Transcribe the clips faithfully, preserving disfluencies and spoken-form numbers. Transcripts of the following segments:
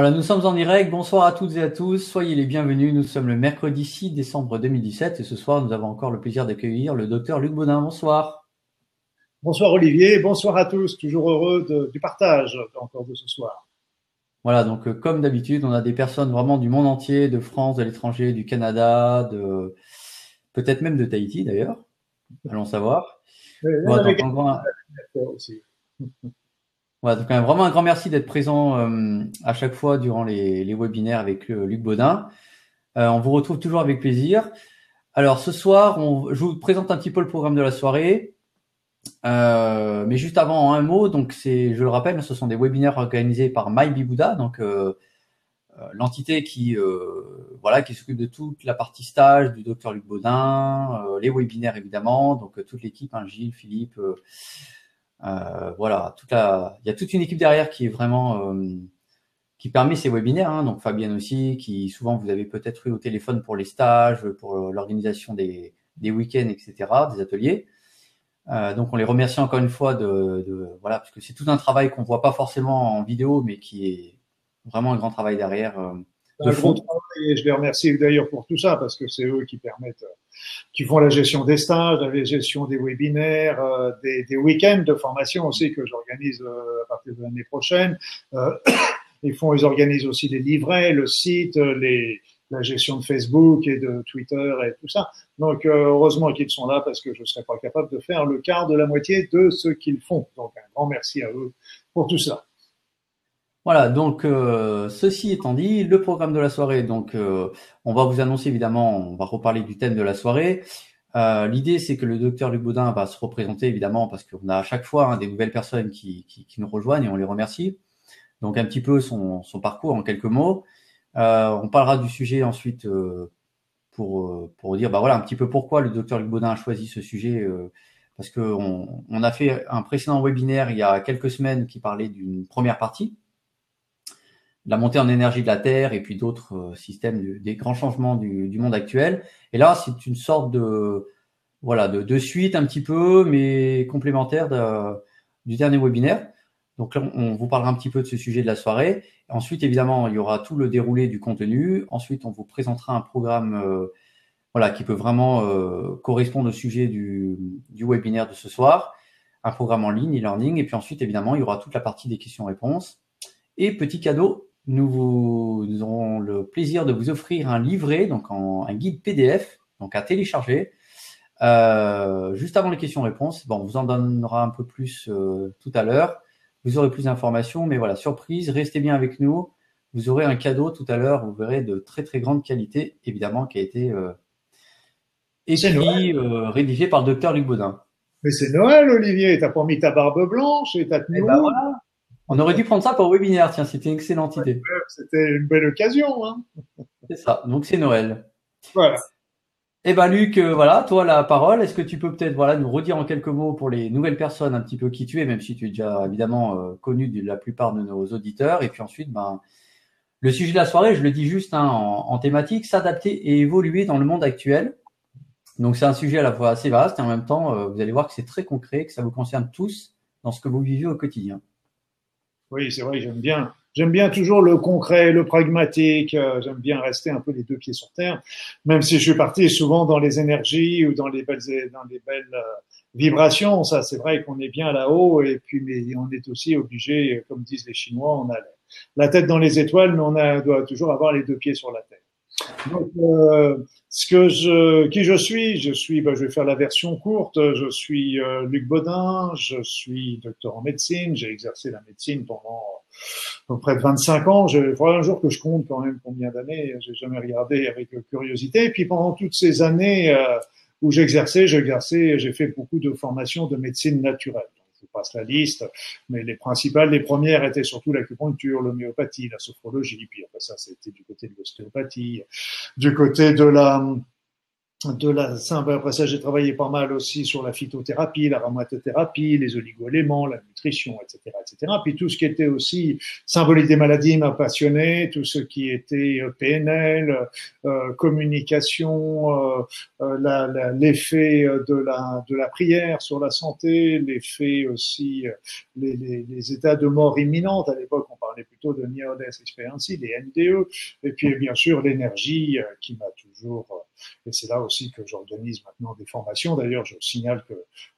Voilà, nous sommes en direct. Bonsoir à toutes et à tous. Soyez les bienvenus. Nous sommes le mercredi six décembre deux mille dix-sept et ce soir, nous avons encore le plaisir d'accueillir le docteur Luc Bodin. Bonsoir. Bonsoir Olivier, bonsoir à tous. Toujours heureux de, du partage encore de ce soir. Voilà, donc euh, comme d'habitude, on a des personnes vraiment du monde entier, de France, de l'étranger, du Canada, de peut-être même de Tahiti d'ailleurs. Allons savoir. Voilà, donc, un grand... voilà, donc un, vraiment un grand merci d'être présent euh, à chaque fois durant les, les webinaires avec euh, Luc Bodin. Euh, on vous retrouve toujours avec plaisir. Alors ce soir, on, je vous présente un petit peu le programme de la soirée. Euh, mais juste avant, un mot, donc c'est, je le rappelle, ce sont des webinaires organisés par MyBibouda, donc euh, l'entité qui, euh, voilà, qui s'occupe de toute la partie stage du docteur Luc Bodin, euh, les webinaires évidemment, donc euh, toute l'équipe, hein, Gilles, Philippe, euh, euh, voilà, toute la, il y a toute une équipe derrière qui est vraiment, euh, qui permet ces webinaires, hein, donc Fabienne aussi, qui souvent vous avez peut-être eu au téléphone pour les stages, pour l'organisation des, des week-ends, et cetera, des ateliers. Euh, donc on les remercie encore une fois de, de voilà, parce que c'est tout un travail qu'on voit pas forcément en vidéo, mais qui est vraiment un grand travail derrière. Euh, de un fond. Gros travail, et je les remercie d'ailleurs pour tout ça, parce que c'est eux qui permettent, qui font la gestion des stages, la gestion des webinaires, euh, des, des week-ends de formation aussi que j'organise euh, à partir de l'année prochaine. Euh, ils font, ils organisent aussi les livrets, le site, les la gestion de Facebook et de Twitter et tout ça. Donc, heureusement qu'ils sont là parce que je ne serais pas capable de faire le quart de la moitié de ce qu'ils font. Donc, un grand merci à eux pour tout ça. Voilà, donc, euh, ceci étant dit, le programme de la soirée. Donc, euh, on va vous annoncer, évidemment, on va reparler du thème de la soirée. Euh, l'idée, c'est que le docteur Luc Bodin va se représenter, évidemment, parce qu'on a à chaque fois hein, des nouvelles personnes qui, qui, qui nous rejoignent et on les remercie. Donc, un petit peu son, son parcours en quelques mots. Euh, on parlera du sujet ensuite euh, pour pour dire bah voilà un petit peu pourquoi le docteur Luc Bodin a choisi ce sujet euh, parce que on, on a fait un précédent webinaire il y a quelques semaines qui parlait d'une première partie la montée en énergie de la Terre et puis d'autres euh, systèmes du, des grands changements du, du monde actuel et là c'est une sorte de voilà de, de suite un petit peu mais complémentaire de, du dernier webinaire. Donc là, on vous parlera un petit peu de ce sujet de la soirée. Ensuite, évidemment, il y aura tout le déroulé du contenu. Ensuite, on vous présentera un programme euh, voilà, qui peut vraiment euh, correspondre au sujet du, du webinaire de ce soir, un programme en ligne, e-learning. Et puis ensuite, évidemment, il y aura toute la partie des questions-réponses. Et petit cadeau, nous, vous, nous aurons le plaisir de vous offrir un livret, donc en, un guide P D F, donc à télécharger. Euh, juste avant les questions-réponses, bon, on vous en donnera un peu plus euh, tout à l'heure. Vous aurez plus d'informations, mais voilà, surprise, restez bien avec nous. Vous aurez un cadeau tout à l'heure, vous verrez de très très grande qualité, évidemment, qui a été euh, écrit, euh, rédigé par le docteur Luc Bodin. Mais c'est Noël, Olivier, t'as pas mis ta barbe blanche et ta tenue. Ben voilà. On aurait dû prendre ça pour le webinaire, tiens, c'était une excellente idée. C'était une belle occasion, hein. C'est ça, donc c'est Noël. Voilà. Eh ben Luc, euh, voilà, toi la parole. Est-ce que tu peux peut-être voilà nous redire en quelques mots pour les nouvelles personnes un petit peu qui tu es, même si tu es déjà évidemment euh, connu de la plupart de nos auditeurs. Et puis ensuite, ben le sujet de la soirée, je le dis juste hein, en, en thématique, s'adapter et évoluer dans le monde actuel. Donc c'est un sujet à la fois assez vaste et en même temps, euh, vous allez voir que c'est très concret, que ça vous concerne tous dans ce que vous vivez au quotidien. Oui, c'est vrai, j'aime bien. J'aime bien toujours le concret, le pragmatique, j'aime bien rester un peu les deux pieds sur terre, même si je suis parti souvent dans les énergies ou dans les belles, dans les belles vibrations, ça c'est vrai qu'on est bien là-haut, et puis mais on est aussi obligé, comme disent les Chinois, on a la tête dans les étoiles, mais on a, doit toujours avoir les deux pieds sur la terre. Donc, euh, ce que je, qui je suis, je suis, ben, je vais faire la version courte. Je suis euh, Luc Bodin, je suis docteur en médecine. J'ai exercé la médecine pendant euh, près de vingt-cinq ans. Je, faudrait un jour que je compte quand même combien d'années. J'ai jamais regardé avec curiosité. Et puis pendant toutes ces années euh, où j'exerçais, j'exerçais, j'ai fait beaucoup de formations de médecine naturelle. Je passe la liste, mais les principales, les premières étaient surtout l'acupuncture, l'homéopathie, la sophrologie, puis après ça, c'était du côté de l'ostéopathie, du côté de la, de la, après ça, j'ai travaillé pas mal aussi sur la phytothérapie, la aromathérapie, les oligo-éléments, la nutrition, et cetera, et cetera. Puis tout ce qui était aussi symbolique des maladies m'a passionné, tout ce qui était P N L, euh, communication, euh, la, la, l'effet de la, de la prière sur la santé, l'effet aussi, les, les, les états de mort imminente. À l'époque, on parlait plus plutôt de Niodes Experiency, des N D E, et puis bien sûr l'énergie qui m'a toujours, et c'est là aussi que j'organise maintenant des formations, d'ailleurs je signale que,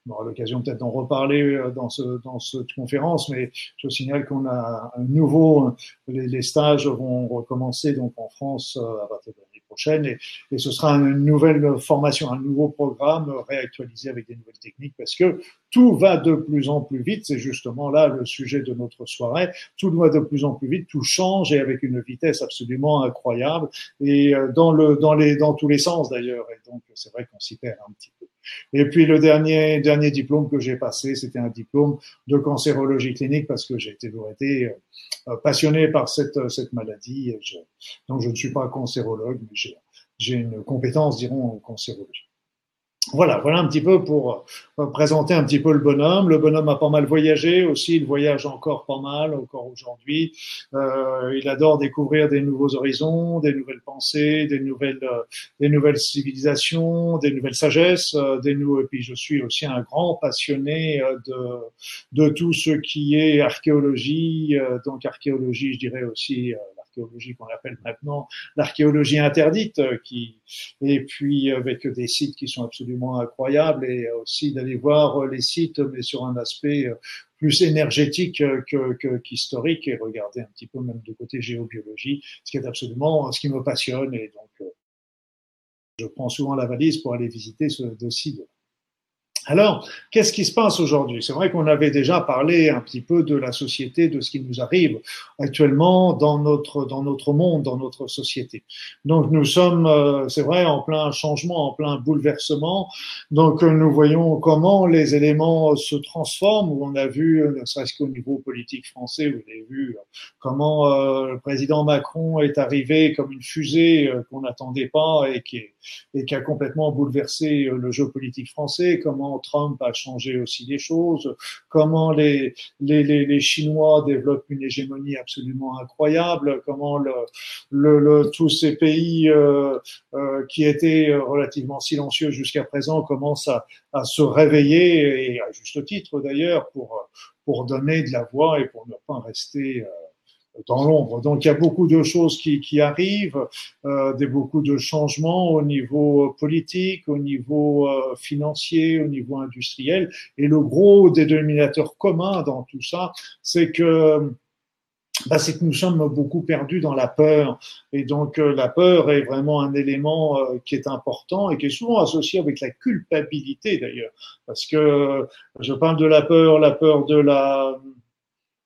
on aura l'occasion peut-être d'en reparler dans ce dans cette conférence, mais je signale qu'on a un nouveau, les, les stages vont recommencer donc en France à partir de l'année prochaine, et, et ce sera une nouvelle formation, un nouveau programme réactualisé avec des nouvelles techniques, parce que tout va de plus en plus vite, c'est justement là le sujet de notre soirée, tout va de plus en plus vite, tout change et avec une vitesse absolument incroyable et dans le dans les dans tous les sens d'ailleurs, et donc c'est vrai qu'on s'y perd un petit peu. Et puis le dernier dernier diplôme que j'ai passé, c'était un diplôme de cancérologie clinique parce que j'ai toujours été passionné par cette cette maladie, et je, donc je ne suis pas cancérologue mais j'ai j'ai une compétence dirons en cancérologie. Voilà, voilà un petit peu pour présenter un petit peu le bonhomme. Le bonhomme a pas mal voyagé aussi, il voyage encore pas mal, encore aujourd'hui. Euh, il adore découvrir des nouveaux horizons, des nouvelles pensées, des nouvelles, euh, des nouvelles civilisations, des nouvelles sagesses. Euh, des nouveaux. Et puis je suis aussi un grand passionné euh, de de tout ce qui est archéologie. Euh, donc archéologie, je dirais aussi. Euh, archéologie qu'on appelle maintenant l'archéologie interdite, qui et puis avec des sites qui sont absolument incroyables, et aussi d'aller voir les sites mais sur un aspect plus énergétique que, que qu'historique, et regarder un petit peu même de côté géobiologie, ce qui est absolument ce qui me passionne, et donc je prends souvent la valise pour aller visiter ce dossier. Alors, qu'est-ce qui se passe aujourd'hui? C'est vrai qu'on avait déjà parlé un petit peu de la société, de ce qui nous arrive actuellement dans notre dans notre monde, dans notre société. Donc nous sommes, c'est vrai, en plein changement, en plein bouleversement. Donc nous voyons comment les éléments se transforment. On a vu, ne serait-ce qu'au niveau politique français, vous avez vu comment le président Macron est arrivé comme une fusée qu'on n'attendait pas et qui est et qui a complètement bouleversé le jeu politique français, comment Trump a changé aussi les choses, comment les, les, les, les Chinois développent une hégémonie absolument incroyable, comment le, le, le, tous ces pays euh, euh, qui étaient relativement silencieux jusqu'à présent commencent à, à se réveiller, et à juste titre d'ailleurs, pour, pour donner de la voix et pour ne pas rester... Euh, dans l'ombre. Donc il y a beaucoup de choses qui, qui arrivent, euh, des beaucoup de changements au niveau politique, au niveau euh, financier, au niveau industriel. Et le gros dénominateur commun dans tout ça, c'est que bah, c'est que nous sommes beaucoup perdus dans la peur. Et donc euh, la peur est vraiment un élément euh, qui est important et qui est souvent associé avec la culpabilité d'ailleurs. Parce que euh, je parle de la peur, la peur de la...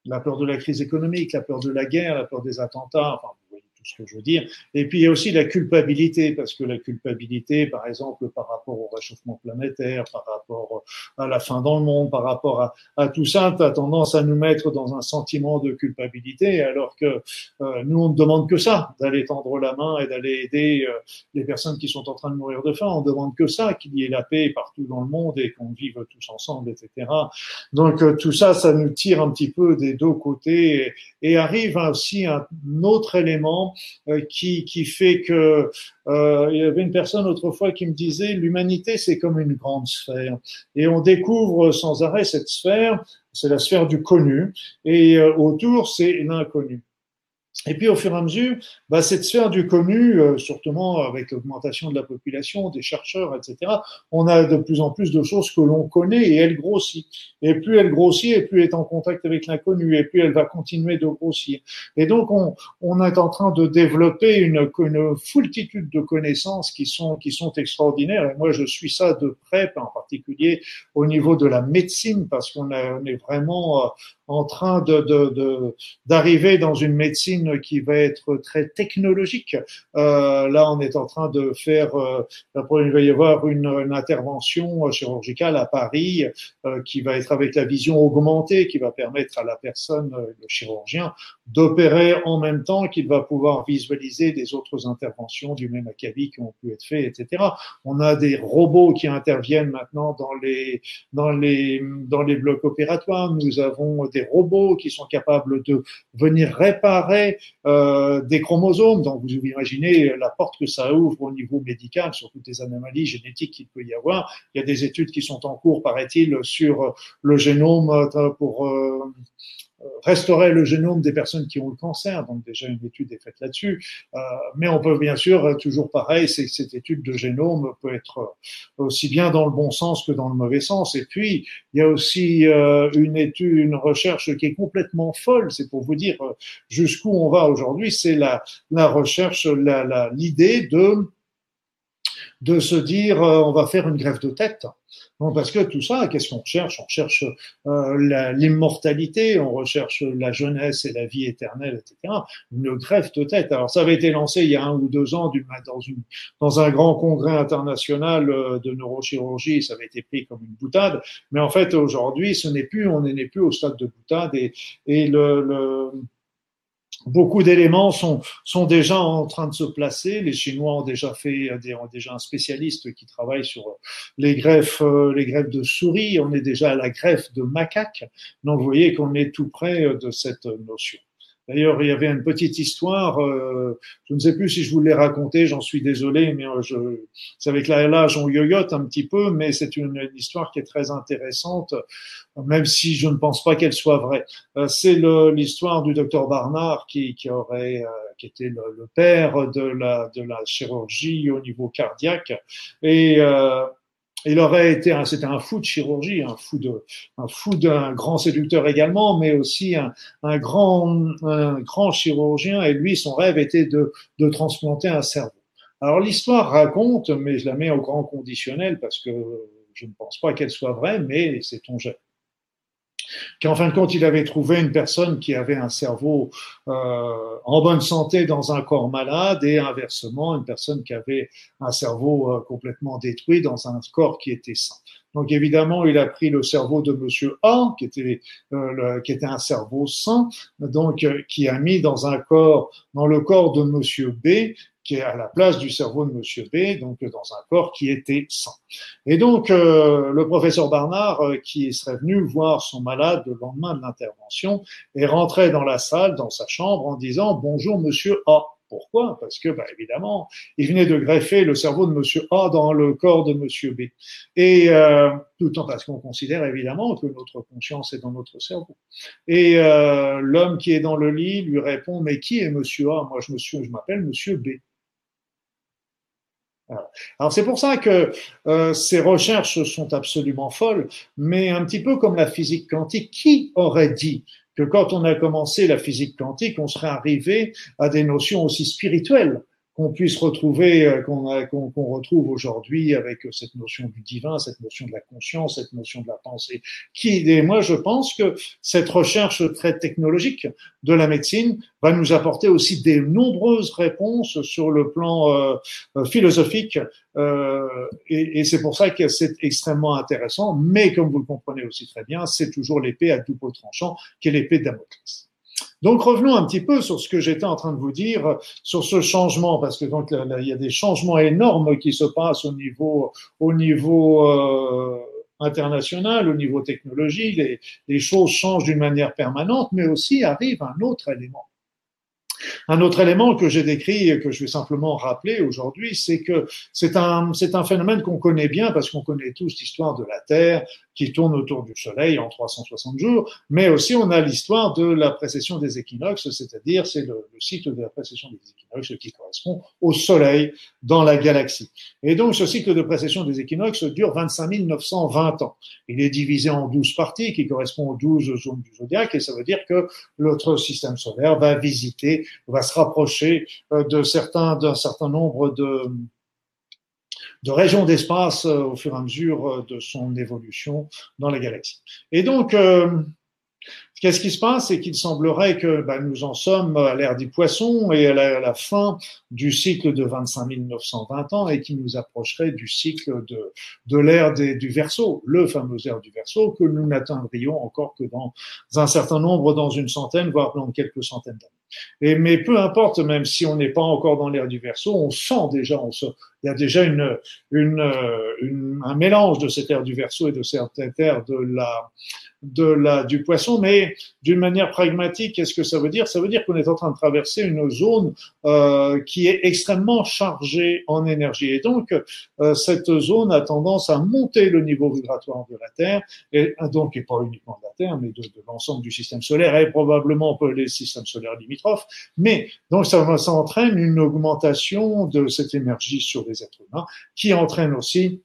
la peur de la crise économique, la peur de la guerre, la peur des attentats, enfin, vous voyez tout ce que je veux dire. Et puis, il y a aussi la culpabilité, parce que la culpabilité, par exemple, par rapport au réchauffement planétaire, par rapport à la fin dans le monde, par rapport à, à tout ça, t'as tendance à nous mettre dans un sentiment de culpabilité, alors que euh, nous, on ne demande que ça, d'aller tendre la main et d'aller aider euh, les personnes qui sont en train de mourir de faim. On demande que ça, qu'il y ait la paix partout dans le monde et qu'on vive tous ensemble, et cetera. Donc, euh, tout ça, ça nous tire un petit peu des deux côtés, et, et arrive aussi un autre élément euh, qui, qui fait que euh, il y avait une personne autrefois qui me disait l'humanité, c'est comme une grande sphère. Et on découvre sans arrêt cette sphère, c'est la sphère du connu, et euh, autour, c'est l'inconnu. Et puis au fur et à mesure, bah, cette sphère du connu, euh, surtout avec l'augmentation de la population, des chercheurs, et cetera, on a de plus en plus de choses que l'on connaît et elle grossit. Et plus elle grossit, et plus elle est en contact avec l'inconnu, et plus elle va continuer de grossir. Et donc on, on est en train de développer une, une foultitude de connaissances qui sont qui sont extraordinaires. Et moi je suis ça de près, en particulier au niveau de la médecine, parce qu'on a, on est vraiment euh, en train de, de, de, d'arriver dans une médecine qui va être très technologique. Euh, là, on est en train de faire, euh, il va y avoir une, une intervention chirurgicale à Paris euh, qui va être avec la vision augmentée, qui va permettre à la personne, le chirurgien, d'opérer en même temps qu'il va pouvoir visualiser des autres interventions du même acabit qui ont pu être faites, et cetera. On a des robots qui interviennent maintenant dans les, dans les, dans les blocs opératoires. Nous avons des robots qui sont capables de venir réparer euh, des chromosomes. Donc, vous imaginez la porte que ça ouvre au niveau médical sur toutes les anomalies génétiques qu'il peut y avoir. Il y a des études qui sont en cours, paraît-il, sur le génome pour euh, restaurer le génome des personnes qui ont le cancer, donc déjà une étude est faite là-dessus, euh, mais on peut bien sûr, toujours pareil, cette étude de génome peut être aussi bien dans le bon sens que dans le mauvais sens, et puis il y a aussi euh, une étude, une recherche qui est complètement folle, c'est pour vous dire jusqu'où on va aujourd'hui, c'est la, la recherche, la, la, l'idée de, de se dire euh, on va faire une greffe de tête. Non, parce que tout ça, qu'est-ce qu'on cherche? On cherche euh, la, l'immortalité, on recherche la jeunesse et la vie éternelle, et cetera. Une greffe de tête. Alors, ça avait été lancé il y a un ou deux ans d'une, dans, une, dans un grand congrès international de neurochirurgie. Ça avait été pris comme une boutade, mais en fait, aujourd'hui, ce n'est plus, on n'est plus au stade de boutade et, et le, le beaucoup d'éléments sont, sont déjà en train de se placer. Les Chinois ont déjà fait, ont déjà un spécialiste qui travaille sur les greffes, les greffes de souris. On est déjà à la greffe de macaque. Donc, vous voyez qu'on est tout près de cette notion. D'ailleurs, il y avait une petite histoire, euh, je ne sais plus si je vous l'ai racontée, j'en suis désolé, mais euh, je, c'est avec l'âge, on yoyote un petit peu, mais c'est une, une histoire qui est très intéressante, même si je ne pense pas qu'elle soit vraie. Euh, c'est le, l'histoire du docteur Barnard qui, qui aurait, euh, qui était le, le père de la, de la chirurgie au niveau cardiaque, et, euh, il aurait été, c'était un fou de chirurgie, un fou de, un fou d'un grand séducteur également, mais aussi un, un grand, un grand chirurgien. Et lui, son rêve était de, de transplanter un cerveau. Alors l'histoire raconte, mais je la mets au grand conditionnel parce que je ne pense pas qu'elle soit vraie, mais sait-on jamais. Qu'en fin de compte, il avait trouvé une personne qui avait un cerveau euh, en bonne santé dans un corps malade et inversement, une personne qui avait un cerveau euh, complètement détruit dans un corps qui était sain. Donc évidemment, il a pris le cerveau de Monsieur A, qui était, euh, le, qui était un cerveau sain, donc euh, qui a mis dans un corps, dans le corps de Monsieur B, qui est à la place du cerveau de Monsieur B, donc dans un corps qui était sain. Et donc, euh, le professeur Barnard, euh, qui serait venu voir son malade le lendemain de l'intervention, est rentré dans la salle, dans sa chambre, en disant « Bonjour, Monsieur A ». Pourquoi? Parce que, bah, évidemment, il venait de greffer le cerveau de Monsieur A dans le corps de Monsieur B. Et euh, tout en parce qu'on considère évidemment que notre conscience est dans notre cerveau. Et euh, l'homme qui est dans le lit lui répond « Mais qui est Monsieur A? Moi, je, me suis, je m'appelle Monsieur B. » Voilà. Alors c'est pour ça que euh, ces recherches sont absolument folles, mais un petit peu comme la physique quantique. Qui aurait dit que quand on a commencé la physique quantique, on serait arrivé à des notions aussi spirituelles qu'on puisse retrouver, euh, qu'on, a, qu'on, qu'on retrouve aujourd'hui avec cette notion du divin, cette notion de la conscience, cette notion de la pensée. Qui, et moi, je pense que cette recherche très technologique de la médecine va nous apporter aussi des nombreuses réponses sur le plan euh, philosophique, euh, et, et c'est pour ça que c'est extrêmement intéressant, mais comme vous le comprenez aussi très bien, c'est toujours l'épée à double tranchant qui est l'épée de Damoclès. Donc revenons un petit peu sur ce que j'étais en train de vous dire sur ce changement, parce que donc là, là, il y a des changements énormes qui se passent au niveau au niveau euh, international, au niveau technologique, les, les choses changent d'une manière permanente, mais aussi arrive un autre élément. Un autre élément que j'ai décrit et que je vais simplement rappeler aujourd'hui, c'est que c'est un, c'est un phénomène qu'on connaît bien parce qu'on connaît tous l'histoire de la Terre qui tourne autour du Soleil en trois cent soixante jours, mais aussi on a l'histoire de la précession des équinoxes, c'est-à-dire c'est le, le cycle de la précession des équinoxes qui correspond au Soleil dans la galaxie. Et donc ce cycle de précession des équinoxes dure vingt-cinq mille neuf cent vingt ans. Il est divisé en douze parties qui correspondent aux douze zones du zodiaque et ça veut dire que notre système solaire va visiter va se rapprocher de certains, d'un certain nombre de, de régions d'espace au fur et à mesure de son évolution dans la galaxie. Et donc, euh, qu'est-ce qui se passe? C'est qu'il semblerait que bah, nous en sommes à l'ère des poissons et à la, à la fin du cycle de vingt-cinq mille neuf cent vingt ans et qui nous approcherait du cycle de, de l'ère des, du Verseau, le fameux ère du Verseau que nous n'atteindrions encore que dans un certain nombre, dans une centaine, voire dans quelques centaines d'années. Et, mais peu importe, même si on n'est pas encore dans l'ère du Verseau, on sent déjà, on se, il y a déjà une, une, une, un mélange de cette ère du Verseau et de cette ère de la, de la, du Poisson, mais expliquer d'une manière pragmatique, qu'est-ce que ça veut dire? Ça veut dire qu'on est en train de traverser une zone euh, qui est extrêmement chargée en énergie. Et donc, euh, cette zone a tendance à monter le niveau vibratoire de la Terre, et donc, et pas uniquement de la Terre, mais de, de l'ensemble du système solaire, et probablement les systèmes solaires limitrophes. Mais donc, ça, ça entraîne une augmentation de cette énergie sur les êtres humains, qui entraîne aussi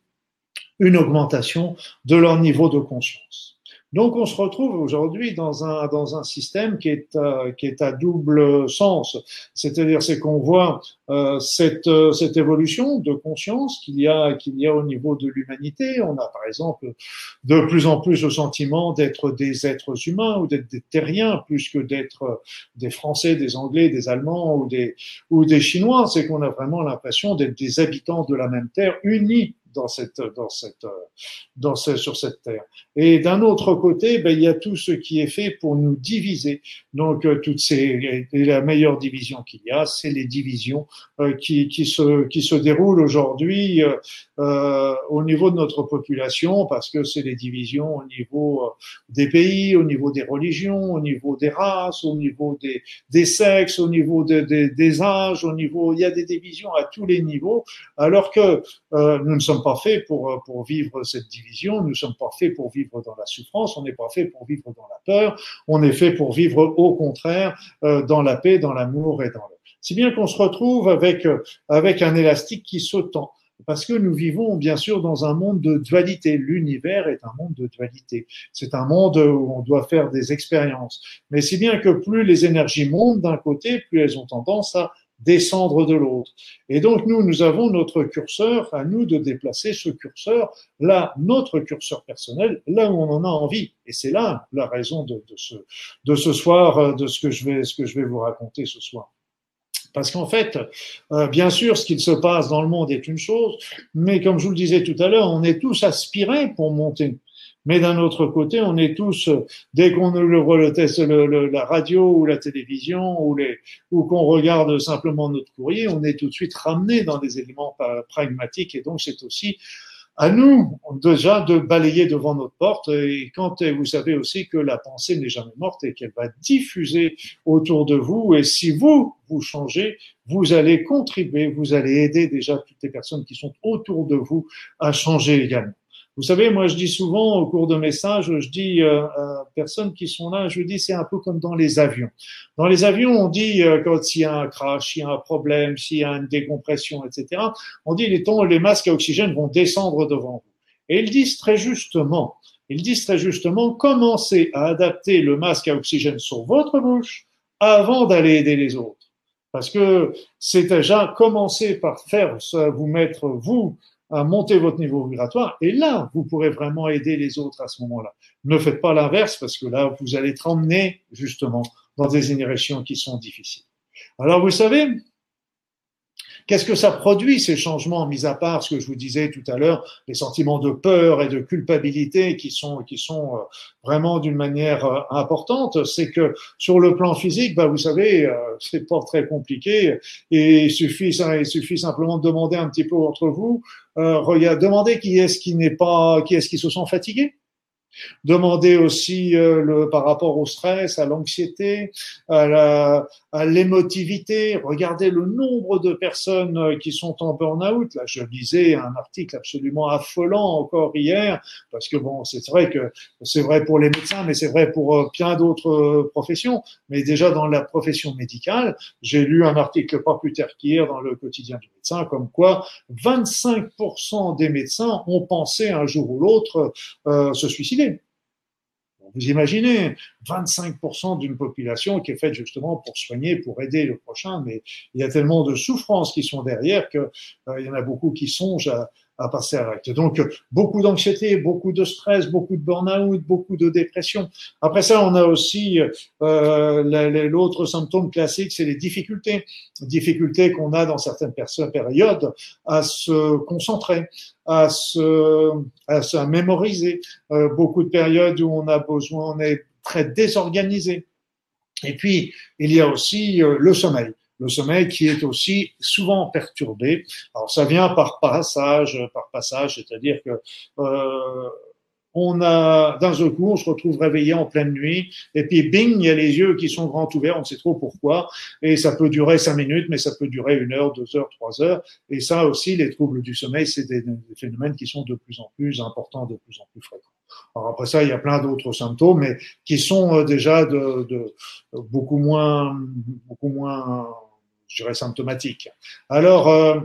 une augmentation de leur niveau de conscience. Donc, on se retrouve aujourd'hui dans un dans un système qui est euh, qui est à double sens, c'est-à-dire c'est qu'on voit euh, cette euh, cette évolution de conscience qu'il y a qu'il y a au niveau de l'humanité. On a par exemple de plus en plus le sentiment d'être des êtres humains ou d'être des terriens plus que d'être des Français, des Anglais, des Allemands ou des ou des Chinois. C'est qu'on a vraiment l'impression d'être des habitants de la même terre, unis dans cette, dans cette, dans cette, sur cette terre. Et d'un autre côté, ben, il y a tout ce qui est fait pour nous diviser. Donc, toutes ces, et la meilleure division qu'il y a, c'est les divisions euh, qui, qui se, qui se déroulent aujourd'hui euh, euh, au niveau de notre population, parce que c'est les divisions au niveau des pays, au niveau des religions, au niveau des races, au niveau des, des sexes, au niveau de, des, des âges, au niveau, il y a des divisions à tous les niveaux, alors que euh, nous ne sommes pas faits pour, pour vivre cette division, nous ne sommes pas faits pour vivre dans la souffrance, on n'est pas faits pour vivre dans la peur, on est faits pour vivre au contraire euh, dans la paix, dans l'amour et dans le. Si bien qu'on se retrouve avec, euh, avec un élastique qui se tend, parce que nous vivons bien sûr dans un monde de dualité, l'univers est un monde de dualité, c'est un monde où on doit faire des expériences, mais si bien que plus les énergies montent d'un côté, plus elles ont tendance à descendre de l'autre. Et donc, nous, nous avons notre curseur, à nous de déplacer ce curseur, là, notre curseur personnel, là où on en a envie. Et c'est là la raison de, de, ce, de ce soir, de ce que, je vais, ce que je vais vous raconter ce soir. Parce qu'en fait, euh, bien sûr, ce qu'il se passe dans le monde est une chose, mais comme je vous le disais tout à l'heure, on est tous aspirés pour monter. Mais d'un autre côté, on est tous, dès qu'on le voit le test, le, le, la radio ou la télévision ou, les, ou qu'on regarde simplement notre courrier, on est tout de suite ramené dans des éléments pragmatiques. Et donc, c'est aussi à nous déjà de balayer devant notre porte. Et quand vous savez aussi que la pensée n'est jamais morte et qu'elle va diffuser autour de vous. Et si vous, vous changez, vous allez contribuer, vous allez aider déjà toutes les personnes qui sont autour de vous à changer également. Vous savez, moi, je dis souvent au cours de messages, je dis euh, à personnes qui sont là, je dis c'est un peu comme dans les avions. Dans les avions, on dit euh, quand s'il y a un crash, s'il y a un problème, s'il y a une décompression, et cetera, on dit les, tons, les masques à oxygène vont descendre devant vous. Et ils disent très justement, ils disent très justement, commencez à adapter le masque à oxygène sur votre bouche avant d'aller aider les autres. Parce que c'est déjà commencer par faire, vous mettre vous, à monter votre niveau vibratoire, et là, vous pourrez vraiment aider les autres à ce moment-là. Ne faites pas l'inverse, parce que là, vous allez être emmené, justement, dans des énergies qui sont difficiles. Alors, vous savez, qu'est-ce que ça produit, ces changements, mis à part ce que je vous disais tout à l'heure, les sentiments de peur et de culpabilité qui sont, qui sont vraiment d'une manière importante, c'est que sur le plan physique, bah, vous savez, c'est pas très compliqué, et il suffit, il suffit simplement de demander un petit peu entre vous, euh, demandez qui est-ce qui n'est pas, qui est-ce qui se sent fatigué. Demandez aussi euh, le, par rapport au stress, à l'anxiété, à la, à l'émotivité. Regardez le nombre de personnes qui sont en burn-out. Là, je lisais un article absolument affolant encore hier, parce que bon, c'est vrai que c'est vrai pour les médecins, mais c'est vrai pour euh, plein d'autres euh, professions. Mais déjà dans la profession médicale, j'ai lu un article pas plus tard qu'hier dans le quotidien du médecin, comme quoi vingt-cinq pour cent des médecins ont pensé un jour ou l'autre euh, se suicider. Vous imaginez, vingt-cinq pour cent d'une population qui est faite justement pour soigner, pour aider le prochain, mais il y a tellement de souffrances qui sont derrière qu'il euh, y en a beaucoup qui songent à, à passer à l'acte. Donc, beaucoup d'anxiété, beaucoup de stress, beaucoup de burn-out, beaucoup de dépression. Après ça, on a aussi euh, l'autre symptôme classique, c'est les difficultés. Les difficultés qu'on a dans certaines périodes à se concentrer, à se, à se mémoriser. Euh, beaucoup de périodes où on a besoin, on est très désorganisé. Et puis, il y a aussi euh, le sommeil. Le sommeil qui est aussi souvent perturbé. Alors ça vient par passage, par passage, c'est-à-dire que euh, on a, dans un coup, on se retrouve réveillé en pleine nuit, et puis bing, il y a les yeux qui sont grands ouverts, on ne sait trop pourquoi, et ça peut durer cinq minutes, mais ça peut durer une heure, deux heures, trois heures, et ça aussi, les troubles du sommeil, c'est des, des phénomènes qui sont de plus en plus importants, de plus en plus fréquents. Alors après ça, il y a plein d'autres symptômes, mais qui sont déjà de, de beaucoup moins, beaucoup moins, je dirais, symptomatiques. Alors, euh,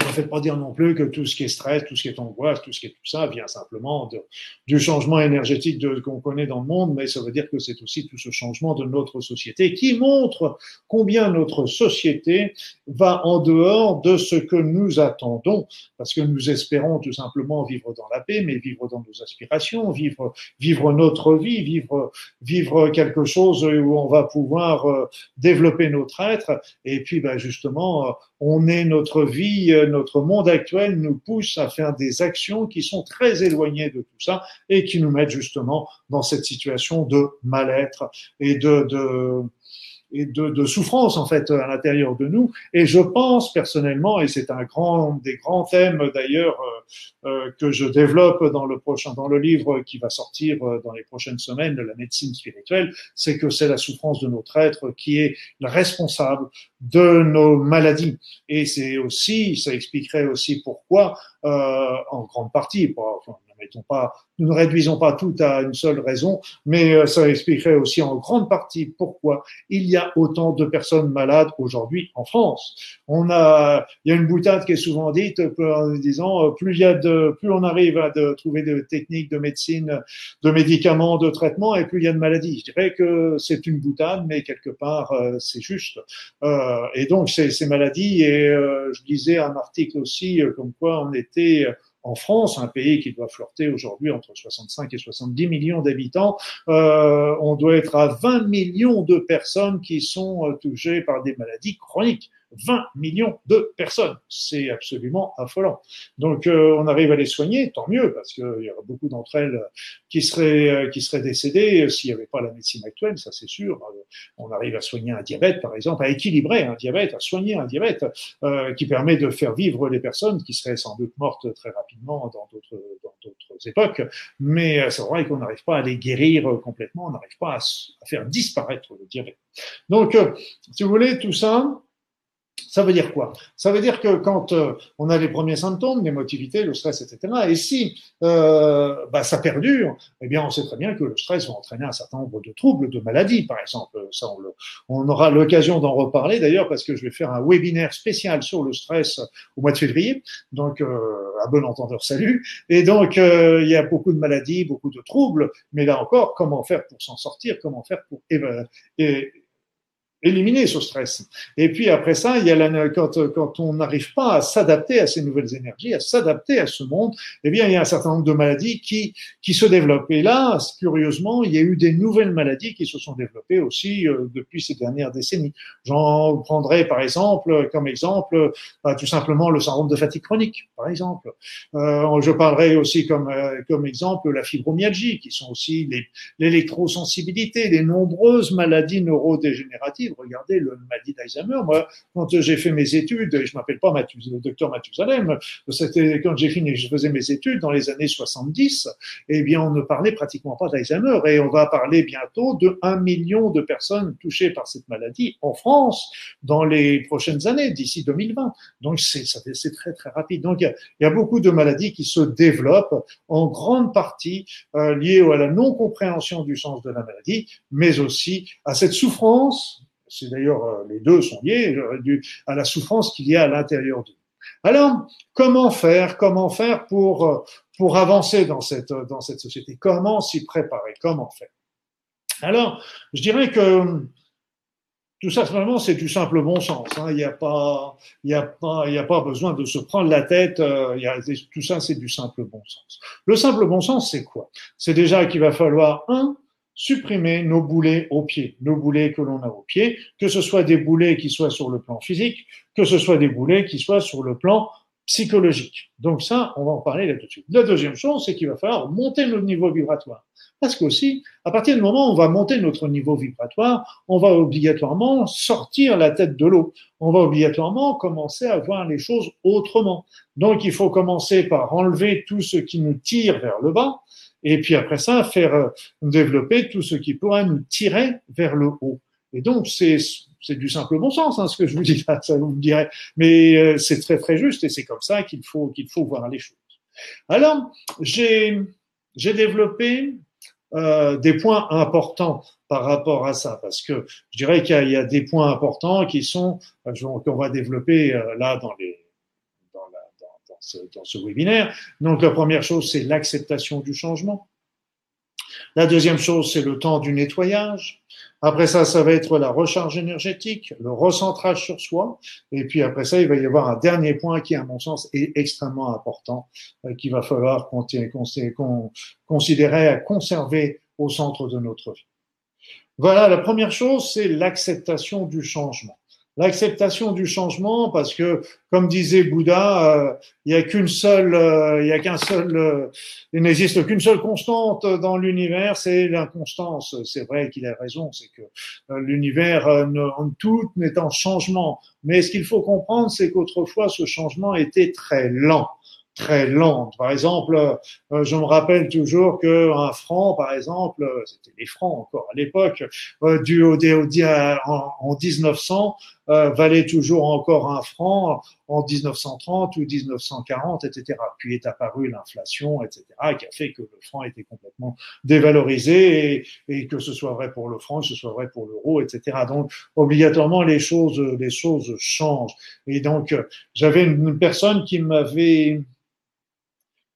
ne faites pas dire non plus que tout ce qui est stress, tout ce qui est angoisse, tout ce qui est tout ça vient simplement de, du changement énergétique de, qu'on connaît dans le monde, mais ça veut dire que c'est aussi tout ce changement de notre société qui montre combien notre société va en dehors de ce que nous attendons, parce que nous espérons tout simplement vivre dans la paix, mais vivre dans nos aspirations, vivre, vivre notre vie, vivre, vivre quelque chose où on va pouvoir développer notre être, et puis ben justement, on est notre vie, notre monde actuel nous pousse à faire des actions qui sont très éloignées de tout ça et qui nous mettent justement dans cette situation de mal-être et de, de, et de, de souffrance en fait à l'intérieur de nous. Et je pense personnellement, et c'est un grand des grands thèmes d'ailleurs euh, que je développe dans le prochain dans le livre qui va sortir dans les prochaines semaines de la médecine spirituelle, c'est que c'est la souffrance de notre être qui est la responsable de nos maladies. Et c'est aussi, ça expliquerait aussi pourquoi, euh, en grande partie, pour, enfin, Pas, nous ne réduisons pas tout à une seule raison, mais ça expliquerait aussi en grande partie pourquoi il y a autant de personnes malades aujourd'hui en France. On a, il y a une boutade qui est souvent dite en disant plus il y a de, plus on arrive à de, trouver des techniques de médecine, de médicaments, de traitements, et plus il y a de maladies. Je dirais que c'est une boutade, mais quelque part c'est juste. Et donc ces, ces maladies, et je lisais un article aussi comme quoi on était en France, un pays qui doit flirter aujourd'hui entre soixante-cinq et soixante-dix millions d'habitants, euh, on doit être à vingt millions de personnes qui sont touchées par des maladies chroniques. vingt millions de personnes, c'est absolument affolant. Donc euh, on arrive à les soigner, tant mieux, parce qu'il euh, y aura beaucoup d'entre elles qui seraient euh, qui seraient décédées euh, s'il n'y avait pas la médecine actuelle, ça c'est sûr. Euh, on arrive à soigner un diabète, par exemple, à équilibrer un diabète, à soigner un diabète euh, qui permet de faire vivre les personnes qui seraient sans doute mortes très rapidement dans d'autres dans d'autres époques. Mais euh, c'est vrai qu'on n'arrive pas à les guérir euh, complètement, on n'arrive pas à, à faire disparaître le diabète. Donc euh, si vous voulez tout ça. Ça veut dire quoi? Ça veut dire que quand euh, on a les premiers symptômes, l'émotivité, le stress, et cetera, et si euh, bah, ça perdure, eh bien, on sait très bien que le stress va entraîner un certain nombre de troubles, de maladies, par exemple. Ça, on, le, on aura l'occasion d'en reparler, d'ailleurs, parce que je vais faire un webinaire spécial sur le stress au mois de février. Donc, euh, à bon entendeur, salut. Et donc, euh, il y a beaucoup de maladies, beaucoup de troubles, mais là encore, comment faire pour s'en sortir? Comment faire pour évaluer et, éliminer ce stress. Et puis après ça, il y a la, quand, quand on n'arrive pas à s'adapter à ces nouvelles énergies, à s'adapter à ce monde, eh bien, il y a un certain nombre de maladies qui, qui se développent. Et là, curieusement, il y a eu des nouvelles maladies qui se sont développées aussi euh, depuis ces dernières décennies. J'en prendrai, par exemple, comme exemple, bah, tout simplement le syndrome de fatigue chronique, par exemple. Euh, je parlerai aussi comme, euh, comme exemple la fibromyalgie, qui sont aussi les, l'électrosensibilité, les nombreuses maladies neurodégénératives. Regardez le maladie d'Alzheimer. Moi, quand j'ai fait mes études, et je m'appelle pas Mathus, le docteur Mathusalem, c'était quand j'ai fini, je faisais mes études dans les années soixante-dix, eh bien, on ne parlait pratiquement pas d'Alzheimer. Et on va parler bientôt de un million de personnes touchées par cette maladie en France dans les prochaines années, d'ici deux mille vingt. Donc, c'est, c'est très, très rapide. Donc, il y a, il y a beaucoup de maladies qui se développent en grande partie euh, liées à la non-compréhension du sens de la maladie, mais aussi à cette souffrance. C'est d'ailleurs, les deux sont liés à la souffrance qu'il y a à l'intérieur de nous. Alors, comment faire, comment faire pour, pour avancer dans cette, dans cette société? Comment s'y préparer? Comment faire? Alors, je dirais que tout ça, vraiment, c'est du simple bon sens. Hein. Il n'y a pas, il n'y a pas, il n'y a pas besoin de se prendre la tête. Euh, il y a, tout ça, c'est du simple bon sens. Le simple bon sens, c'est quoi? C'est déjà qu'il va falloir, un, supprimer nos boulets aux pieds, nos boulets que l'on a aux pieds, que ce soit des boulets qui soient sur le plan physique, que ce soit des boulets qui soient sur le plan psychologique. Donc ça, on va en parler là tout de suite. La deuxième chose, c'est qu'il va falloir monter notre niveau vibratoire. Parce qu'aussi, à partir du moment où on va monter notre niveau vibratoire, on va obligatoirement sortir la tête de l'eau. On va obligatoirement commencer à voir les choses autrement. Donc il faut commencer par enlever tout ce qui nous tire vers le bas, et puis après ça, faire développer tout ce qui pourra nous tirer vers le haut. Et donc, c'est c'est du simple bon sens, hein, ce que je vous dis là, ça vous me direz, mais euh, c'est très très juste, et c'est comme ça qu'il faut qu'il faut voir les choses. Alors, j'ai j'ai développé euh, des points importants par rapport à ça, parce que je dirais qu'il y a, il y a des points importants qui sont qu'on va développer euh, là dans les dans la dans, dans, ce, dans ce webinaire. Donc, la première chose, c'est l'acceptation du changement. La deuxième chose, c'est le temps du nettoyage. Après ça, ça va être la recharge énergétique, le recentrage sur soi. Et puis après ça, il va y avoir un dernier point qui, à mon sens, est extrêmement important, qu'il va falloir qu'on qu'on considérer à conserver au centre de notre vie. Voilà, la première chose, c'est l'acceptation du changement. L'acceptation du changement, parce que, comme disait Bouddha, il euh, n'y a qu'une seule, euh, y a qu'un seul, euh, il n'existe qu'une seule constante dans l'univers, c'est l'inconstance. C'est vrai qu'il a raison, c'est que euh, l'univers, euh, tout n'est en changement. Mais ce qu'il faut comprendre, c'est qu'autrefois, ce changement était très lent. très lente. Par exemple, euh, je me rappelle toujours qu'un franc, par exemple, euh, c'était les francs encore à l'époque, euh, du au, au, en, en mille neuf cents, euh, valait toujours encore un franc en mille neuf cent trente ou mille neuf cent quarante, et cetera. Puis est apparue l'inflation, et cetera, qui a fait que le franc était complètement dévalorisé, et, et que ce soit vrai pour le franc, que ce soit vrai pour l'euro, et cetera. Donc, obligatoirement, les choses, les choses changent. Et donc, euh, j'avais une, une personne qui m'avait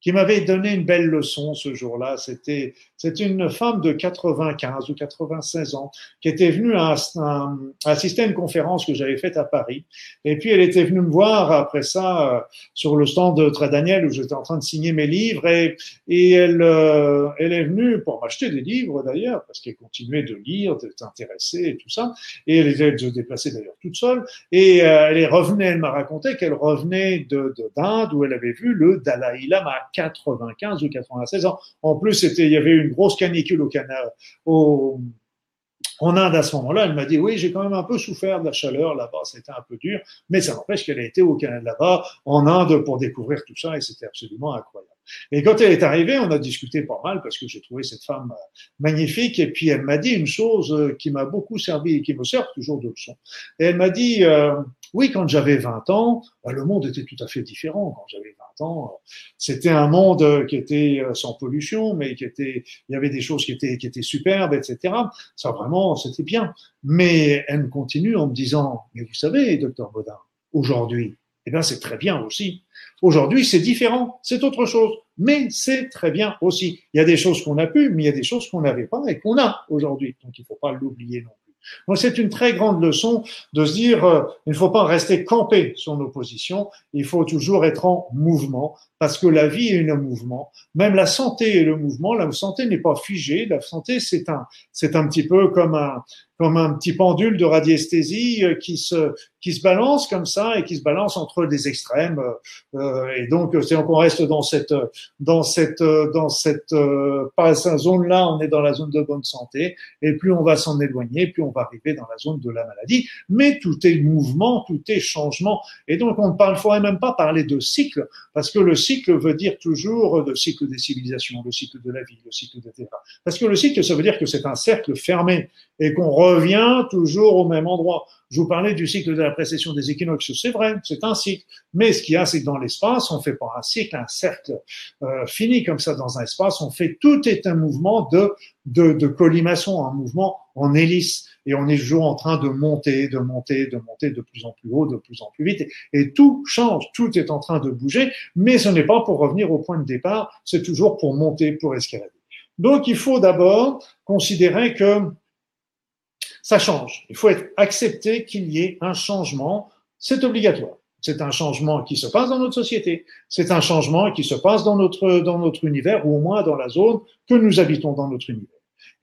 qui m'avait donné une belle leçon ce jour-là. C'était c'était une femme de quatre-vingt-quinze ou quatre-vingt-seize ans qui était venue à, un, à assister à une conférence que j'avais faite à Paris. Et puis, elle était venue me voir après ça euh, sur le stand de Trédaniel où j'étais en train de signer mes livres. Et, et elle, euh, elle est venue pour m'acheter des livres, d'ailleurs, parce qu'elle continuait de lire, d'être intéressée et tout ça. Et elle était se déplaçait d'ailleurs toute seule. Et euh, elle est revenue, elle m'a raconté qu'elle revenait de, de, d'Inde où elle avait vu le Dalaï Lama. quatre-vingt-quinze ou quatre-vingt-seize ans. En plus, c'était, il y avait eu une grosse canicule au Canada, au, en Inde à ce moment-là. Elle m'a dit, oui, j'ai quand même un peu souffert de la chaleur là-bas, c'était un peu dur, mais ça n'empêche qu'elle a été au Canada là-bas, en Inde, pour découvrir tout ça, et c'était absolument incroyable. Et quand elle est arrivée, on a discuté pas mal parce que j'ai trouvé cette femme magnifique, et puis elle m'a dit une chose qui m'a beaucoup servi et qui me sert toujours de leçon. Et elle m'a dit, euh, oui, quand j'avais vingt ans, bah, le monde était tout à fait différent. Quand j'avais vingt ans, c'était un monde qui était sans pollution, mais qui était, il y avait des choses qui étaient, qui étaient superbes, et cetera. Ça, vraiment, c'était bien. Mais elle continue en me disant, mais vous savez, docteur Bodin, aujourd'hui, eh bien, c'est très bien aussi. Aujourd'hui, c'est différent, c'est autre chose, mais c'est très bien aussi. Il y a des choses qu'on a pu, mais il y a des choses qu'on n'avait pas et qu'on a aujourd'hui. Donc, il ne faut pas l'oublier non plus. Donc, c'est une très grande leçon de se dire, euh, il ne faut pas rester campé sur nos positions, il faut toujours être en mouvement, parce que la vie est un mouvement. Même la santé est le mouvement, la santé n'est pas figée, la santé, c'est un, c'est un petit peu comme un, comme un petit pendule de radiesthésie qui se qui se balance comme ça et qui se balance entre les extrêmes, euh, et donc c'est qu'on reste dans cette dans cette dans cette euh, pas cette zone là, on est dans la zone de bonne santé, et plus on va s'en éloigner, plus on va arriver dans la zone de la maladie. Mais tout est mouvement, tout est changement, et donc on ne parle, faudrait même pas parler de cycle, parce que le cycle veut dire toujours le cycle des civilisations, le cycle de la vie, le cycle de et cetera. Parce que le cycle, ça veut dire que c'est un cercle fermé et qu'on revient toujours au même endroit. Je vous parlais du cycle de la précession des équinoxes, c'est vrai, c'est un cycle. Mais ce qu'il y a, c'est que dans l'espace, on fait pas un cycle, un cercle euh, fini comme ça dans un espace. On fait, tout est un mouvement de de, de colimaçon, un mouvement en hélice, et on est toujours en train de monter, de monter, de monter de plus en plus haut, de plus en plus vite, et, et tout change, tout est en train de bouger, mais ce n'est pas pour revenir au point de départ, c'est toujours pour monter, pour escalader. Donc, il faut d'abord considérer que ça change. Il faut être accepté qu'il y ait un changement. C'est obligatoire. C'est un changement qui se passe dans notre société. C'est un changement qui se passe dans notre, dans notre univers, ou au moins dans la zone que nous habitons dans notre univers.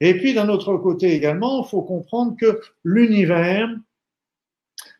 Et puis, d'un autre côté également, il faut comprendre que l'univers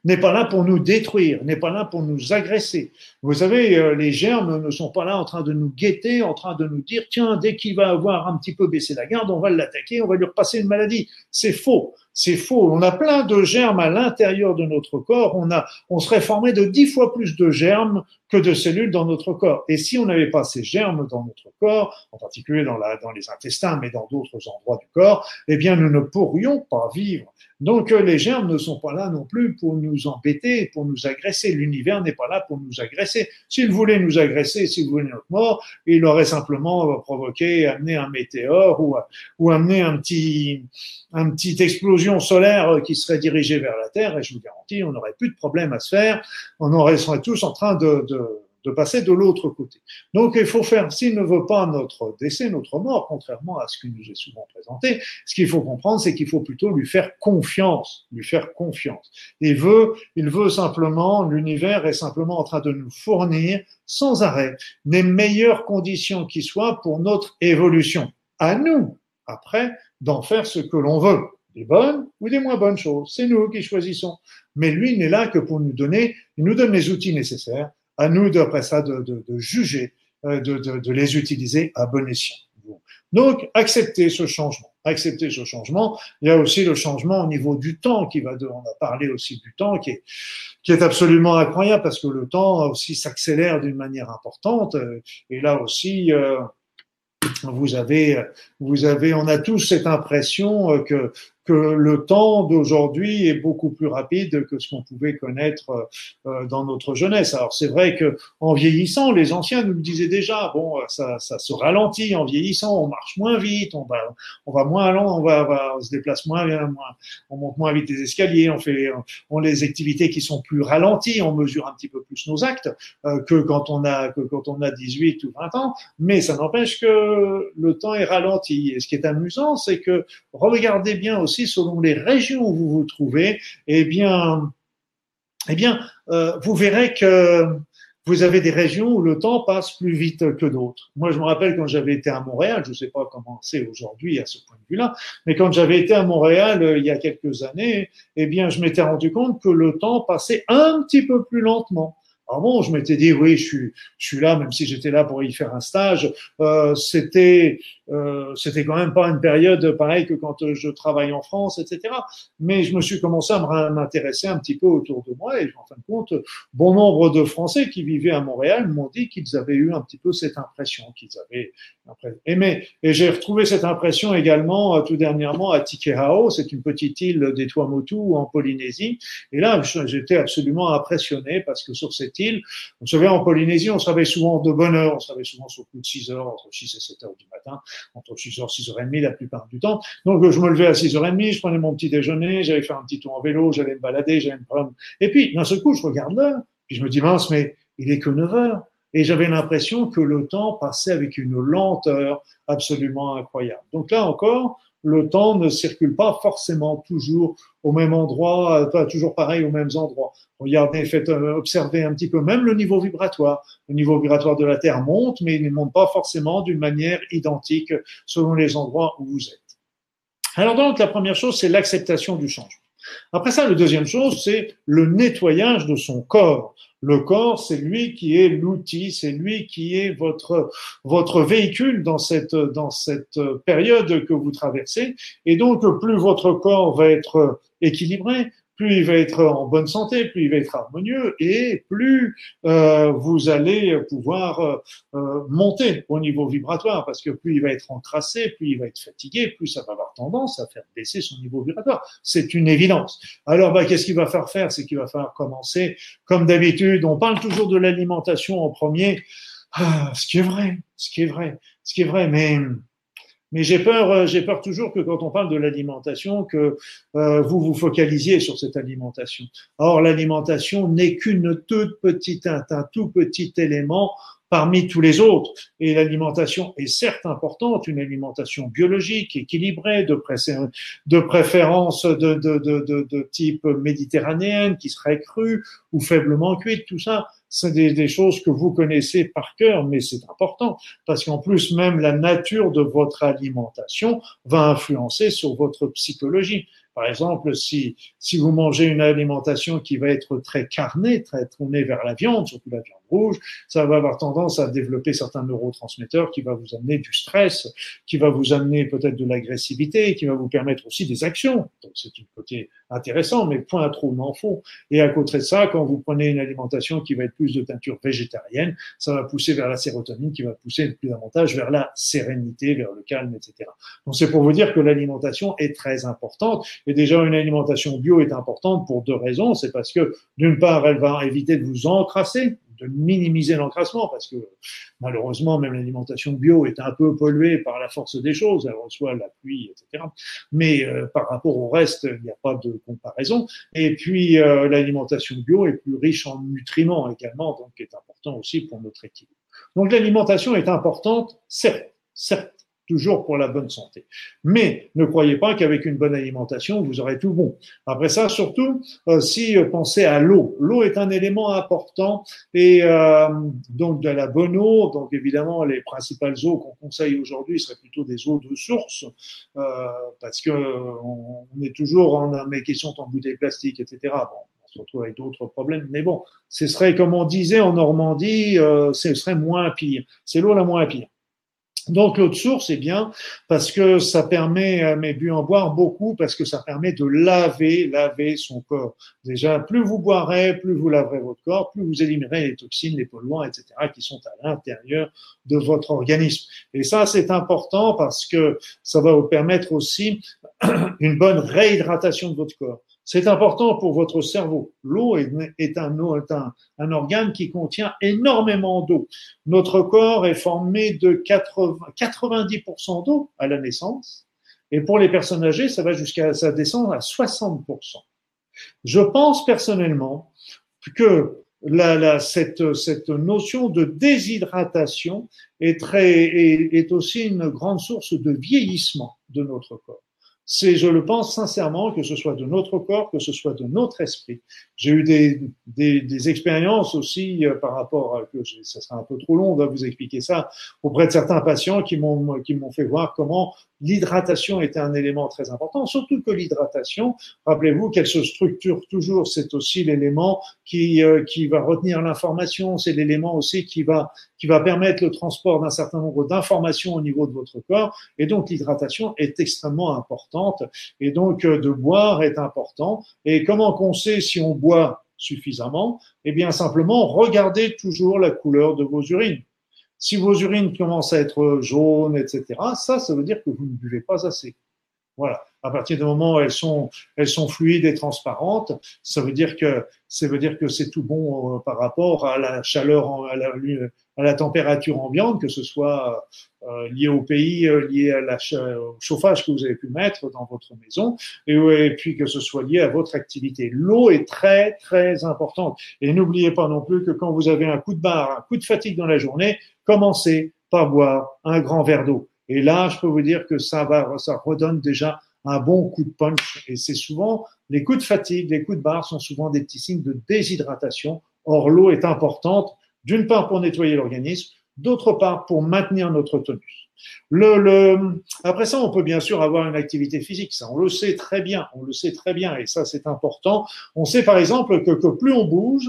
n'est pas là pour nous détruire, n'est pas là pour nous agresser. Vous savez, les germes ne sont pas là en train de nous guetter, en train de nous dire, tiens, dès qu'il va avoir un petit peu baissé la garde, on va l'attaquer, on va lui repasser une maladie. C'est faux. C'est faux. On a plein de germes à l'intérieur de notre corps. On a, on serait formé de dix fois plus de germes que de cellules dans notre corps. Et si on n'avait pas ces germes dans notre corps, en particulier dans la, dans les intestins, mais dans d'autres endroits du corps, eh bien, nous ne pourrions pas vivre. Donc, les germes ne sont pas là non plus pour nous embêter, pour nous agresser. L'univers n'est pas là pour nous agresser. S'il voulait nous agresser, s'il voulait notre mort, il aurait simplement provoqué, amené un météore ou, ou amené un petit, un petit explosion solaire qui serait dirigée vers la Terre. Et je vous garantis, on n'aurait plus de problème à se faire. On aurait, serait tous en train de, de, de passer de l'autre côté. Donc, il faut faire, s'il ne veut pas notre décès, notre mort, contrairement à ce qui nous est souvent présenté, ce qu'il faut comprendre, c'est qu'il faut plutôt lui faire confiance, lui faire confiance. Il veut, il veut simplement, l'univers est simplement en train de nous fournir sans arrêt les meilleures conditions qui soient pour notre évolution. À nous, après, d'en faire ce que l'on veut. Des bonnes ou des moins bonnes choses. C'est nous qui choisissons. Mais lui n'est là que pour nous donner, il nous donne les outils nécessaires. À nous, d'après ça, de, de, de juger, de, de, de les utiliser à bon escient. Donc, accepter ce changement. Accepter ce changement. Il y a aussi le changement au niveau du temps qui va de, on a parlé aussi du temps qui est, qui est absolument incroyable parce que le temps aussi s'accélère d'une manière importante. Et là aussi, euh, vous avez, vous avez, on a tous cette impression que, que le temps d'aujourd'hui est beaucoup plus rapide que ce qu'on pouvait connaître dans notre jeunesse. Alors c'est vrai que en vieillissant, les anciens nous le disaient déjà. Bon, ça, ça se ralentit en vieillissant, on marche moins vite, on va, on va moins lent, on va, va, on se déplace moins, moins, on monte moins vite les escaliers, on fait, on les activités qui sont plus ralenties, on mesure un petit peu plus nos actes euh, que quand on a, que quand on a dix-huit ou vingt ans. Mais ça n'empêche que le temps est ralenti. Et ce qui est amusant, c'est que regardez bien aussi selon les régions où vous vous trouvez, eh bien, eh bien euh, vous verrez que vous avez des régions où le temps passe plus vite que d'autres. Moi, je me rappelle quand j'avais été à Montréal, je ne sais pas comment c'est aujourd'hui à ce point de vue-là, mais quand j'avais été à Montréal euh, il y a quelques années, eh bien, je m'étais rendu compte que le temps passait un petit peu plus lentement. Alors bon, je m'étais dit, oui, je suis, je suis là, même si j'étais là pour y faire un stage, euh, c'était, euh, c'était quand même pas une période pareille que quand je travaille en France, et cetera. Mais je me suis commencé à m'intéresser un petit peu autour de moi et en fin de compte, bon nombre de Français qui vivaient à Montréal m'ont dit qu'ils avaient eu un petit peu cette impression qu'ils avaient aimé. Et j'ai retrouvé cette impression également tout dernièrement à Tikehau, c'est une petite île des Tuamotu en Polynésie. Et là, j'étais absolument impressionné parce que sur cette île. Vous savez, en Polynésie, on se réveille souvent de bonne heure, on se réveille souvent sur plus de six heures, entre six et sept heures du matin, entre six heures, six heures trente la plupart du temps. Donc, je me levais à six heures trente, je prenais mon petit déjeuner, j'allais faire un petit tour en vélo, j'allais me balader, j'allais me prendre. Et puis, d'un seul coup, je regarde l'heure, puis je me dis, mince, mais il est que neuf heures. Et j'avais l'impression que le temps passait avec une lenteur absolument incroyable. Donc là encore, le temps ne circule pas forcément toujours au même endroit, pas toujours pareil aux mêmes endroits. Regardez, faites observer un petit peu, même le niveau vibratoire. Le niveau vibratoire de la Terre monte, mais il ne monte pas forcément d'une manière identique selon les endroits où vous êtes. Alors donc, la première chose, c'est l'acceptation du changement. Après ça, la deuxième chose, c'est le nettoyage de son corps. Le corps, c'est lui qui est l'outil, c'est lui qui est votre votre véhicule dans cette dans cette période que vous traversez. Et donc, plus votre corps va être équilibré, plus il va être en bonne santé, plus il va être harmonieux et plus euh, vous allez pouvoir euh, monter au niveau vibratoire parce que plus il va être encrassé, plus il va être fatigué, plus ça va avoir tendance à faire baisser son niveau vibratoire. C'est une évidence. Alors, bah, qu'est-ce qu'il va falloir faire? C'est qu'il va falloir commencer, comme d'habitude, on parle toujours de l'alimentation en premier, ah, ce qui est vrai, ce qui est vrai, ce qui est vrai, mais... Mais j'ai peur, j'ai peur toujours que quand on parle de l'alimentation, que euh, vous vous focalisiez sur cette alimentation. Or, l'alimentation n'est qu'une toute petite, un, un tout petit élément parmi tous les autres. Et l'alimentation est certes importante, une alimentation biologique, équilibrée, de, pré de préférence de, de, de, de, de type méditerranéenne, qui serait crue ou faiblement cuite, tout ça. C'est des, des choses que vous connaissez par cœur, mais c'est important parce qu'en plus, même la nature de votre alimentation va influencer sur votre psychologie. Par exemple, si si vous mangez une alimentation qui va être très carnée, très tournée vers la viande, surtout la viande, rouge, ça va avoir tendance à développer certains neurotransmetteurs qui va vous amener du stress, qui va vous amener peut-être de l'agressivité, qui va vous permettre aussi des actions. Donc, c'est un côté intéressant, mais point trop n'en fond. Et à côté de ça, quand vous prenez une alimentation qui va être plus de teinture végétarienne, ça va pousser vers la sérotonine, qui va pousser plus davantage vers la sérénité, vers le calme, et cetera. Donc, c'est pour vous dire que l'alimentation est très importante. Et déjà, une alimentation bio est importante pour deux raisons. C'est parce que, d'une part, elle va éviter de vous encrasser, de minimiser l'encrassement, parce que malheureusement, même l'alimentation bio est un peu polluée par la force des choses, elle reçoit la pluie, et cetera. Mais euh, par rapport au reste, il n'y a pas de comparaison. Et puis, euh, l'alimentation bio est plus riche en nutriments également, donc est important aussi pour notre équilibre. Donc, l'alimentation est importante, certes, certes. Toujours pour la bonne santé. Mais ne croyez pas qu'avec une bonne alimentation, vous aurez tout bon. Après ça, surtout, euh, si euh, pensez à l'eau. L'eau est un élément important et euh, donc de la bonne eau. Donc évidemment, les principales eaux qu'on conseille aujourd'hui seraient plutôt des eaux de source euh, parce que on, on est toujours en mais qui sont en bouteilles plastiques, et cetera. Bon, on se retrouve avec d'autres problèmes. Mais bon, ce serait, comme on disait en Normandie, euh, ce serait moins pire. C'est l'eau la moins pire. Donc l'eau de source, eh bien, parce que ça permet, mais bu en boire beaucoup, parce que ça permet de laver, laver son corps. Déjà, plus vous boirez, plus vous laverez votre corps, plus vous éliminer les toxines, les polluants, et cetera, qui sont à l'intérieur de votre organisme. Et ça, c'est important parce que ça va vous permettre aussi une bonne réhydratation de votre corps. C'est important pour votre cerveau. L'eau est, est, un, est un, un organe qui contient énormément d'eau. Notre corps est formé de quatre-vingts, quatre-vingt-dix pour cent d'eau à la naissance. Et pour les personnes âgées, ça va jusqu'à, ça descend à soixante pour cent. Je pense personnellement que la, la, cette, cette notion de déshydratation est, très, est, est aussi une grande source de vieillissement de notre corps. C'est, je le pense sincèrement, que ce soit de notre corps, que ce soit de notre esprit. J'ai eu des, des, des expériences aussi euh, par rapport, à, que je, ça sera un peu trop long de vous expliquer ça, auprès de certains patients qui m'ont, qui m'ont fait voir comment l'hydratation était un élément très important, surtout que l'hydratation, rappelez-vous qu'elle se structure toujours, c'est aussi l'élément qui, euh, qui va retenir l'information, c'est l'élément aussi qui va, qui va permettre le transport d'un certain nombre d'informations au niveau de votre corps, et donc l'hydratation est extrêmement importante. Et donc, de boire est important. Et comment qu'on sait si on boit suffisamment? Eh bien, simplement, regardez toujours la couleur de vos urines. Si vos urines commencent à être jaunes, et cetera, ça, ça veut dire que vous ne buvez pas assez. Voilà. À partir du moment où elles sont, elles sont fluides et transparentes, ça veut dire que, ça veut dire que c'est tout bon par rapport à la chaleur, à la, à la température ambiante, que ce soit euh, lié au pays, euh, lié à la, au chauffage que vous avez pu mettre dans votre maison, et, et puis que ce soit lié à votre activité. L'eau est très, très importante. Et n'oubliez pas non plus que quand vous avez un coup de barre, un coup de fatigue dans la journée, commencez par boire un grand verre d'eau. Et là, je peux vous dire que ça va, ça redonne déjà un bon coup de punch. Et c'est souvent, les coups de fatigue, les coups de barre sont souvent des petits signes de déshydratation. Or, l'eau est importante, d'une part pour nettoyer l'organisme, d'autre part pour maintenir notre tonus. Le, le, après ça, on peut bien sûr avoir une activité physique. Ça, on le sait très bien. On le sait très bien. Et ça, c'est important. On sait, par exemple, que, que plus on bouge,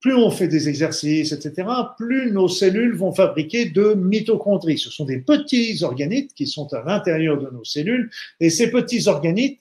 plus on fait des exercices, et cetera, plus nos cellules vont fabriquer de mitochondries. Ce sont des petits organites qui sont à l'intérieur de nos cellules, et ces petits organites,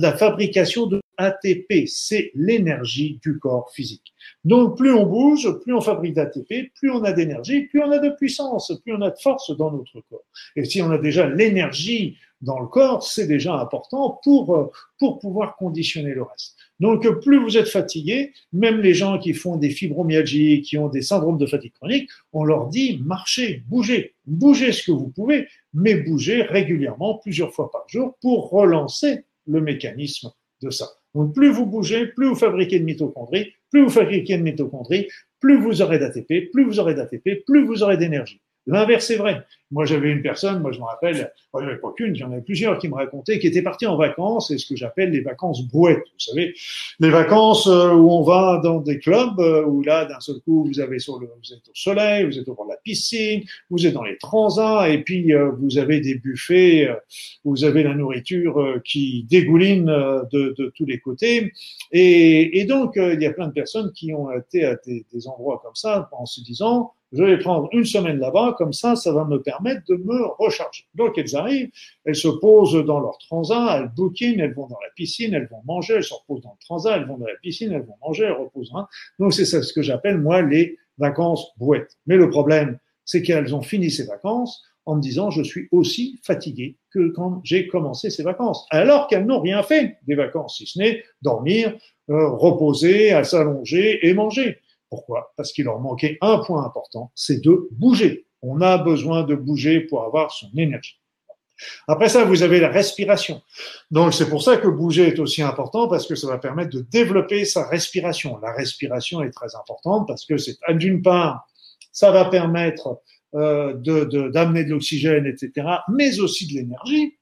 la fabrication de A T P, c'est l'énergie du corps physique. Donc, plus on bouge, plus on fabrique d'A T P, plus on a d'énergie, plus on a de puissance, plus on a de force dans notre corps. Et si on a déjà l'énergie dans le corps, c'est déjà important pour, pour pouvoir conditionner le reste. Donc, plus vous êtes fatigué, même les gens qui font des fibromyalgies, qui ont des syndromes de fatigue chronique, on leur dit marchez, bougez, bougez ce que vous pouvez, mais bougez régulièrement, plusieurs fois par jour, pour relancer le mécanisme de ça. Donc, plus vous bougez, plus vous fabriquez de mitochondries, plus vous fabriquez de mitochondries, plus vous aurez d'A T P, plus vous aurez d'A T P, plus vous aurez d'énergie. L'inverse est vrai. Moi, j'avais une personne, moi je me rappelle, il n'y en avait pas qu'une, il y en avait plusieurs qui me racontaient, qui étaient partis en vacances, et ce que j'appelle les vacances brouettes, vous savez, les vacances où on va dans des clubs, où là, d'un seul coup, vous, avez sur le, vous êtes au soleil, vous êtes au bord de la piscine, vous êtes dans les transats, et puis vous avez des buffets, vous avez la nourriture qui dégouline de, de tous les côtés, et, et donc il y a plein de personnes qui ont été à des, des endroits comme ça en se disant, je vais prendre une semaine là-bas, comme ça, ça va me permettre de me recharger. Donc, elles arrivent, elles se posent dans leur transat, elles bouquinent, elles vont dans la piscine, elles vont manger, elles se reposent dans le transat, elles vont dans la piscine, elles vont manger, elles reposent. Hein. Donc, c'est ça ce que j'appelle, moi, les vacances brouettes. Mais le problème, c'est qu'elles ont fini ces vacances en me disant « je suis aussi fatigué que quand j'ai commencé ces vacances », alors qu'elles n'ont rien fait des vacances, si ce n'est dormir, euh, reposer, s'allonger et manger. Pourquoi ? Parce qu'il leur manquait un point important, c'est de bouger. On a besoin de bouger pour avoir son énergie. Après ça, vous avez la respiration. Donc, c'est pour ça que bouger est aussi important, parce que ça va permettre de développer sa respiration. La respiration est très importante parce que c'est, d'une part, ça va permettre euh, de, de, d'amener de l'oxygène, et cetera, mais aussi de l'énergie.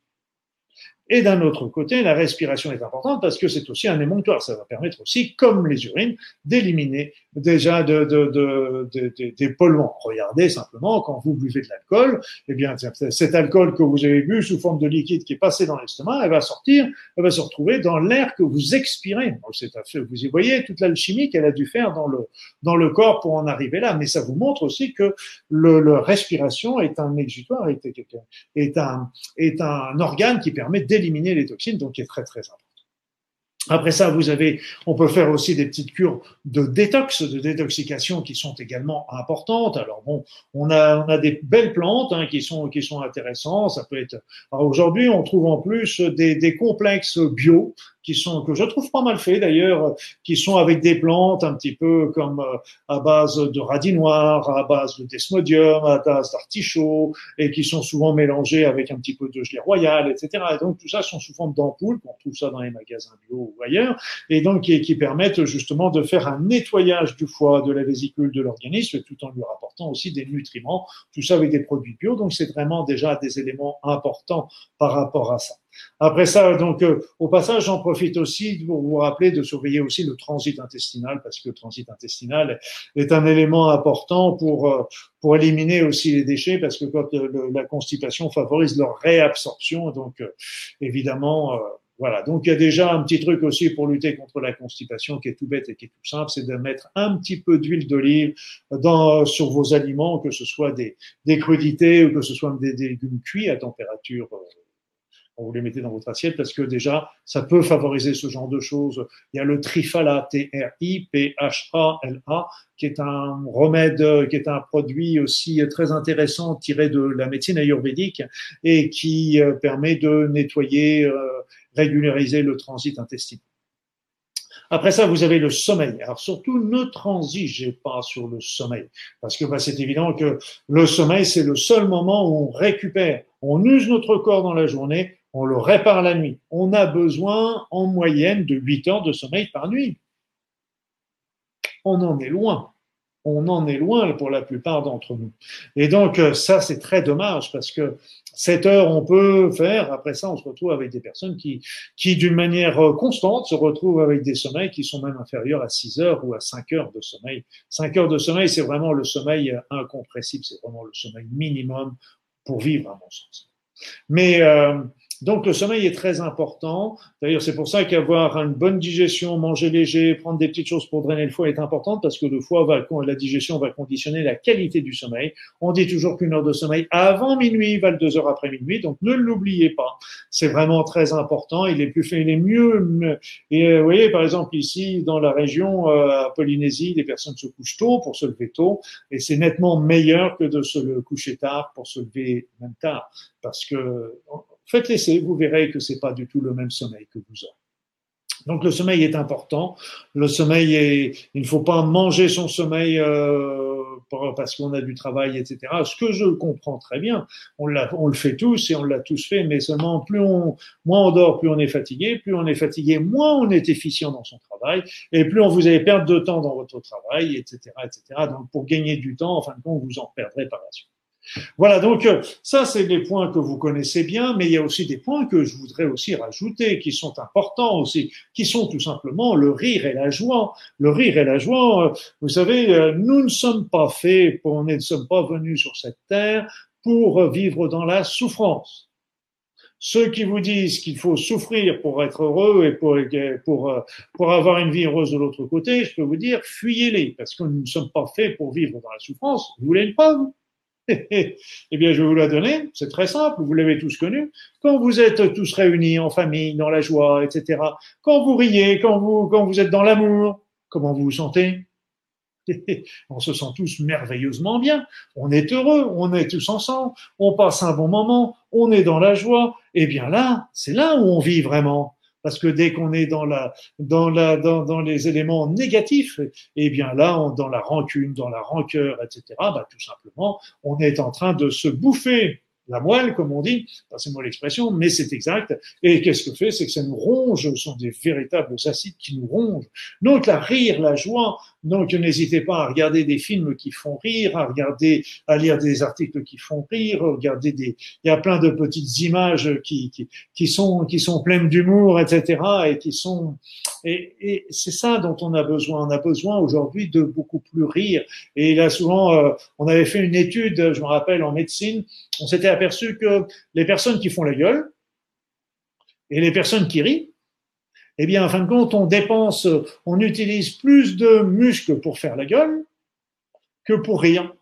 Et d'un autre côté, la respiration est importante parce que c'est aussi un émonctoire. Ça va permettre aussi, comme les urines, d'éliminer déjà de, de, de, de, de, des polluants. Regardez simplement, quand vous buvez de l'alcool, eh bien, cet alcool que vous avez bu sous forme de liquide qui est passé dans l'estomac, elle va sortir, elle va se retrouver dans l'air que vous expirez. Donc, c'est un fait. Vous y voyez toute l'alchimie qu'elle a dû faire dans le, dans le corps pour en arriver là. Mais ça vous montre aussi que le, la respiration est un exutoire, est, est, est, un, est un organe qui permet d'éliminer éliminer les toxines, donc qui est très très important. Après ça, vous avez, on peut faire aussi des petites cures de détox, de détoxication qui sont également importantes. Alors bon, on a on a des belles plantes hein, qui sont qui sont intéressantes. Ça peut être. Alors aujourd'hui, on trouve en plus des des complexes bio qui sont que je trouve pas mal faits d'ailleurs, qui sont avec des plantes un petit peu comme euh, à base de radis noir, à base de desmodium, à base d'artichaut, et qui sont souvent mélangés avec un petit peu de gelée royale, et cetera. Et donc tout ça sont sous forme d'ampoules, on trouve ça dans les magasins bio ou ailleurs, et donc qui, qui permettent justement de faire un nettoyage du foie, de la vésicule, de l'organisme, tout en lui rapportant aussi des nutriments, tout ça avec des produits bio. Donc c'est vraiment déjà des éléments importants par rapport à ça. Après ça, donc, euh, au passage, j'en profite aussi pour vous rappeler de surveiller aussi le transit intestinal, parce que le transit intestinal est un élément important pour euh, pour éliminer aussi les déchets, parce que quand euh, le, la constipation favorise leur réabsorption, donc euh, évidemment, euh, voilà. Donc il y a déjà un petit truc aussi pour lutter contre la constipation qui est tout bête et qui est tout simple, c'est de mettre un petit peu d'huile d'olive dans sur vos aliments, que ce soit des des crudités ou que ce soit des, des légumes cuits à température. Euh, Quand vous les mettez dans votre assiette, parce que déjà, ça peut favoriser ce genre de choses. Il y a le triphala, T R I P H A L A, qui est un remède, qui est un produit aussi très intéressant tiré de la médecine ayurvédique et qui permet de nettoyer, régulariser le transit intestinal. Après ça, vous avez le sommeil. Alors surtout, ne transigez pas sur le sommeil, parce que bah, c'est évident que le sommeil, c'est le seul moment où on récupère. On use notre corps dans la journée, on le répare la nuit. On a besoin en moyenne de huit heures de sommeil par nuit. On en est loin. On en est loin pour la plupart d'entre nous. Et donc, ça, c'est très dommage parce que sept heures, on peut faire. Après ça, on se retrouve avec des personnes qui, qui d'une manière constante, se retrouvent avec des sommeils qui sont même inférieurs à six heures ou à cinq heures de sommeil. cinq heures de sommeil, c'est vraiment le sommeil incompressible. C'est vraiment le sommeil minimum pour vivre, à mon sens. Mais... Euh, Donc, le sommeil est très important. D'ailleurs, c'est pour ça qu'avoir une bonne digestion, manger léger, prendre des petites choses pour drainer le foie est important parce que le foie va, la digestion va conditionner la qualité du sommeil. On dit toujours qu'une heure de sommeil avant minuit valent deux heures après minuit. Donc, ne l'oubliez pas. C'est vraiment très important. Il est plus fait, il est mieux. Et vous voyez, par exemple, ici, dans la région, à Polynésie, les personnes se couchent tôt pour se lever tôt. Et c'est nettement meilleur que de se coucher tard pour se lever même tard. Parce que, faites l'essai, vous verrez que c'est pas du tout le même sommeil que vous aurez. Donc le sommeil est important. Le sommeil est, il ne faut pas manger son sommeil euh, parce qu'on a du travail, et cetera. Ce que je comprends très bien, on, l'a, on le fait tous et on l'a tous fait, mais seulement plus on, moins on dort, plus on est fatigué, plus on est fatigué, moins on est efficient dans son travail et plus on vous allez perdre de temps dans votre travail, et cetera, et cetera. Donc pour gagner du temps, en fin de compte, vous en perdrez par la suite. Voilà, donc ça, c'est des points que vous connaissez bien, mais il y a aussi des points que je voudrais aussi rajouter, qui sont importants aussi, qui sont tout simplement le rire et la joie. Le rire et la joie, vous savez, nous ne sommes pas faits, pour, nous ne sommes pas venus sur cette terre pour vivre dans la souffrance. Ceux qui vous disent qu'il faut souffrir pour être heureux et pour, pour, pour avoir une vie heureuse de l'autre côté, je peux vous dire, fuyez-les, parce que nous ne sommes pas faits pour vivre dans la souffrance. Vous voulez une preuve ? Eh bien, je vais vous la donner, c'est très simple, vous l'avez tous connu. Quand vous êtes tous réunis en famille, dans la joie, et cetera, quand vous riez, quand vous, quand vous êtes dans l'amour, comment vous vous sentez ? On se sent tous merveilleusement bien, on est heureux, on est tous ensemble, on passe un bon moment, on est dans la joie, et bien là, c'est là où on vit vraiment. Parce que dès qu'on est dans la, dans la, dans, dans les éléments négatifs, eh bien là, on, dans la rancune, dans la rancœur, et cetera, bah, tout simplement, on est en train de se bouffer la moelle, comme on dit, passez-moi l'expression, mais c'est exact. Et qu'est-ce que fait? C'est que ça nous ronge, ce sont des véritables acides qui nous rongent. Donc, la rire, la joie, donc n'hésitez pas à regarder des films qui font rire, à regarder, à lire des articles qui font rire, regarder des, il y a plein de petites images qui, qui, qui sont, qui sont pleines d'humour, et cetera, et qui sont, et, et c'est ça dont on a besoin. On a besoin aujourd'hui de beaucoup plus rire. Et là, souvent, euh, on avait fait une étude, je me rappelle, en médecine, on s'était aperçu que les personnes qui font la gueule et les personnes qui rient, eh bien, en fin de compte, on dépense, on utilise plus de muscles pour faire la gueule que pour rire.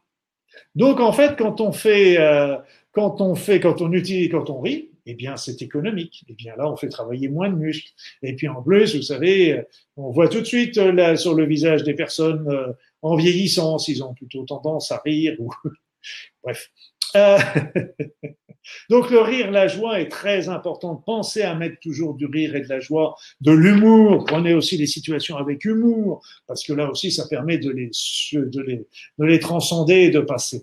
Donc, en fait, quand on fait, euh, quand on fait, quand on utilise, quand on rit, eh bien, c'est économique. Eh bien, là, on fait travailler moins de muscles. Et puis, en plus, vous savez, on voit tout de suite là sur le visage des personnes euh, en vieillissant, s'ils ont plutôt tendance à rire ou bref. Euh, donc le rire, la joie est très important. Pensez à mettre toujours du rire et de la joie, de l'humour. Prenez aussi les situations avec humour, parce que là aussi, ça permet de les, de les, de les transcender et de passer.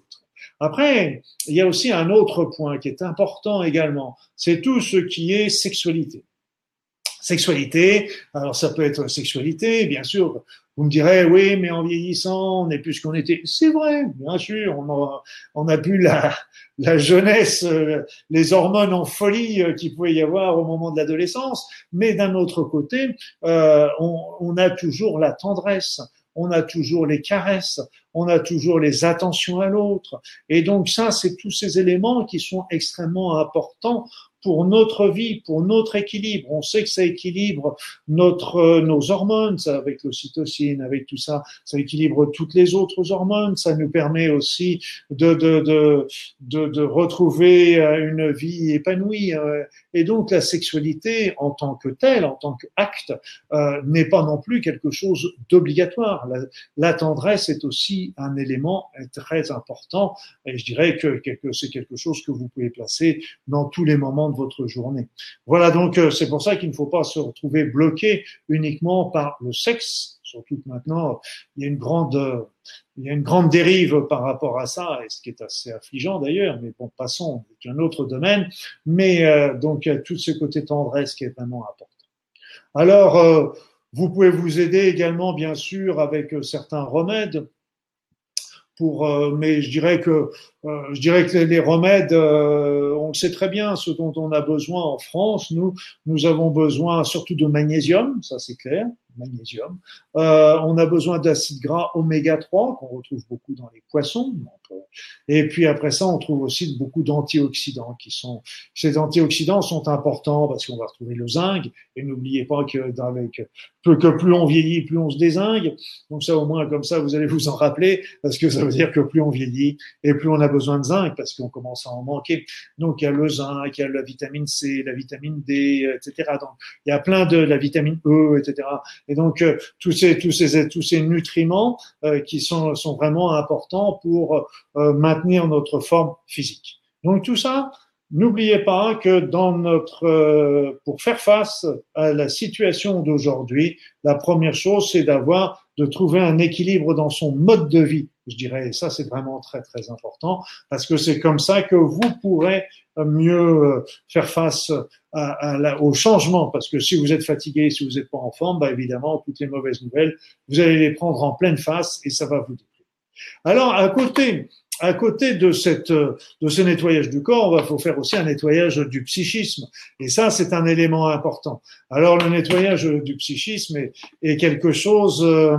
Après, il y a aussi un autre point qui est important également, c'est tout ce qui est sexualité. Sexualité, alors ça peut être sexualité, bien sûr. Vous me direz, oui, mais en vieillissant, on n'est plus ce qu'on était. C'est vrai, bien sûr, on a, on a plus la, la jeunesse, les hormones en folie qu'il pouvait y avoir au moment de l'adolescence. Mais d'un autre côté, euh, on, on a toujours la tendresse, on a toujours les caresses, on a toujours les attentions à l'autre. Et donc ça, c'est tous ces éléments qui sont extrêmement importants pour notre vie, pour notre équilibre. On sait que ça équilibre notre, euh, nos hormones, ça, avec l'ocytocine, avec tout ça, ça équilibre toutes les autres hormones, ça nous permet aussi de, de, de, de, de retrouver une vie épanouie. Et donc, la sexualité, en tant que telle, en tant qu'acte, euh, n'est pas non plus quelque chose d'obligatoire. La, la tendresse est aussi un élément très important, et je dirais que, que c'est quelque chose que vous pouvez placer dans tous les moments de votre journée. Voilà, donc euh, c'est pour ça qu'il ne faut pas se retrouver bloqué uniquement par le sexe, surtout que maintenant il y a une grande euh, il y a une grande dérive par rapport à ça, et ce qui est assez affligeant d'ailleurs, mais bon, passons, c'est un autre domaine, mais euh, donc euh, tout ce côté tendresse qui est vraiment important. Alors euh, vous pouvez vous aider également bien sûr avec euh, certains remèdes pour euh, mais je dirais que euh, je dirais que les, les remèdes euh, on sait très bien ce dont on a besoin en France. Nous, nous avons besoin surtout de magnésium, ça c'est clair, magnésium. Euh, on a besoin d'acides gras oméga trois qu'on retrouve beaucoup dans les poissons. Et puis après ça, on trouve aussi beaucoup d'antioxydants qui sont. Ces antioxydants sont importants parce qu'on va retrouver le zinc. Et n'oubliez pas que, dans, avec, que plus on vieillit, plus on se dézingue. Donc ça, au moins comme ça, vous allez vous en rappeler, parce que ça veut dire que plus on vieillit et plus on a besoin de zinc parce qu'on commence à en manquer. Donc il y a le zinc, il y a la vitamine C, la vitamine D, et cetera. Donc, il y a plein de la vitamine E, et cetera. Et donc euh, tous ces tous ces tous ces nutriments euh, qui sont sont vraiment importants pour euh, maintenir notre forme physique. Donc tout ça, n'oubliez pas que dans notre euh, pour faire face à la situation d'aujourd'hui, la première chose c'est d'avoir de trouver un équilibre dans son mode de vie. Je dirais, ça c'est vraiment très très important, parce que c'est comme ça que vous pourrez mieux faire face à, à la, au changement, parce que si vous êtes fatigué, si vous n'êtes pas en forme, bah évidemment toutes les mauvaises nouvelles, vous allez les prendre en pleine face et ça va vous détruire. Alors à côté à côté de cette, de ce nettoyage du corps, il faut faire aussi un nettoyage du psychisme. Et ça, c'est un élément important. Alors, le nettoyage du psychisme est, est quelque chose euh,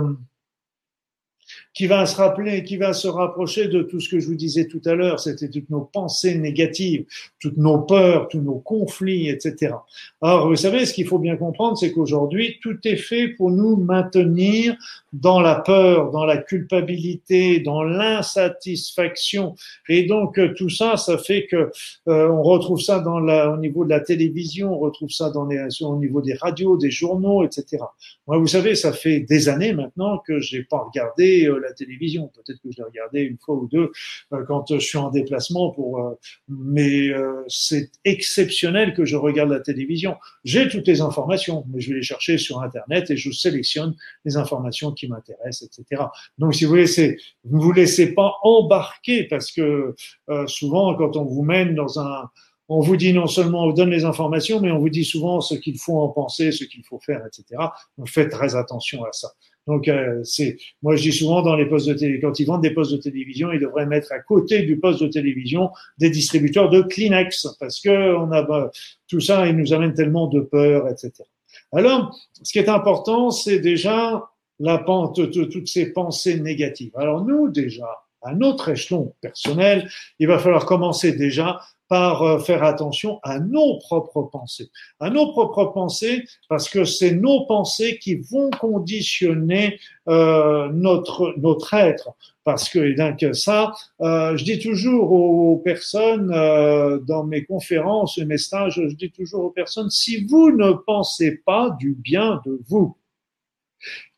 qui va se rappeler, qui va se rapprocher de tout ce que je vous disais tout à l'heure. C'était toutes nos pensées négatives, toutes nos peurs, tous nos conflits, et cetera. Alors, vous savez, ce qu'il faut bien comprendre, c'est qu'aujourd'hui, tout est fait pour nous maintenir dans la peur, dans la culpabilité, dans l'insatisfaction, et donc tout ça, ça fait que euh, on retrouve ça dans la, au niveau de la télévision, on retrouve ça dans les, au niveau des radios, des journaux, et cetera. Moi, vous savez, ça fait des années maintenant que j'ai pas regardé euh, la télévision. Peut-être que je l'ai regardé une fois ou deux euh, quand je suis en déplacement, pour, euh, mais euh, c'est exceptionnel que je regarde la télévision. J'ai toutes les informations, mais je vais les chercher sur Internet et je sélectionne les informations qui m'intéresse, et cetera. Donc, si vous laissez, vous vous laissez pas embarquer, parce que euh, souvent, quand on vous mène dans un, on vous dit non seulement on vous donne les informations, mais on vous dit souvent ce qu'il faut en penser, ce qu'il faut faire, et cetera. Donc, faites très attention à ça. Donc, euh, c'est, moi, je dis souvent dans les postes de télé, quand ils vendent des postes de télévision, ils devraient mettre à côté du poste de télévision des distributeurs de Kleenex, parce que on a bah, tout ça, il nous amène tellement de peur, et cetera. Alors, ce qui est important, c'est déjà la pente de toutes ces pensées négatives. Alors nous, déjà, à notre échelon personnel, il va falloir commencer déjà par faire attention à nos propres pensées. À nos propres pensées, parce que c'est nos pensées qui vont conditionner euh, notre notre être. Parce que, et donc ça, euh, je dis toujours aux personnes, euh, dans mes conférences, mes stages, je dis toujours aux personnes, si vous ne pensez pas du bien de vous,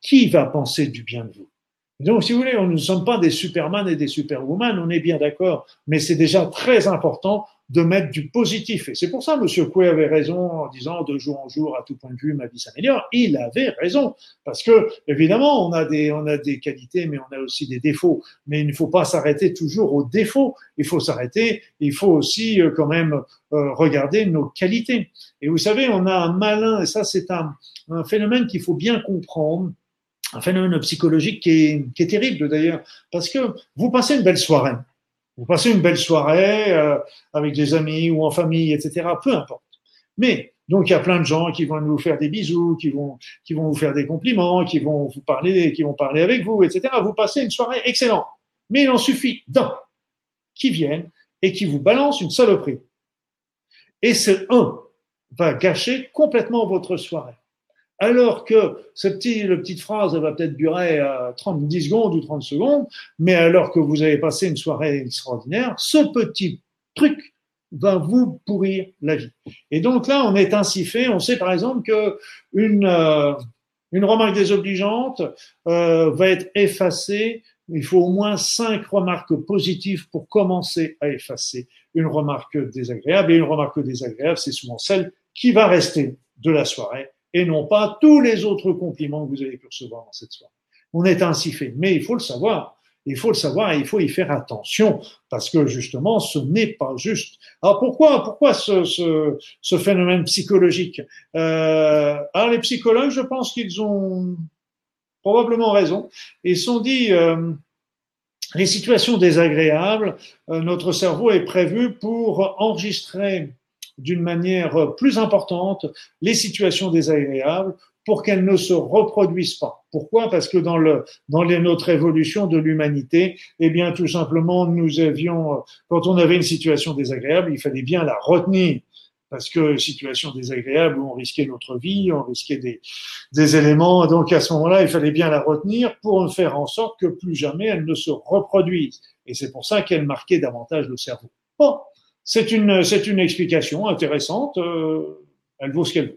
qui va penser du bien de vous? Donc, si vous voulez, nous ne sommes pas des Superman et des Superwoman, on est bien d'accord, mais c'est déjà très important de mettre du positif. Et c'est pour ça, Monsieur Coué avait raison en disant de jour en jour, à tout point de vue, ma vie s'améliore. Il avait raison, parce que évidemment, on a des, on a des qualités, mais on a aussi des défauts. Mais il ne faut pas s'arrêter toujours aux défauts. Il faut s'arrêter. Il faut aussi euh, quand même euh, regarder nos qualités. Et vous savez, on a un malin, et ça, c'est un un phénomène qu'il faut bien comprendre, un phénomène psychologique qui est, qui est terrible d'ailleurs, parce que vous passez une belle soirée, vous passez une belle soirée euh, avec des amis ou en famille, et cetera, peu importe. Mais donc il y a plein de gens qui vont vous faire des bisous, qui vont qui vont vous faire des compliments, qui vont vous parler, qui vont parler avec vous, et cetera. Vous passez une soirée excellente, mais il en suffit d'un qui vienne et qui vous balance une saloperie, et ce un va gâcher complètement votre soirée. Alors que ce petit, la petite phrase, elle va peut-être durer trente, dix secondes ou trente secondes, mais alors que vous avez passé une soirée extraordinaire, ce petit truc va vous pourrir la vie. Et donc là, on est ainsi fait. On sait par exemple que une, euh, une remarque désobligeante euh, va être effacée. Il faut au moins cinq remarques positives pour commencer à effacer une remarque désagréable. Et une remarque désagréable, c'est souvent celle qui va rester de la soirée, et non pas tous les autres compliments que vous avez pu recevoir dans cette soirée. On est ainsi fait, mais il faut le savoir, il faut le savoir et il faut y faire attention, parce que justement, ce n'est pas juste. Alors pourquoi, pourquoi ce, ce, ce phénomène psychologique? euh, Alors les psychologues, je pense qu'ils ont probablement raison. Ils se sont dit, euh, les situations désagréables, euh, notre cerveau est prévu pour enregistrer d'une manière plus importante les situations désagréables pour qu'elles ne se reproduisent pas. Pourquoi? Parce que dans le dans les, notre évolution de l'humanité, eh bien tout simplement nous avions, quand on avait une situation désagréable, il fallait bien la retenir, parce que situation désagréable où on risquait notre vie, on risquait des des éléments, donc à ce moment-là, il fallait bien la retenir pour faire en sorte que plus jamais elle ne se reproduise. Et c'est pour ça qu'elle marquait davantage le cerveau. Bon. C'est une, c'est une explication intéressante, euh, elle vaut ce qu'elle vaut.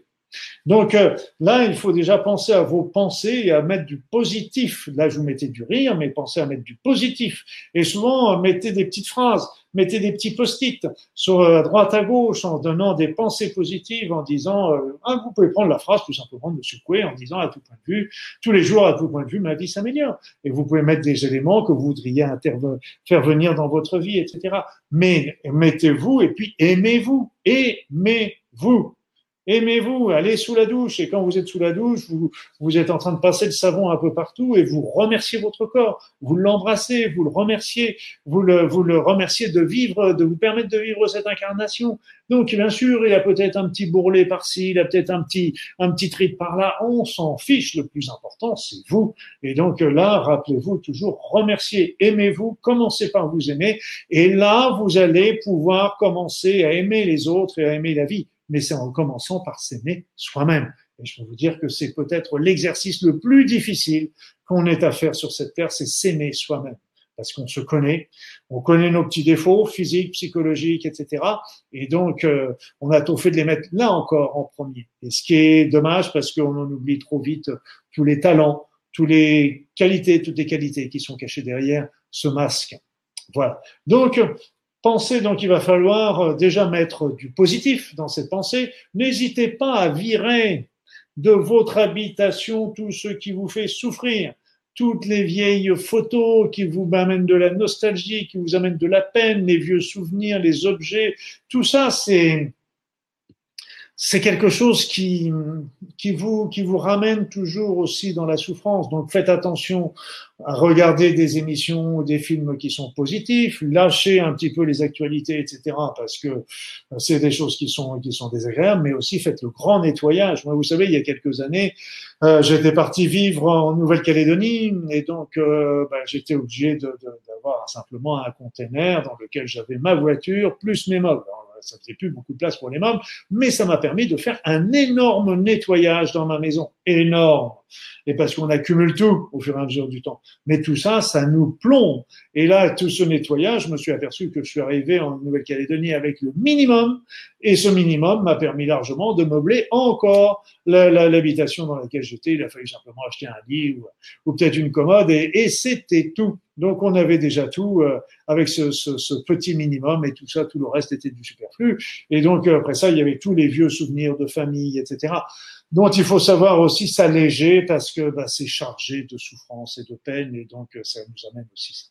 Donc euh, là, il faut déjà penser à vos pensées et à mettre du positif. Là, je vous mettais du rire, mais pensez à mettre du positif. Et souvent, euh, mettez des petites phrases, mettez des petits post-it sur euh, à droite à gauche, en donnant des pensées positives, en disant, euh, ah, vous pouvez prendre la phrase tout simplement de Monsieur Coué, en disant à tout point de vue, tous les jours à tout point de vue, ma vie s'améliore. Et vous pouvez mettre des éléments que vous voudriez faire venir dans votre vie, et cetera. Mais mettez-vous et puis aimez-vous, aimez-vous. Aimez-vous, allez sous la douche, et quand vous êtes sous la douche, vous, vous êtes en train de passer le savon un peu partout et vous remerciez votre corps, vous l'embrassez, vous le remerciez, vous le, vous le remerciez de vivre, de vous permettre de vivre cette incarnation. Donc, bien sûr, il a peut-être un petit bourrelet par-ci, il a peut-être un petit, un petit trip par-là, on s'en fiche, le plus important, c'est vous. Et donc là, rappelez-vous toujours, remerciez, aimez-vous, commencez par vous aimer, et là, vous allez pouvoir commencer à aimer les autres et à aimer la vie. Mais c'est en commençant par s'aimer soi-même. Et je peux vous dire que c'est peut-être l'exercice le plus difficile qu'on ait à faire sur cette terre, c'est s'aimer soi-même. Parce qu'on se connaît, on connaît nos petits défauts physiques, psychologiques, et cetera. Et donc, euh, on a tout fait de les mettre là encore en premier. Et ce qui est dommage, parce qu'on en oublie trop vite tous les talents, toutes les qualités, toutes les qualités qui sont cachées derrière ce masque. Voilà. Donc, pensez, donc il va falloir déjà mettre du positif dans cette pensée. N'hésitez pas à virer de votre habitation tout ce qui vous fait souffrir, toutes les vieilles photos qui vous amènent de la nostalgie, qui vous amènent de la peine, les vieux souvenirs, les objets, tout ça, c'est... c'est quelque chose qui, qui vous, qui vous ramène toujours aussi dans la souffrance. Donc, faites attention à regarder des émissions, des films qui sont positifs, lâchez un petit peu les actualités, et cetera, parce que c'est des choses qui sont, qui sont désagréables, mais aussi faites le grand nettoyage. Moi, vous savez, il y a quelques années, euh, j'étais parti vivre en Nouvelle-Calédonie, et donc, euh, bah, j'étais obligé de, de, d'avoir simplement un container dans lequel j'avais ma voiture plus mes meubles. Ça faisait plus beaucoup de place pour les meubles, mais ça m'a permis de faire un énorme nettoyage dans ma maison, énorme, et parce qu'on accumule tout au fur et à mesure du temps. Mais tout ça, ça nous plombe. Et là, tout ce nettoyage, je me suis aperçu que je suis arrivé en Nouvelle-Calédonie avec le minimum, et ce minimum m'a permis largement de meubler encore la, la, l'habitation dans laquelle j'étais. Il a fallu simplement acheter un lit ou, ou peut-être une commode, et, et c'était tout. Donc, on avait déjà tout euh, avec ce, ce, ce petit minimum, et tout ça, tout le reste était du superflu. Et donc, euh, après ça, il y avait tous les vieux souvenirs de famille, et cetera, dont il faut savoir aussi s'alléger, parce que bah, c'est chargé de souffrance et de peine, et donc euh, ça nous amène aussi ça.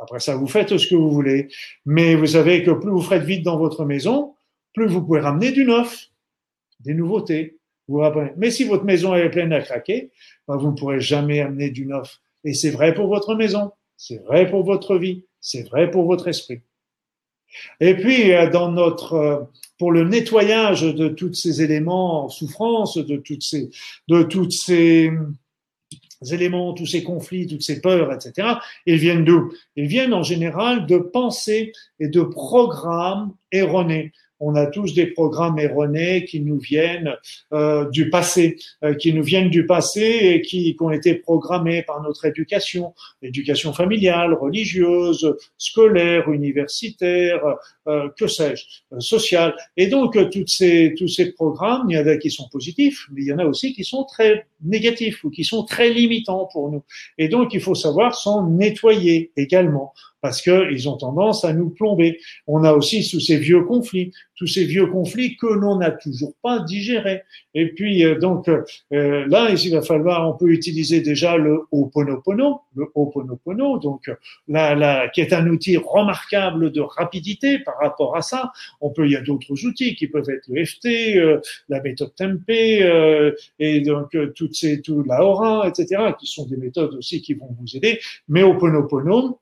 Après ça, vous faites ce que vous voulez, mais vous savez que plus vous ferez de vide dans votre maison, plus vous pouvez ramener du neuf, des nouveautés. Vous rappelez. Mais si votre maison est pleine à craquer, bah, vous ne pourrez jamais amener du neuf. Et c'est vrai pour votre maison. C'est vrai pour votre vie, c'est vrai pour votre esprit. Et puis, dans notre, pour le nettoyage de tous ces éléments en souffrance, de toutes ces, de toutes ces éléments, tous ces conflits, toutes ces peurs, et cetera, ils viennent d'où? Ils viennent en général de pensées et de programmes erronés. On a tous des programmes erronés qui nous viennent euh, du passé, euh, qui nous viennent du passé et qui, qui ont été programmés par notre éducation, éducation familiale, religieuse, scolaire, universitaire, euh, que sais-je, euh, sociale. Et donc, euh, toutes ces, tous ces programmes, il y en a qui sont positifs, mais il y en a aussi qui sont très négatifs ou qui sont très limitants pour nous. Et donc, il faut savoir s'en nettoyer également, parce que ils ont tendance à nous plomber. On a aussi tous ces vieux conflits, tous ces vieux conflits que l'on n'a toujours pas digérés. Et puis, euh, donc, euh, là, il va falloir, on peut utiliser déjà le Ho'oponopono, le Ho'oponopono, donc, là, là, qui est un outil remarquable de rapidité par rapport à ça. On peut, il y a d'autres outils qui peuvent être le F T, euh, la méthode Tempé, euh, et donc, euh, toutes ces, tout la aura, et cetera, qui sont des méthodes aussi qui vont vous aider. Mais Ho'oponopono,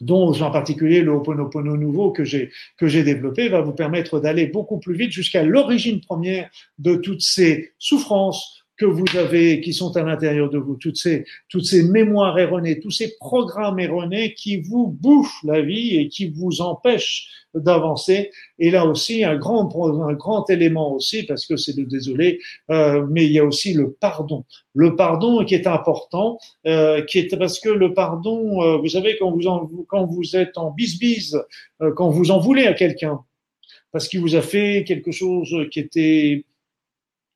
dont en particulier le Ho'oponopono nouveau que j'ai que j'ai développé, va vous permettre d'aller beaucoup plus vite jusqu'à l'origine première de toutes ces souffrances que vous avez, qui sont à l'intérieur de vous, toutes ces toutes ces mémoires erronées, tous ces programmes erronés qui vous bouffent la vie et qui vous empêchent d'avancer. Et là aussi, un grand un grand élément aussi, parce que c'est le désolé, euh, mais il y a aussi le pardon. Le pardon qui est important, euh, qui est parce que le pardon, euh, vous savez, quand vous en, quand vous êtes en bisbise, euh, quand vous en voulez à quelqu'un, parce qu'il vous a fait quelque chose qui était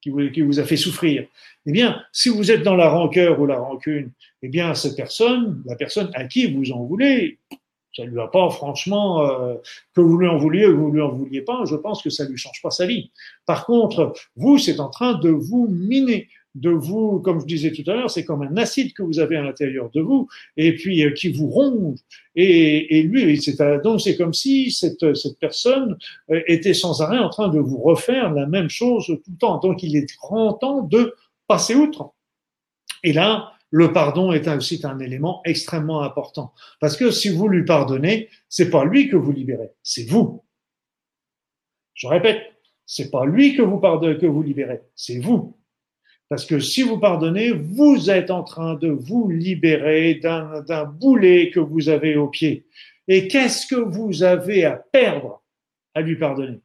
qui vous, qui vous a fait souffrir. Eh bien, si vous êtes dans la rancœur ou la rancune, eh bien, cette personne, la personne à qui vous en voulez, ça lui va pas, franchement, euh, que vous lui en vouliez ou que vous lui en vouliez pas, je pense que ça lui change pas sa vie. Par contre, vous, c'est en train de vous miner. de vous, comme je disais tout à l'heure, c'est comme un acide que vous avez à l'intérieur de vous et puis euh, qui vous ronge. Et, et lui, c'est à, donc c'est comme si cette, cette personne euh, était sans arrêt en train de vous refaire la même chose tout le temps. Donc il est grand temps de passer outre. Et là, le pardon est aussi un élément extrêmement important. Parce que si vous lui pardonnez, c'est pas lui que vous libérez, c'est vous. Je répète, c'est pas lui que vous pardonnez, que vous libérez, c'est vous. Parce que si vous pardonnez, vous êtes en train de vous libérer d'un, d'un boulet que vous avez au pied. Et qu'est-ce que vous avez à perdre à lui pardonner?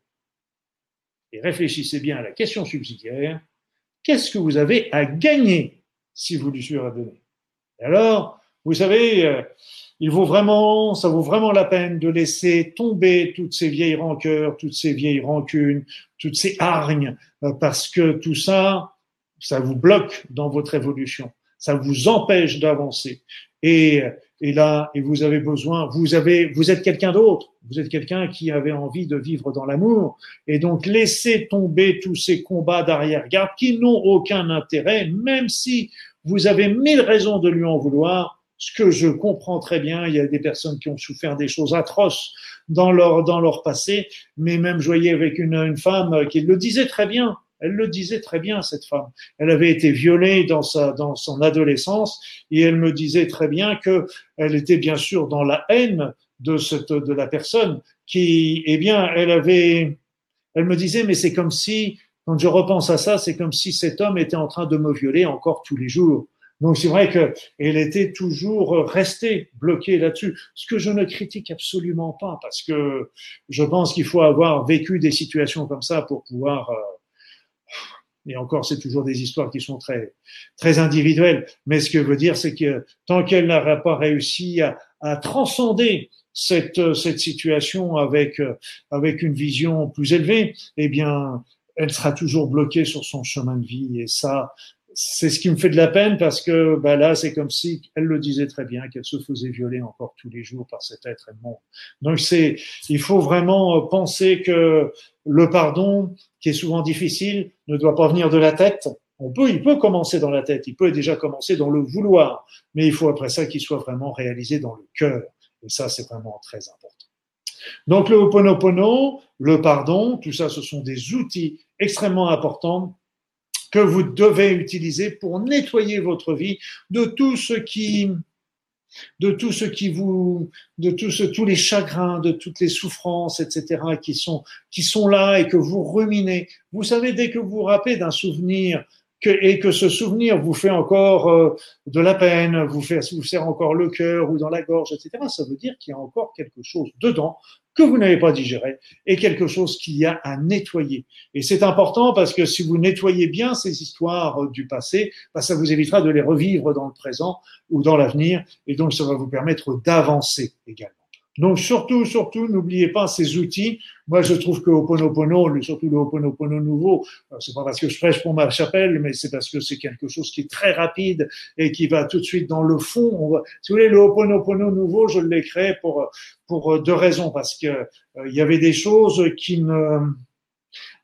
Et réfléchissez bien à la question subsidiaire. Qu'est-ce que vous avez à gagner si vous lui pardonnez? Et alors, vous savez, il vaut vraiment, ça vaut vraiment la peine de laisser tomber toutes ces vieilles rancœurs, toutes ces vieilles rancunes, toutes ces hargnes, parce que tout ça, ça vous bloque dans votre évolution, ça vous empêche d'avancer. Et, et là, et vous avez besoin, vous avez, vous êtes quelqu'un d'autre, vous êtes quelqu'un qui avait envie de vivre dans l'amour. Et donc, laissez tomber tous ces combats d'arrière-garde qui n'ont aucun intérêt, même si vous avez mille raisons de lui en vouloir. Ce que je comprends très bien, il y a des personnes qui ont souffert des choses atroces dans leur, dans leur passé. Mais même, je voyais avec une, une femme qui le disait très bien. Elle le disait très bien, cette femme. Elle avait été violée dans sa, dans son adolescence, et elle me disait très bien que elle était bien sûr dans la haine de cette, de la personne qui, eh bien, elle avait, elle me disait, mais c'est comme si, quand je repense à ça, c'est comme si cet homme était en train de me violer encore tous les jours. Donc c'est vrai qu'elle était toujours restée bloquée là-dessus, ce que je ne critique absolument pas, parce que je pense qu'il faut avoir vécu des situations comme ça pour pouvoir, et encore, c'est toujours des histoires qui sont très, très individuelles. Mais ce que veut dire, c'est que tant qu'elle n'aura pas réussi à, à transcender cette, cette situation avec, avec une vision plus élevée, eh bien, elle sera toujours bloquée sur son chemin de vie. Et ça, c'est ce qui me fait de la peine parce que, bah là, c'est comme si elle le disait très bien, qu'elle se faisait violer encore tous les jours par cet être immonde. Donc c'est, il faut vraiment penser que le pardon, qui est souvent difficile, ne doit pas venir de la tête. On peut, il peut commencer dans la tête, il peut déjà commencer dans le vouloir, mais il faut après ça qu'il soit vraiment réalisé dans le cœur. Et ça, c'est vraiment très important. Donc, le Ho'oponopono, le pardon, tout ça, ce sont des outils extrêmement importants que vous devez utiliser pour nettoyer votre vie de tout ce qui... de tout ce qui vous, de tout ce, tous les chagrins, de toutes les souffrances, et cetera, qui sont, qui sont là et que vous ruminez. Vous savez, dès que vous vous rappelez d'un souvenir que, et que ce souvenir vous fait encore euh, de la peine, vous fait, vous serre encore le cœur ou dans la gorge, et cetera, ça veut dire qu'il y a encore quelque chose dedans que vous n'avez pas digéré et quelque chose qu'il y a à nettoyer. Et c'est important parce que si vous nettoyez bien ces histoires du passé, bah ça vous évitera de les revivre dans le présent ou dans l'avenir et donc ça va vous permettre d'avancer également. Donc surtout, surtout, n'oubliez pas ces outils. Moi, je trouve que Ho'oponopono, surtout le Ho'oponopono nouveau, c'est pas parce que je prêche pour ma chapelle, mais c'est parce que c'est quelque chose qui est très rapide et qui va tout de suite dans le fond. On va, si vous voulez, le Ho'oponopono nouveau, je l'ai créé pour pour deux raisons, parce que euh, il y avait des choses qui me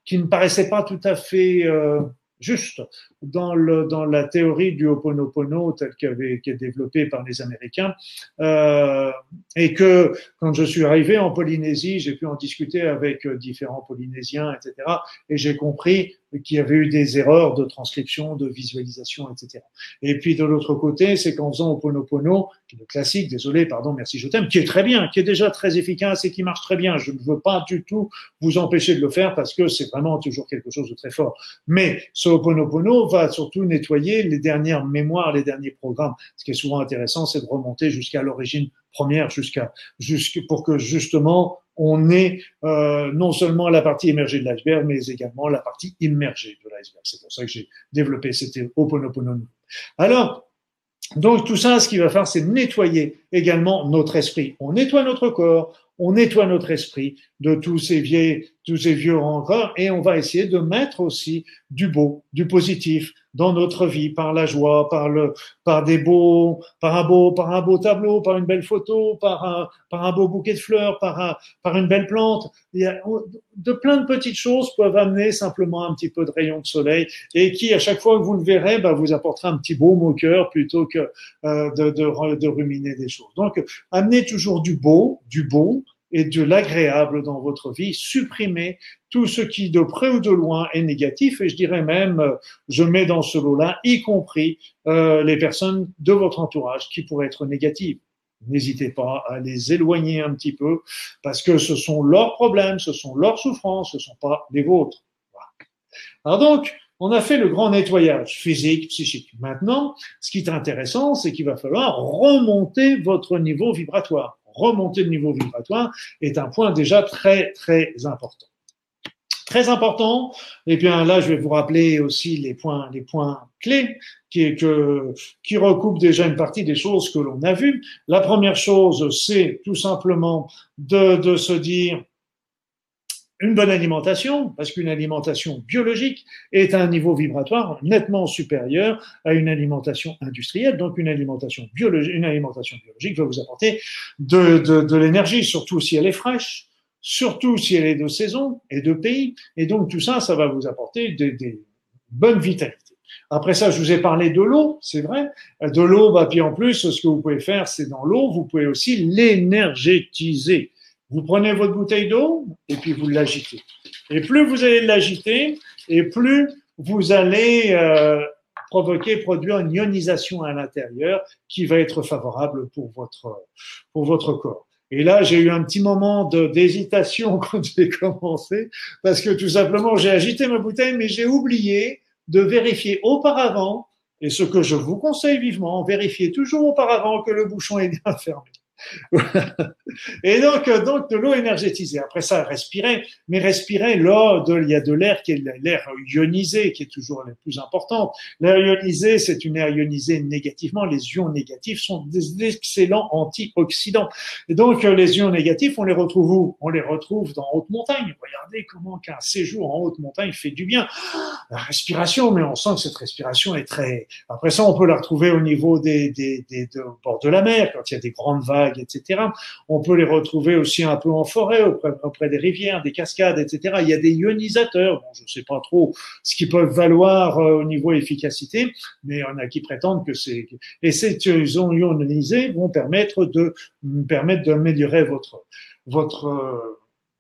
qui ne paraissaient pas tout à fait euh, juste dans le dans la théorie du Ho'oponopono telle qu'avait qui est développée par les Américains euh, et que quand je suis arrivé en Polynésie, j'ai pu en discuter avec différents Polynésiens, et cetera. Et j'ai compris qu'il y avait eu des erreurs de transcription, de visualisation, et cetera. Et puis de l'autre côté, c'est qu'en faisant Ho'oponopono, qui est le classique, désolé, pardon, merci, je t'aime, qui est très bien, qui est déjà très efficace et qui marche très bien. Je ne veux pas du tout vous empêcher de le faire parce que c'est vraiment toujours quelque chose de très fort. Mais ce Ho'oponopono va surtout nettoyer les dernières mémoires, les derniers programmes. Ce qui est souvent intéressant, c'est de remonter jusqu'à l'origine première, jusqu'à, jusqu'à pour que justement on ait euh, non seulement la partie émergée de l'iceberg, mais également la partie immergée de l'iceberg. C'est pour ça que j'ai développé cette Ho'oponopono. Alors, donc tout ça, ce qu'il va faire, c'est nettoyer également notre esprit. On nettoie notre corps, on nettoie notre esprit de tous ces vieilles, tous ces vieux rancœurs, et on va essayer de mettre aussi du beau, du positif dans notre vie, par la joie, par le, par des beaux, par un beau, par un beau tableau, par une belle photo, par un, par un beau bouquet de fleurs, par un, par une belle plante. Il y a, de plein de petites choses peuvent amener simplement un petit peu de rayon de soleil et qui, à chaque fois que vous le verrez, bah, vous apportera un petit baume au cœur plutôt que, euh, de, de, de ruminer des choses. Donc, amenez toujours du beau, du bon et de l'agréable dans votre vie, supprimer tout ce qui de près ou de loin est négatif, et je dirais même, je mets dans ce lot-là, y compris euh, les personnes de votre entourage qui pourraient être négatives. N'hésitez pas à les éloigner un petit peu, parce que ce sont leurs problèmes, ce sont leurs souffrances, ce ne sont pas les vôtres. Voilà. Alors donc, on a fait le grand nettoyage physique, psychique. Maintenant, ce qui est intéressant, c'est qu'il va falloir remonter votre niveau vibratoire. Remonter le niveau vibratoire est un point déjà très, très important. Très important, et bien là, je vais vous rappeler aussi les points, les points clés qui, est que, qui recoupent déjà une partie des choses que l'on a vues. La première chose, c'est tout simplement de, de se dire une bonne alimentation, parce qu'une alimentation biologique est à un niveau vibratoire nettement supérieur à une alimentation industrielle. Donc, une alimentation biologique, une alimentation biologique va vous apporter de, de, de l'énergie, surtout si elle est fraîche, surtout si elle est de saison et de pays. Et donc, tout ça, ça va vous apporter des, des bonnes vitalités. Après ça, je vous ai parlé de l'eau, c'est vrai. De l'eau, bah, puis en plus, ce que vous pouvez faire, c'est dans l'eau, vous pouvez aussi l'énergétiser. Vous prenez votre bouteille d'eau et puis vous l'agitez. Et plus vous allez l'agiter, et plus vous allez euh, provoquer, produire une ionisation à l'intérieur qui va être favorable pour votre, pour votre corps. Et là, j'ai eu un petit moment de, d'hésitation quand j'ai commencé, parce que tout simplement, j'ai agité ma bouteille, mais j'ai oublié de vérifier auparavant, et ce que je vous conseille vivement, vérifiez toujours auparavant que le bouchon est bien fermé. Voilà. Et donc, donc de l'eau énergétisée. Après ça, respirer, mais respirer, là, il y a de l'air qui est l'air ionisé, qui est toujours la plus importante. L'air ionisé, c'est une air ionisée négativement. Les ions négatifs sont des excellents antioxydants. Et donc, les ions négatifs, on les retrouve où? On les retrouve dans haute montagne. Regardez comment qu'un séjour en haute montagne fait du bien. La respiration, mais on sent que cette respiration est très. Après ça, on peut la retrouver au niveau des des des, des bords de la mer quand il y a des grandes vagues, et cetera. On peut les retrouver aussi un peu en forêt, auprès, auprès des rivières, des cascades, et cetera. Il y a des ionisateurs. Bon, je ne sais pas trop ce qu'ils peuvent valoir euh, au niveau efficacité, mais il y en a qui prétendent que c'est et ces ions ionisés vont permettre de permettre d'améliorer votre votre euh,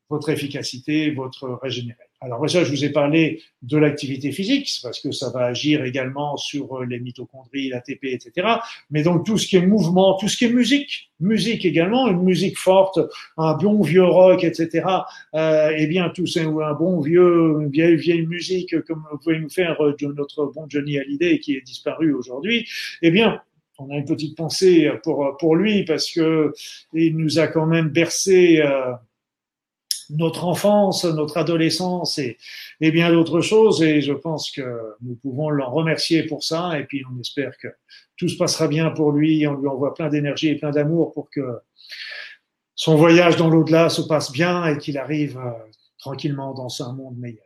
votre efficacité, votre régénération. Alors ça, je vous ai parlé de l'activité physique, parce que ça va agir également sur les mitochondries, l'A T P, et cetera. Mais donc tout ce qui est mouvement, tout ce qui est musique, musique également, une musique forte, un bon vieux rock, et cetera. Euh, eh bien, tout ça, ou un bon vieux, une vieille, vieille musique, comme vous pouvez nous faire de notre bon Johnny Hallyday qui est disparu aujourd'hui. Eh bien, on a une petite pensée pour pour lui, parce que il nous a quand même bercé. Euh, notre enfance, notre adolescence et, et bien d'autres choses, et je pense que nous pouvons l'en remercier pour ça, et puis on espère que tout se passera bien pour lui, on lui envoie plein d'énergie et plein d'amour pour que son voyage dans l'au-delà se passe bien et qu'il arrive euh, tranquillement dans un monde meilleur.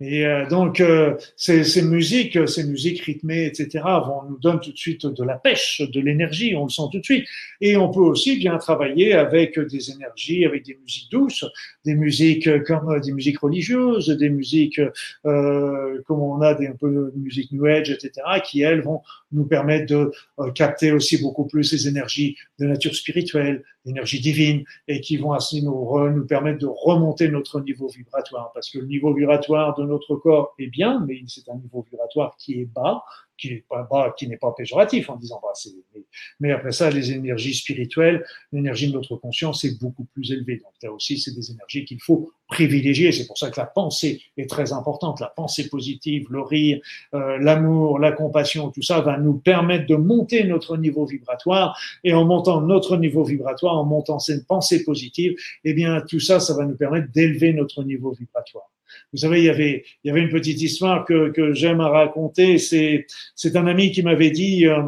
Et euh, donc euh, ces, ces musiques, ces musiques rythmées, et cetera, vont nous donner tout de suite de la pêche, de l'énergie, on le sent tout de suite. Et on peut aussi bien travailler avec des énergies, avec des musiques douces, des musiques comme euh, des musiques religieuses, des musiques euh, comme on a des un peu de musique New Age, et cetera, qui elles vont nous permettre de euh, capter aussi beaucoup plus ces énergies de nature spirituelle, d'énergie divine, et qui vont ainsi nous re, nous permettre de remonter notre niveau vibratoire, parce que le niveau vibratoire de notre corps est bien, mais c'est un niveau vibratoire qui est bas, qui n'est pas bas, qui n'est pas péjoratif en disant bas. Mais, mais après ça, les énergies spirituelles, l'énergie de notre conscience est beaucoup plus élevée. Donc là aussi, c'est des énergies qu'il faut privilégier. C'est pour ça que la pensée est très importante. La pensée positive, le rire, euh, l'amour, la compassion, tout ça va nous permettre de monter notre niveau vibratoire. Et en montant notre niveau vibratoire, en montant cette pensée positive, eh bien tout ça, ça va nous permettre d'élever notre niveau vibratoire. Vous savez, il y avait, il y avait une petite histoire que, que j'aime à raconter. C'est, c'est un ami qui m'avait dit, euh,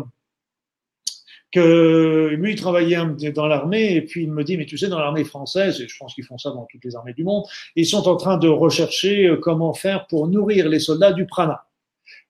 que lui, il travaillait dans l'armée, et puis il me dit, mais tu sais, dans l'armée française, et je pense qu'ils font ça dans toutes les armées du monde, ils sont en train de rechercher comment faire pour nourrir les soldats du prana.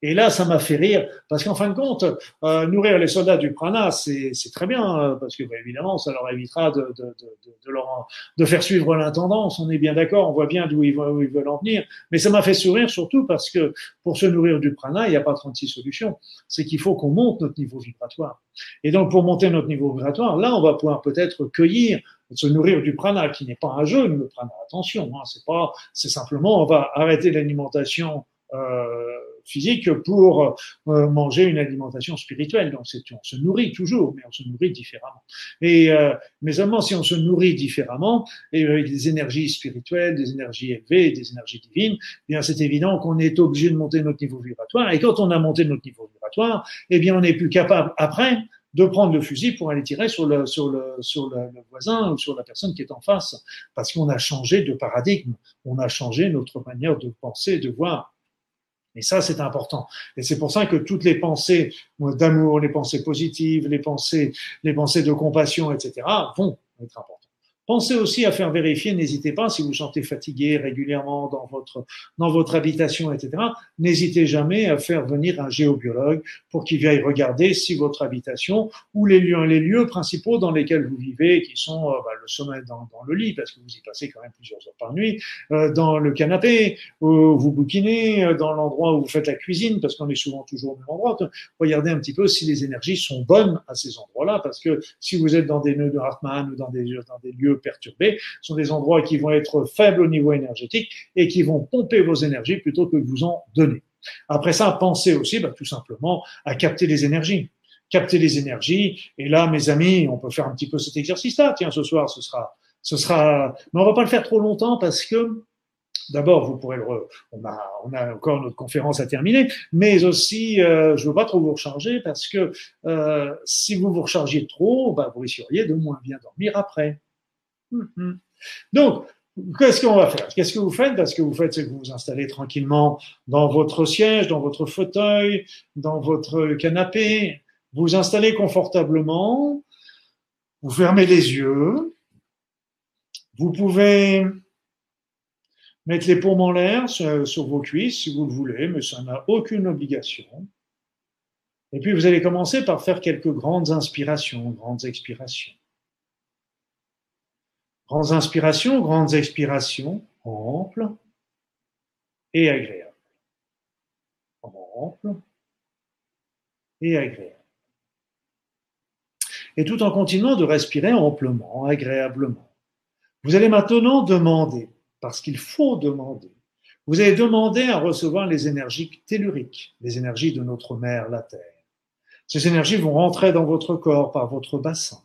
Et là, ça m'a fait rire, parce qu'en fin de compte, euh, nourrir les soldats du prana, c'est très bien, parce que bah, évidemment, ça leur évitera de, de, de, de, leur, de faire suivre l'intendance, on est bien d'accord, on voit bien d'où ils, où ils veulent en venir, mais ça m'a fait sourire surtout parce que pour se nourrir du prana, il n'y a pas trente-six solutions, c'est qu'il faut qu'on monte notre niveau vibratoire. Et donc, pour monter notre niveau vibratoire, là, on va pouvoir peut-être cueillir, se nourrir du prana, qui n'est pas un jeûne, le prana, attention, hein, c'est pas, c'est simplement, on va arrêter l'alimentation euh, physique pour euh, manger une alimentation spirituelle. Donc, c'est, on se nourrit toujours, mais on se nourrit différemment. Et euh, mais seulement si on se nourrit différemment, et avec des énergies spirituelles, des énergies élevées, des énergies divines, eh bien c'est évident qu'on est obligé de monter notre niveau vibratoire. Et quand on a monté notre niveau vibratoire, eh bien on n'est plus capable après de prendre le fusil pour aller tirer sur le sur le sur le, le voisin ou sur la personne qui est en face, parce qu'on a changé de paradigme, on a changé notre manière de penser, de voir. Et ça, c'est important. Et c'est pour ça que toutes les pensées d'amour, les pensées positives, les pensées, les pensées de compassion, et cetera vont être importantes. Pensez aussi à faire vérifier, n'hésitez pas, si vous sentez fatigué régulièrement dans votre, dans votre habitation, et cetera, n'hésitez jamais à faire venir un géobiologue pour qu'il vienne regarder si votre habitation ou les lieux, les lieux principaux dans lesquels vous vivez, qui sont euh, bah, le sommeil dans, dans le lit, parce que vous y passez quand même plusieurs heures par nuit, euh, dans le canapé, où vous bouquinez, dans l'endroit où vous faites la cuisine, parce qu'on est souvent toujours au même endroit. Regardez un petit peu si les énergies sont bonnes à ces endroits-là, parce que si vous êtes dans des nœuds de Hartmann ou dans des, dans des lieux perturbés, sont des endroits qui vont être faibles au niveau énergétique et qui vont pomper vos énergies plutôt que de vous en donner. Après ça, pensez aussi bah, tout simplement à capter les énergies. Capter les énergies, et là, mes amis, on peut faire un petit peu cet exercice-là. Tiens, ce soir, ce sera... ce sera, mais on va pas le faire trop longtemps parce que d'abord, vous pourrez le, re... on a, on a encore notre conférence à terminer, mais aussi, euh, je veux pas trop vous recharger parce que euh, si vous vous rechargiez trop, bah, vous risqueriez de moins bien dormir après. Donc, qu'est-ce qu'on va faire? Qu'est-ce que vous faites? Parce que vous faites, c'est que vous vous installez tranquillement dans votre siège, dans votre fauteuil, dans votre canapé. Vous vous installez confortablement. Vous fermez les yeux. Vous pouvez mettre les paumes en l'air sur vos cuisses si vous le voulez, mais ça n'a aucune obligation. Et puis, vous allez commencer par faire quelques grandes inspirations, grandes expirations. Grandes inspirations, grandes expirations, amples et agréables. Amples et agréables. Et tout en continuant de respirer amplement, agréablement. Vous allez maintenant demander, parce qu'il faut demander, vous allez demander à recevoir les énergies telluriques, les énergies de notre mère, la Terre. Ces énergies vont rentrer dans votre corps par votre bassin.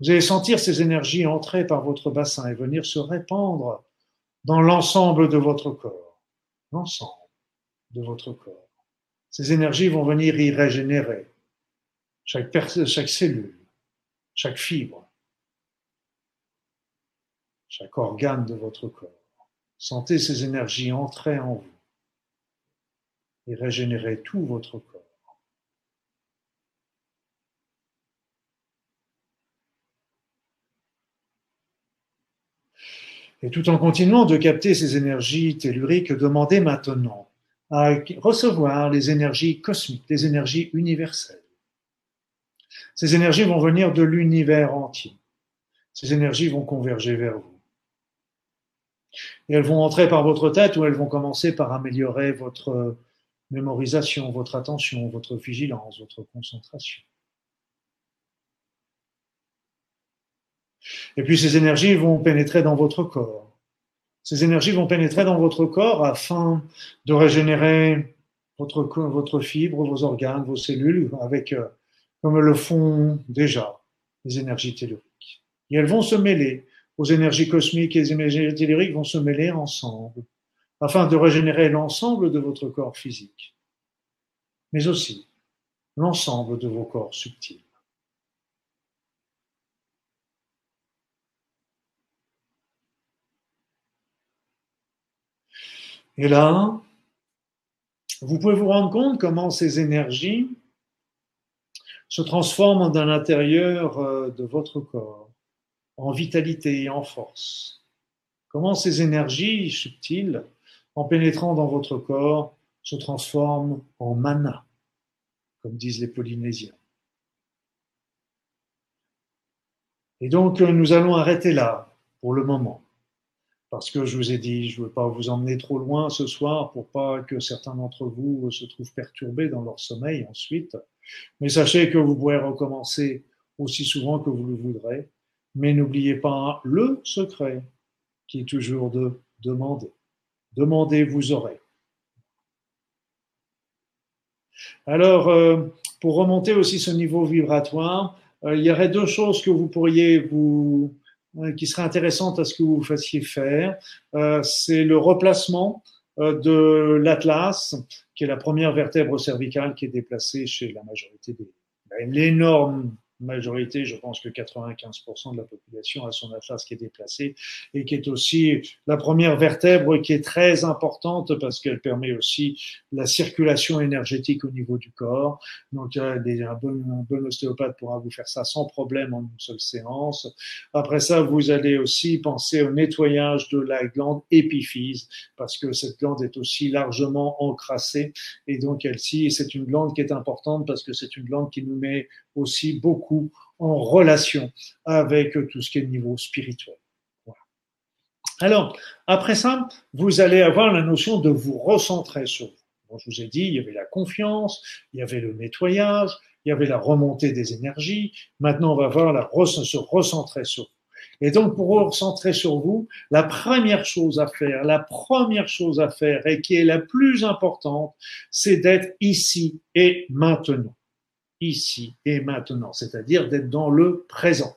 Vous allez sentir ces énergies entrer par votre bassin et venir se répandre dans l'ensemble de votre corps. L'ensemble de votre corps. Ces énergies vont venir y régénérer chaque, chaque cellule, chaque fibre, chaque organe de votre corps. Sentez ces énergies entrer en vous et régénérer tout votre corps. Et tout en continuant de capter ces énergies telluriques, demandez maintenant à recevoir les énergies cosmiques, les énergies universelles. Ces énergies vont venir de l'univers entier. Ces énergies vont converger vers vous. Et elles vont entrer par votre tête ou elles vont commencer par améliorer votre mémorisation, votre attention, votre vigilance, votre concentration. Et puis ces énergies vont pénétrer dans votre corps. Ces énergies vont pénétrer dans votre corps afin de régénérer votre, votre fibre, vos organes, vos cellules, avec, euh, comme le font déjà les énergies telluriques. Et elles vont se mêler aux énergies cosmiques et les énergies telluriques vont se mêler ensemble afin de régénérer l'ensemble de votre corps physique, mais aussi l'ensemble de vos corps subtils. Et là, vous pouvez vous rendre compte comment ces énergies se transforme en un intérieur de votre corps, en vitalité et en force. Comment ces énergies subtiles, en pénétrant dans votre corps, se transforment en mana, comme disent les Polynésiens. Et donc, nous allons arrêter là, pour le moment, parce que je vous ai dit, je ne veux pas vous emmener trop loin ce soir pour pas que certains d'entre vous se trouvent perturbés dans leur sommeil ensuite. Mais sachez que vous pourrez recommencer aussi souvent que vous le voudrez, mais n'oubliez pas le secret qui est toujours de demander. Demandez, vous aurez. Alors, pour remonter aussi ce niveau vibratoire, il y aurait deux choses que vous pourriez vous... qui serait intéressante à ce que vous fassiez faire, euh, c'est le replacement euh, de l'atlas, qui est la première vertèbre cervicale qui est déplacée chez la majorité des... L'énorme majorité, je pense que quatre-vingt-quinze pour cent de la population a son atlas qui est déplacé et qui est aussi la première vertèbre qui est très importante parce qu'elle permet aussi la circulation énergétique au niveau du corps. Donc, un bon, un bon ostéopathe pourra vous faire ça sans problème en une seule séance. Après ça, vous allez aussi penser au nettoyage de la glande épiphyse parce que cette glande est aussi largement encrassée et donc elle ci c'est une glande qui est importante parce que c'est une glande qui nous met aussi beaucoup en relation avec tout ce qui est niveau spirituel. Voilà. Alors, après ça, vous allez avoir la notion de vous recentrer sur vous. Bon, je vous ai dit, il y avait la confiance, il y avait le nettoyage, il y avait la remontée des énergies. Maintenant, on va voir la re- se recentrer sur vous. Et donc, pour vous recentrer sur vous, la première chose à faire, la première chose à faire et qui est la plus importante, c'est d'être ici et maintenant. Ici et maintenant, c'est-à-dire d'être dans le présent.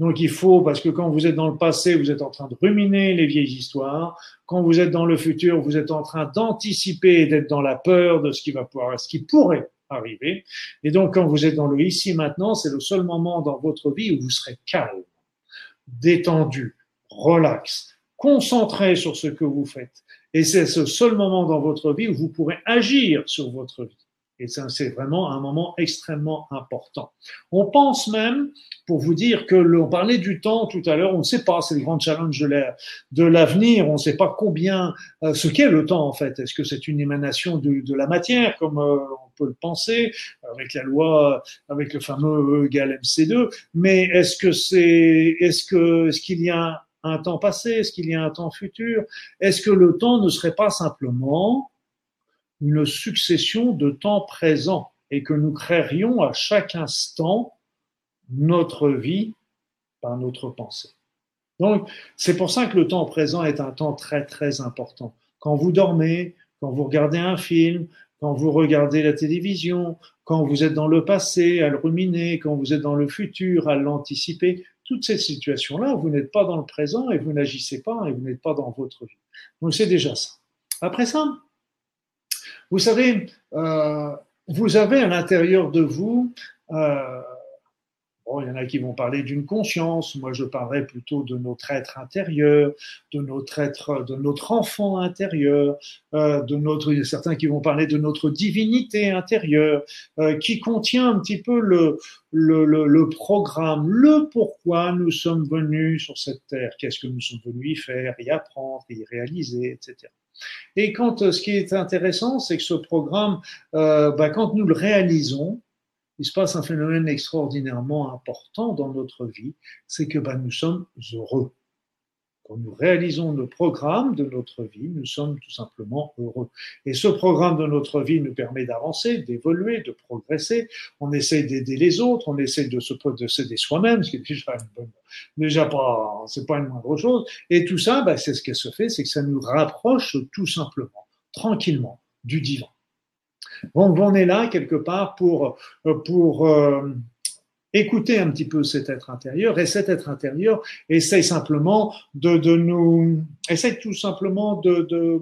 Donc il faut, parce que quand vous êtes dans le passé, vous êtes en train de ruminer les vieilles histoires, quand vous êtes dans le futur, vous êtes en train d'anticiper et d'être dans la peur de ce qui va pouvoir, ce qui pourrait arriver. Et donc quand vous êtes dans le ici maintenant, c'est le seul moment dans votre vie où vous serez calme, détendu, relax, concentré sur ce que vous faites. Et c'est ce seul moment dans votre vie où vous pourrez agir sur votre vie. Et ça, c'est vraiment un moment extrêmement important. On pense même, pour vous dire que l'on parlait du temps tout à l'heure, on ne sait pas, c'est le grand challenge de l'air, de l'avenir, on ne sait pas combien, euh, ce qu'est le temps en fait. Est-ce que c'est une émanation de, de la matière, comme euh, on peut le penser, avec la loi, avec le fameux E égale M C deux, mais est-ce que c'est, est-ce que, est-ce qu'il y a un temps passé, est-ce qu'il y a un temps futur? Est-ce que le temps ne serait pas simplement une succession de temps présents et que nous créerions à chaque instant notre vie par notre pensée. Donc, c'est pour ça que le temps présent est un temps très, très important. Quand vous dormez, quand vous regardez un film, quand vous regardez la télévision, quand vous êtes dans le passé à le ruminer, quand vous êtes dans le futur à l'anticiper, toutes ces situations-là, vous n'êtes pas dans le présent et vous n'agissez pas et vous n'êtes pas dans votre vie. Donc, c'est déjà ça. Après ça, vous savez, euh, vous avez à l'intérieur de vous, euh, bon, il y en a qui vont parler d'une conscience, moi je parlerai plutôt de notre être intérieur, de notre être, de notre enfant intérieur, euh, de notre, il y a certains qui vont parler de notre divinité intérieure, euh, qui contient un petit peu le, le, le, le programme, le pourquoi nous sommes venus sur cette terre, qu'est-ce que nous sommes venus y faire, y apprendre, y réaliser, et cetera. Et quand ce qui est intéressant, c'est que ce programme, euh, bah, quand nous le réalisons, il se passe un phénomène extraordinairement important dans notre vie, c'est que bah, nous sommes heureux. Quand nous réalisons le programme de notre vie, nous sommes tout simplement heureux. Et ce programme de notre vie nous permet d'avancer, d'évoluer, de progresser. On essaie d'aider les autres, on essaie de s'aider soi-même, ce qui est déjà, une bonne, déjà pas, c'est pas une moindre chose. Et tout ça, bah, c'est ce qui se fait, c'est que ça nous rapproche tout simplement, tranquillement, du divin. Donc on est là quelque part pour... pour euh, écoutez un petit peu cet être intérieur et cet être intérieur essaye simplement de, de nous, essaye tout simplement de, de,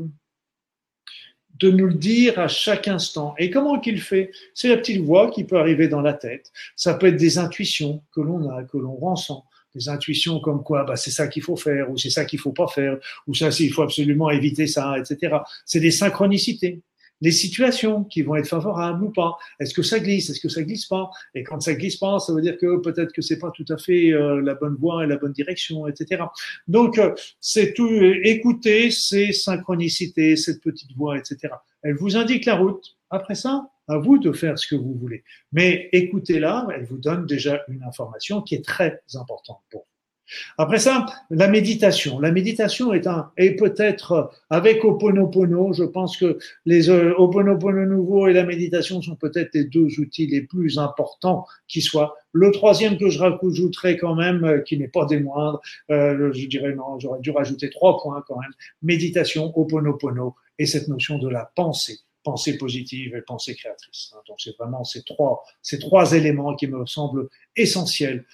de nous le dire à chaque instant. Et comment qu'il fait? C'est la petite voix qui peut arriver dans la tête. Ça peut être des intuitions que l'on a, que l'on ressent. Des intuitions comme quoi, bah, c'est ça qu'il faut faire, ou c'est ça qu'il faut pas faire, ou ça, il faut absolument éviter ça, et cetera. C'est des synchronicités. les situations qui vont être favorables ou pas. Est-ce que ça glisse? Est-ce que ça glisse pas? Et quand ça glisse pas, ça veut dire que peut-être que c'est pas tout à fait euh, la bonne voie et la bonne direction, et cetera. Donc, euh, c'est tout, euh, écouter ces synchronicités, cette petite voix, et cetera. Elle vous indique la route. Après ça, à vous de faire ce que vous voulez. Mais écoutez-la, elle vous donne déjà une information qui est très importante pour vous. Après ça, la méditation. La méditation est un, et peut-être avec Ho'oponopono, je pense que les euh, Ho'oponopono nouveau et la méditation sont peut-être les deux outils les plus importants qui soient. Le troisième que je rajouterai quand même, euh, qui n'est pas des moindres, euh, je dirais non, j'aurais dû rajouter trois points quand même. Méditation, Ho'oponopono et cette notion de la pensée. Pensée positive et pensée créatrice. Donc c'est vraiment ces trois, ces trois éléments qui me semblent essentiels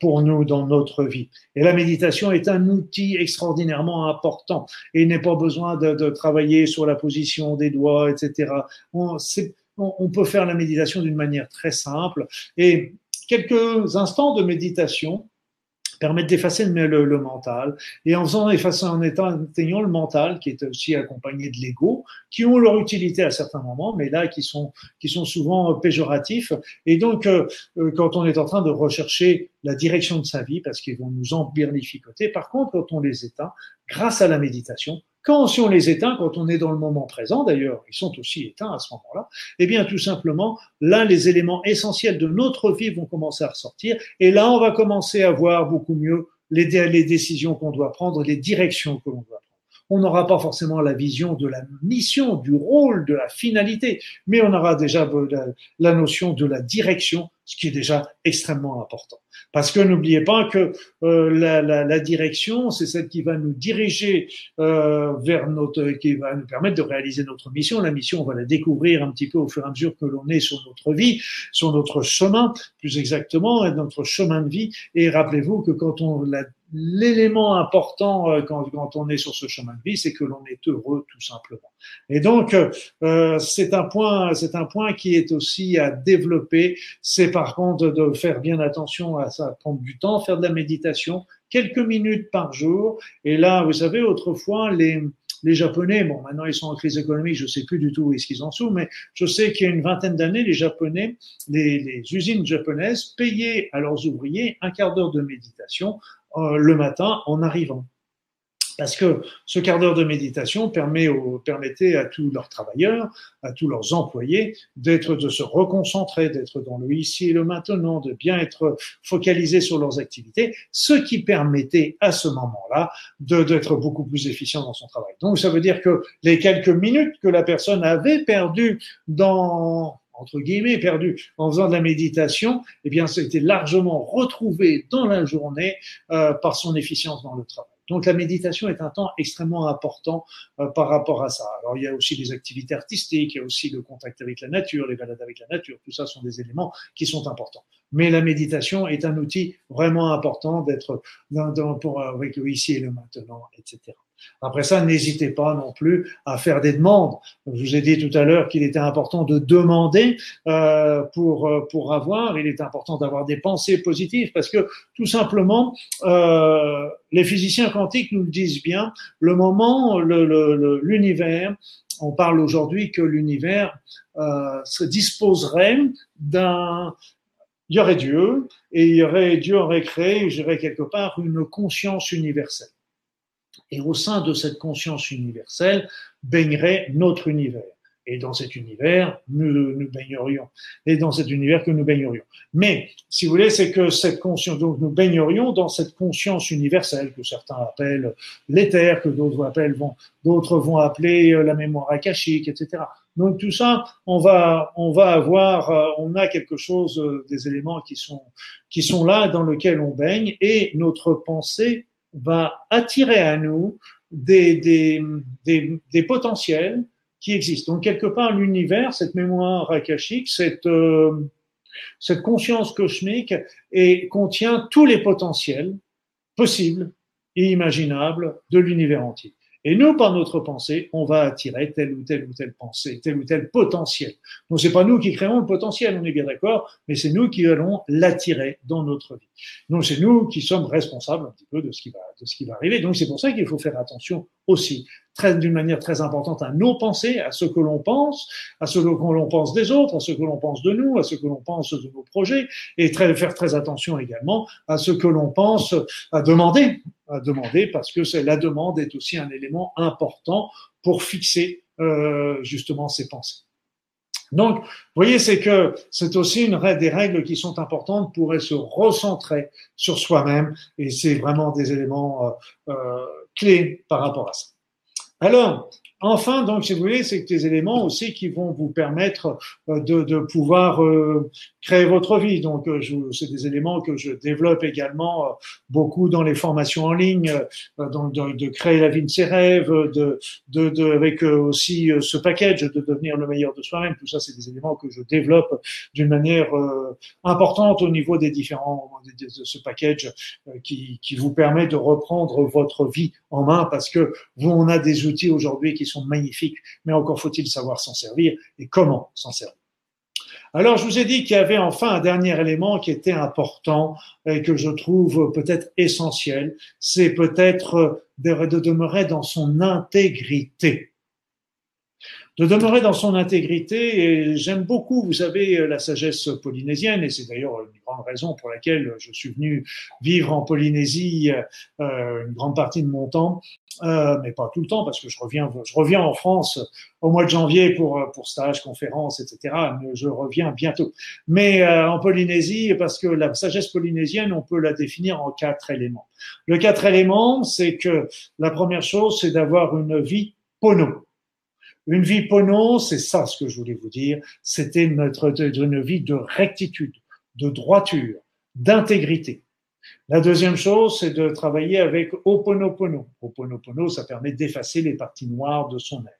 pour nous dans notre vie. Et la méditation est un outil extraordinairement important. Et il n'est pas besoin de, de travailler sur la position des doigts, et cetera. On, c'est, on, on peut faire la méditation d'une manière très simple. Et quelques instants de méditation permettre d'effacer le, le mental, et en faisant effacer, en éteignant le mental, qui est aussi accompagné de l'ego, qui ont leur utilité à certains moments, mais là, qui sont, qui sont souvent péjoratifs. Et donc, euh, quand on est en train de rechercher la direction de sa vie, parce qu'ils vont nous embirlificoter, par contre, quand on les éteint, grâce à la méditation, quand si on les éteint, quand on est dans le moment présent, d'ailleurs, ils sont aussi éteints à ce moment-là, eh bien, tout simplement, là, les éléments essentiels de notre vie vont commencer à ressortir. Et là, on va commencer à voir beaucoup mieux les, dé- les décisions qu'on doit prendre, les directions que l'on doit prendre. On n'aura pas forcément la vision de la mission, du rôle, de la finalité, mais on aura déjà la, la notion de la direction, ce qui est déjà extrêmement important. Parce que n'oubliez pas que euh, la, la, la direction, c'est celle qui va nous diriger euh, vers notre, qui va nous permettre de réaliser notre mission. La mission, on va la découvrir un petit peu au fur et à mesure que l'on est sur notre vie, sur notre chemin, plus exactement, notre chemin de vie. Et rappelez-vous que quand on la L'élément important euh, quand, quand on est sur ce chemin de vie, c'est que l'on est heureux tout simplement. Et donc, euh, c'est un point, c'est un point qui est aussi à développer. C'est par contre de faire bien attention à ça, prendre du temps, faire de la méditation, quelques minutes par jour. Et là, vous savez, autrefois, les Les Japonais, bon, maintenant ils sont en crise économique, je sais plus du tout où est-ce qu'ils en sont, mais je sais qu'il y a une vingtaine d'années, les Japonais, les, les usines japonaises payaient à leurs ouvriers un quart d'heure de méditation euh, le matin en arrivant. Parce que ce quart d'heure de méditation permet au, permettait à tous leurs travailleurs, à tous leurs employés d'être, de se reconcentrer, d'être dans le ici et le maintenant, de bien être focalisés sur leurs activités, ce qui permettait à ce moment-là de, d'être beaucoup plus efficient dans son travail. Donc, ça veut dire que les quelques minutes que la personne avait perdues dans, entre guillemets, perdu en faisant de la méditation, eh bien, ça a été largement retrouvé dans la journée euh, par son efficience dans le travail. Donc, la méditation est un temps extrêmement important euh, par rapport à ça. Alors, il y a aussi des activités artistiques, il y a aussi le contact avec la nature, les balades avec la nature, tout ça sont des éléments qui sont importants. Mais la méditation est un outil vraiment important d'être dans, dans, pour, avec le ici et le maintenant, et cetera. Après ça, n'hésitez pas non plus à faire des demandes. Je vous ai dit tout à l'heure qu'il était important de demander euh, pour pour avoir. Il est important d'avoir des pensées positives parce que tout simplement, euh, les physiciens quantiques nous le disent bien. Le moment, le, le, le, l'univers. On parle aujourd'hui que l'univers euh, se disposerait d'un. Il y aurait Dieu et il y aurait Dieu aurait créé, je dirais quelque part, une conscience universelle. Et au sein de cette conscience universelle baignerait notre univers. Et dans cet univers, nous, nous baignerions. Et dans cet univers que nous baignerions. Mais, si vous voulez, c'est que cette conscience, donc nous baignerions dans cette conscience universelle que certains appellent l'éther, que d'autres appellent, vont, d'autres vont appeler la mémoire akashique, et cetera. Donc tout ça, on va, on va avoir, on a quelque chose, des éléments qui sont, qui sont là, dans lequel on baigne, et notre pensée va attirer à nous des, des, des, des potentiels qui existent. Donc, quelque part, l'univers, cette mémoire akashique, cette, euh, cette conscience cosmique et contient tous les potentiels possibles et imaginables de l'univers entier. Et nous, par notre pensée, on va attirer telle ou telle ou telle pensée, tel ou tel potentiel. Donc, c'est pas nous qui créons le potentiel, on est bien d'accord, mais c'est nous qui allons l'attirer dans notre vie. Donc, c'est nous qui sommes responsables un petit peu de ce qui va, de ce qui va arriver. Donc, c'est pour ça qu'il faut faire attention aussi, très, d'une manière très importante, à nos pensées, à ce que l'on pense, à ce que l'on pense des autres, à ce que l'on pense de nous, à ce que l'on pense de nos projets, et très, faire très attention également à ce que l'on pense, à demander, à demander, parce que la demande est aussi un élément important pour fixer euh, justement ses pensées. Donc, vous voyez, c'est que c'est aussi une des règles qui sont importantes pour se recentrer sur soi-même, et c'est vraiment des éléments euh, euh, clés par rapport à ça. Alors, enfin, donc, si vous voulez, c'est que des éléments aussi qui vont vous permettre euh, de, de pouvoir euh, créer votre vie. Donc, euh, c'est des éléments que je développe également euh, beaucoup dans les formations en ligne, euh, donc de, de créer la vie de ses rêves, de, de, de avec euh, aussi euh, ce package de devenir le meilleur de soi-même. Tout ça, c'est des éléments que je développe d'une manière euh, importante au niveau des différents de, de ce package euh, qui, qui vous permet de reprendre votre vie en main, parce que vous, on a des outils aujourd'hui qui sont magnifiques, mais encore faut-il savoir s'en servir et comment s'en servir. Alors, je vous ai dit qu'il y avait enfin un dernier élément qui était important et que je trouve peut-être essentiel, c'est peut-être de, de demeurer dans son intégrité. De demeurer dans son intégrité, et j'aime beaucoup, vous savez, la sagesse polynésienne, et c'est d'ailleurs une grande raison pour laquelle je suis venu vivre en Polynésie euh, une grande partie de mon temps, euh, mais pas tout le temps, parce que je reviens, je reviens en France au mois de janvier pour pour stage, conférence, et cetera. Mais je reviens bientôt. Mais euh, en Polynésie, parce que la sagesse polynésienne, on peut la définir en quatre éléments. Le quatre éléments, c'est que la première chose, c'est d'avoir une vie pono. Une vie pono, c'est ça ce que je voulais vous dire, c'était notre une vie de rectitude, de droiture, d'intégrité. La deuxième chose, c'est de travailler avec Ho'oponopono. Ho'oponopono, ça permet d'effacer les parties noires de son être.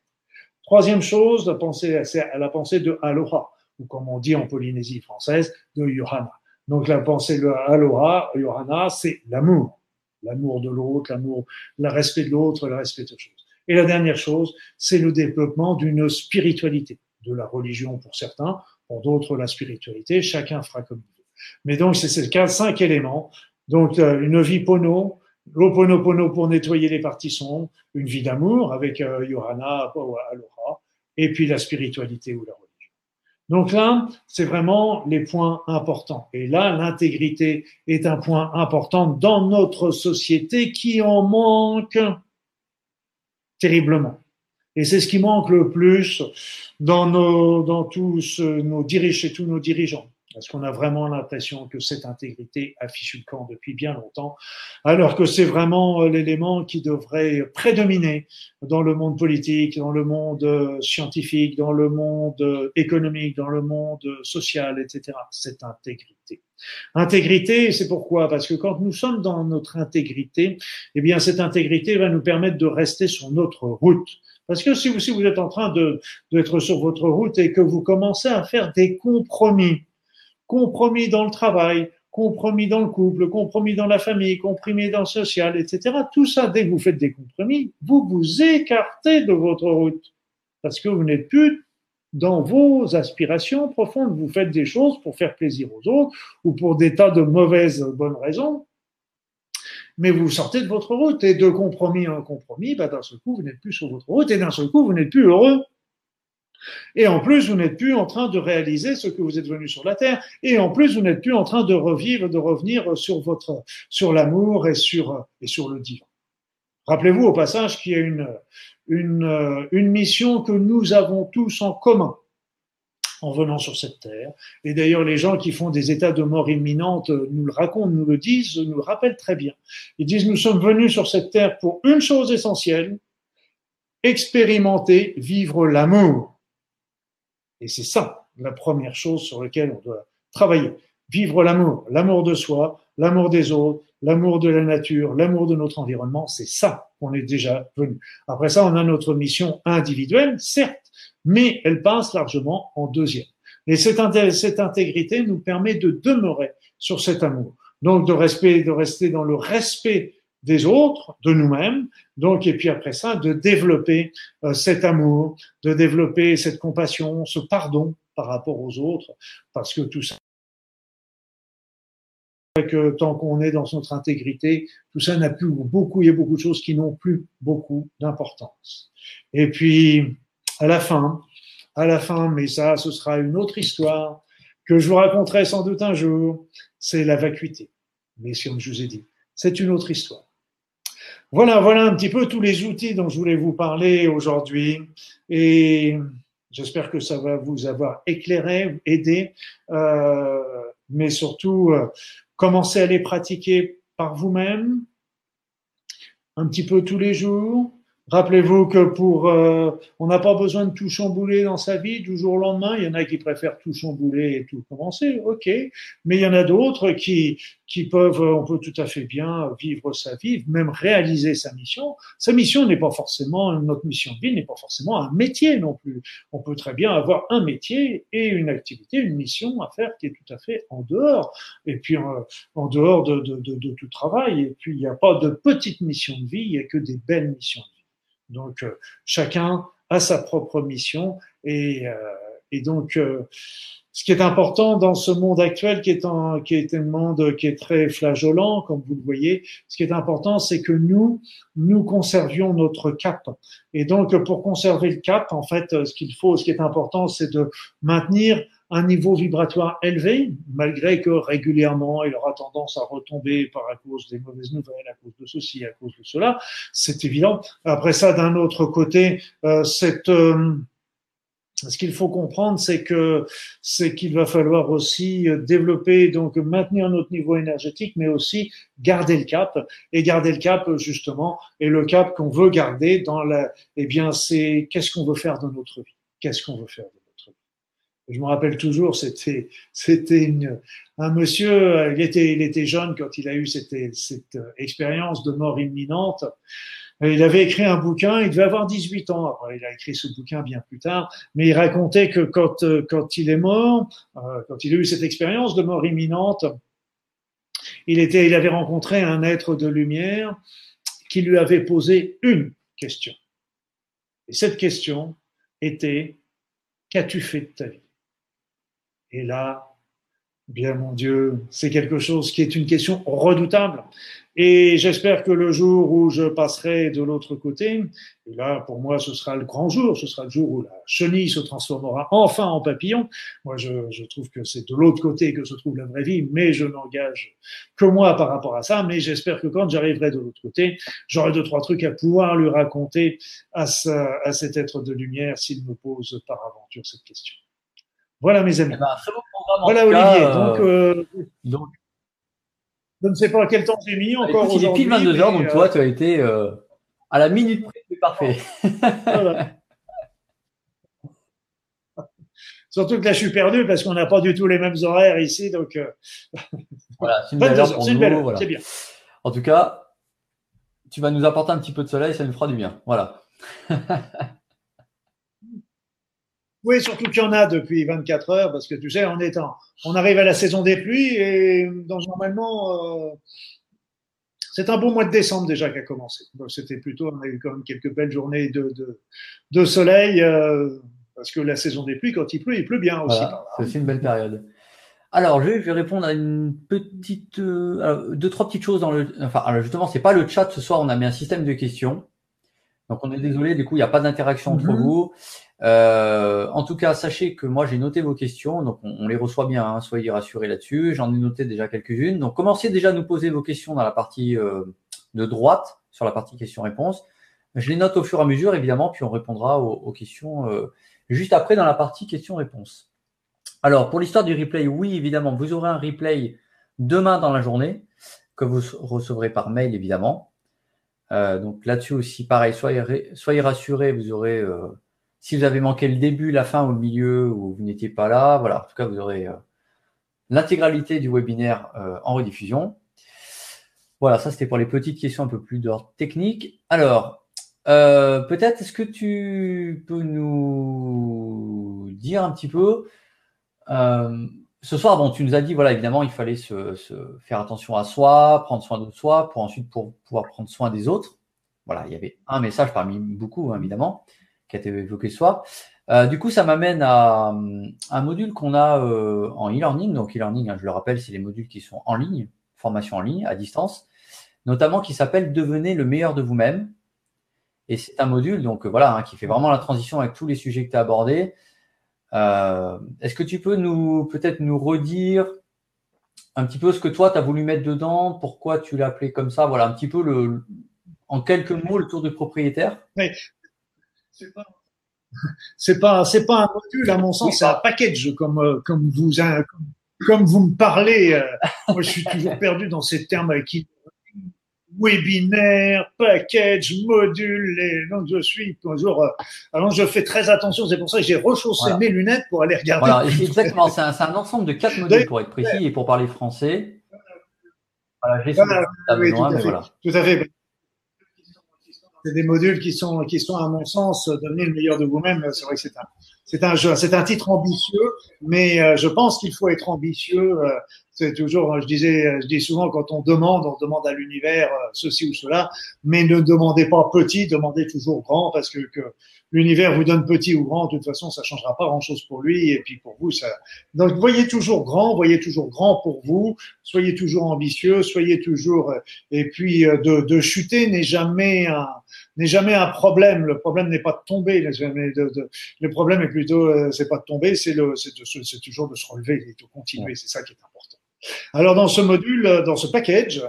Troisième chose, la pensée, c'est à la pensée de Aloha, ou comme on dit en Polynésie française, de Yohana. Donc la pensée de Aloha, Yohana, c'est l'amour, l'amour de l'autre, l'amour, le respect de l'autre, le respect de choses. Et la dernière chose, c'est le développement d'une spiritualité, de la religion pour certains, pour d'autres la spiritualité, chacun fera comme il veut. Mais donc, c'est ces cinq éléments, donc une vie pono, l'Ho'oponopono pour nettoyer les parties sombres, une vie d'amour avec euh, Yohana, Aloha, et puis la spiritualité ou la religion. Donc là, c'est vraiment les points importants. Et là, l'intégrité est un point important dans notre société qui en manque terriblement. Et c'est ce qui manque le plus dans nos, dans tous nos dirigeants, chez tous nos dirigeants. Parce qu'on a vraiment l'impression que cette intégrité affiche le camp depuis bien longtemps, alors que c'est vraiment l'élément qui devrait prédominer dans le monde politique, dans le monde scientifique, dans le monde économique, dans le monde social, et cetera. Cette intégrité. Intégrité, c'est pourquoi? Parce que quand nous sommes dans notre intégrité, eh bien, cette intégrité va nous permettre de rester sur notre route. Parce que si vous, si vous êtes en train de, d'être sur votre route et que vous commencez à faire des compromis, compromis dans le travail, compromis dans le couple, compromis dans la famille, compromis dans le social, et cetera. Tout ça, dès que vous faites des compromis, vous vous écartez de votre route. Parce que vous n'êtes plus dans vos aspirations profondes. Vous faites des choses pour faire plaisir aux autres ou pour des tas de mauvaises bonnes raisons. Mais vous sortez de votre route, et de compromis en compromis, bah, d'un seul coup, vous n'êtes plus sur votre route, et d'un seul coup, vous n'êtes plus heureux. Et en plus, vous n'êtes plus en train de réaliser ce que vous êtes venu sur la terre. Et en plus, vous n'êtes plus en train de revivre, de revenir sur votre, sur l'amour et sur et sur le divin. Rappelez-vous au passage qu'il y a une une une mission que nous avons tous en commun en venant sur cette terre. Et d'ailleurs, les gens qui font des états de mort imminente nous le racontent, nous le disent, nous le rappellent très bien. Ils disent : nous sommes venus sur cette terre pour une chose essentielle, expérimenter, vivre l'amour. Et c'est ça, la première chose sur laquelle on doit travailler. Vivre l'amour, l'amour de soi, l'amour des autres, l'amour de la nature, l'amour de notre environnement, c'est ça qu'on est déjà venu. Après ça, on a notre mission individuelle, certes, mais elle passe largement en deuxième. Et cette intégrité nous permet de demeurer sur cet amour. Donc, de, respect, de rester dans le respect des autres, de nous-mêmes, donc, et puis après ça, de développer euh, cet amour, de développer cette compassion, ce pardon par rapport aux autres, parce que tout ça que tant qu'on est dans notre intégrité, tout ça n'a plus beaucoup, il y a beaucoup de choses qui n'ont plus beaucoup d'importance. Et puis, à la fin, à la fin, mais ça, ce sera une autre histoire que je vous raconterai sans doute un jour, c'est la vacuité. Mais si on je vous ai dit, c'est une autre histoire. Voilà, voilà un petit peu tous les outils dont je voulais vous parler aujourd'hui. Et j'espère que ça va vous avoir éclairé, aidé, euh, mais surtout, euh, commencez à les pratiquer par vous-même, un petit peu tous les jours. Rappelez-vous que pour, euh, on n'a pas besoin de tout chambouler dans sa vie du jour au lendemain. Il y en a qui préfèrent tout chambouler et tout commencer, ok. Mais il y en a d'autres qui, qui peuvent, on peut tout à fait bien vivre sa vie, même réaliser sa mission. Sa mission n'est pas forcément, notre mission de vie n'est pas forcément un métier non plus. On peut très bien avoir un métier et une activité, une mission à faire qui est tout à fait en dehors. Et puis, en, en dehors de, de, de, de tout travail. Et puis, il n'y a pas de petites missions de vie, il n'y a que des belles missions de vie. Donc, euh, chacun a sa propre mission et, euh, et donc, euh, ce qui est important dans ce monde actuel qui est, en, qui est un monde qui est très flageolant, comme vous le voyez, ce qui est important, c'est que nous, nous conservions notre cap. Et donc, pour conserver le cap, en fait, ce qu'il faut, ce qui est important, c'est de maintenir un niveau vibratoire élevé, malgré que régulièrement il aura tendance à retomber par à cause des mauvaises nouvelles, à cause de ceci, à cause de cela, c'est évident. Après ça, d'un autre côté, euh, cette, euh, ce qu'il faut comprendre, c'est que c'est qu'il va falloir aussi développer, donc maintenir notre niveau énergétique, mais aussi garder le cap et garder le cap justement. Et le cap qu'on veut garder dans la, eh bien, c'est qu'est-ce qu'on veut faire dans notre vie, qu'est-ce qu'on veut faire. Je me rappelle toujours, c'était, c'était une, un monsieur, il était, il était jeune quand il a eu cette, cette expérience de mort imminente. Il avait écrit un bouquin, il devait avoir dix-huit ans. Après, il a écrit ce bouquin bien plus tard, mais il racontait que quand, quand il est mort, quand il a eu cette expérience de mort imminente, il était, il avait rencontré un être de lumière qui lui avait posé une question. Et cette question était, qu'as-tu fait de ta vie? Et là, bien mon Dieu, c'est quelque chose qui est une question redoutable. Et j'espère que le jour où je passerai de l'autre côté, et là pour moi ce sera le grand jour, ce sera le jour où la chenille se transformera enfin en papillon. Moi je, je trouve que c'est de l'autre côté que se trouve la vraie vie, mais je n'engage que moi par rapport à ça. Mais j'espère que quand j'arriverai de l'autre côté, j'aurai deux, trois trucs à pouvoir lui raconter à, sa, à cet être de lumière s'il me pose par aventure cette question. Voilà, mes amis. Eh ben, très bon programme, voilà, Olivier. Cas, donc, euh, donc, je ne sais pas à quel temps j'ai mis encore aujourd'hui. Il est pile vingt-deux heures, donc euh, toi, tu as été euh, à la minute près, c'est parfait. Voilà. Surtout que là, je suis perdu parce qu'on n'a pas du tout les mêmes horaires ici. Donc, euh, voilà, c'est une belle heure pour nous, belle, voilà. C'est bien. En tout cas, tu vas nous apporter un petit peu de soleil, ça nous fera du bien. Voilà. Oui, surtout qu'il y en a depuis vingt-quatre heures, parce que tu sais, on est en, on arrive à la saison des pluies et donc normalement, euh, c'est un bon mois de décembre déjà qui a commencé. Donc c'était plutôt, on a eu quand même quelques belles journées de, de, de soleil, euh, parce que la saison des pluies, quand il pleut, il pleut bien aussi. Voilà, c'est aussi une belle période. Alors, je vais répondre à une petite, euh, alors, deux, trois petites choses dans le, enfin, alors justement, c'est pas le chat ce soir, on a mis un système de questions. Donc on est désolé, du coup, il n'y a pas d'interaction entre mmh. vous. Euh, en tout cas, sachez que moi, j'ai noté vos questions. Donc, on, on les reçoit bien, hein, soyez rassurés là-dessus. J'en ai noté déjà quelques-unes. Donc, commencez déjà à nous poser vos questions dans la partie euh, de droite, sur la partie questions-réponses. Je les note au fur et à mesure, évidemment, puis on répondra aux, aux questions euh, juste après dans la partie questions-réponses. Alors, pour l'histoire du replay, oui, évidemment, vous aurez un replay demain dans la journée que vous recevrez par mail, évidemment. Euh, donc là-dessus aussi, pareil, soyez, soyez rassurés, vous aurez, euh, si vous avez manqué le début, la fin, au milieu, ou vous n'étiez pas là, voilà, en tout cas, vous aurez euh, l'intégralité du webinaire euh, en rediffusion. Voilà, ça c'était pour les petites questions un peu plus d'ordre technique. Alors, euh, peut-être, est-ce que tu peux nous dire un petit peu, euh, ce soir, bon, tu nous as dit, voilà, évidemment, il fallait se, se faire attention à soi, prendre soin de soi, pour ensuite pour pouvoir prendre soin des autres. Voilà, il y avait un message parmi beaucoup, hein, évidemment, qui a été évoqué ce soir. Euh, du coup, ça m'amène à, à un module qu'on a euh, en e-learning. Donc, e-learning, hein, je le rappelle, c'est les modules qui sont en ligne. formation en ligne, à distance, notamment qui s'appelle « Devenez le meilleur de vous-même ». Et c'est un module donc voilà hein, qui fait vraiment la transition avec tous les sujets que tu as abordés. Euh, Est-ce que tu peux nous peut-être nous redire un petit peu ce que toi, tu as voulu mettre dedans, pourquoi tu l'as appelé comme ça? Voilà, un petit peu le, en quelques mots, le tour du propriétaire. Oui. C'est pas... C'est pas, c'est pas un module à mon sens, c'est un package comme comme vous comme, comme vous me parlez. Moi, je suis toujours perdu dans ces termes avec qui webinaire, package, module. Et donc je suis toujours. Alors je fais très attention. C'est pour ça que j'ai rechaussé voilà. mes lunettes pour aller regarder. Voilà, exactement. C'est un, un ensemble de quatre modules pour être précis et pour parler français. Voilà, j'ai voilà, oui, tout, voilà. tout à fait. C'est des modules qui sont, qui sont, à mon sens, devenir le meilleur de vous-même. C'est vrai que c'est un, c'est un jeu, c'est un titre ambitieux, mais je pense qu'il faut être ambitieux. C'est toujours, je disais, je dis souvent, quand on demande, on demande à l'univers ceci ou cela, mais ne demandez pas petit, demandez toujours grand, parce que, que l'univers vous donne petit ou grand, de toute façon, ça changera pas grand-chose pour lui, et puis pour vous, ça. Donc, voyez toujours grand, voyez toujours grand pour vous, soyez toujours ambitieux, soyez toujours, et puis de, de chuter n'est jamais un, n'est jamais un problème. Le problème n'est pas de tomber. De, de, de, le problème est plutôt, euh, c'est pas de tomber, c'est le, c'est toujours de se relever et de continuer. C'est ça qui est important. Alors dans ce module, dans ce package,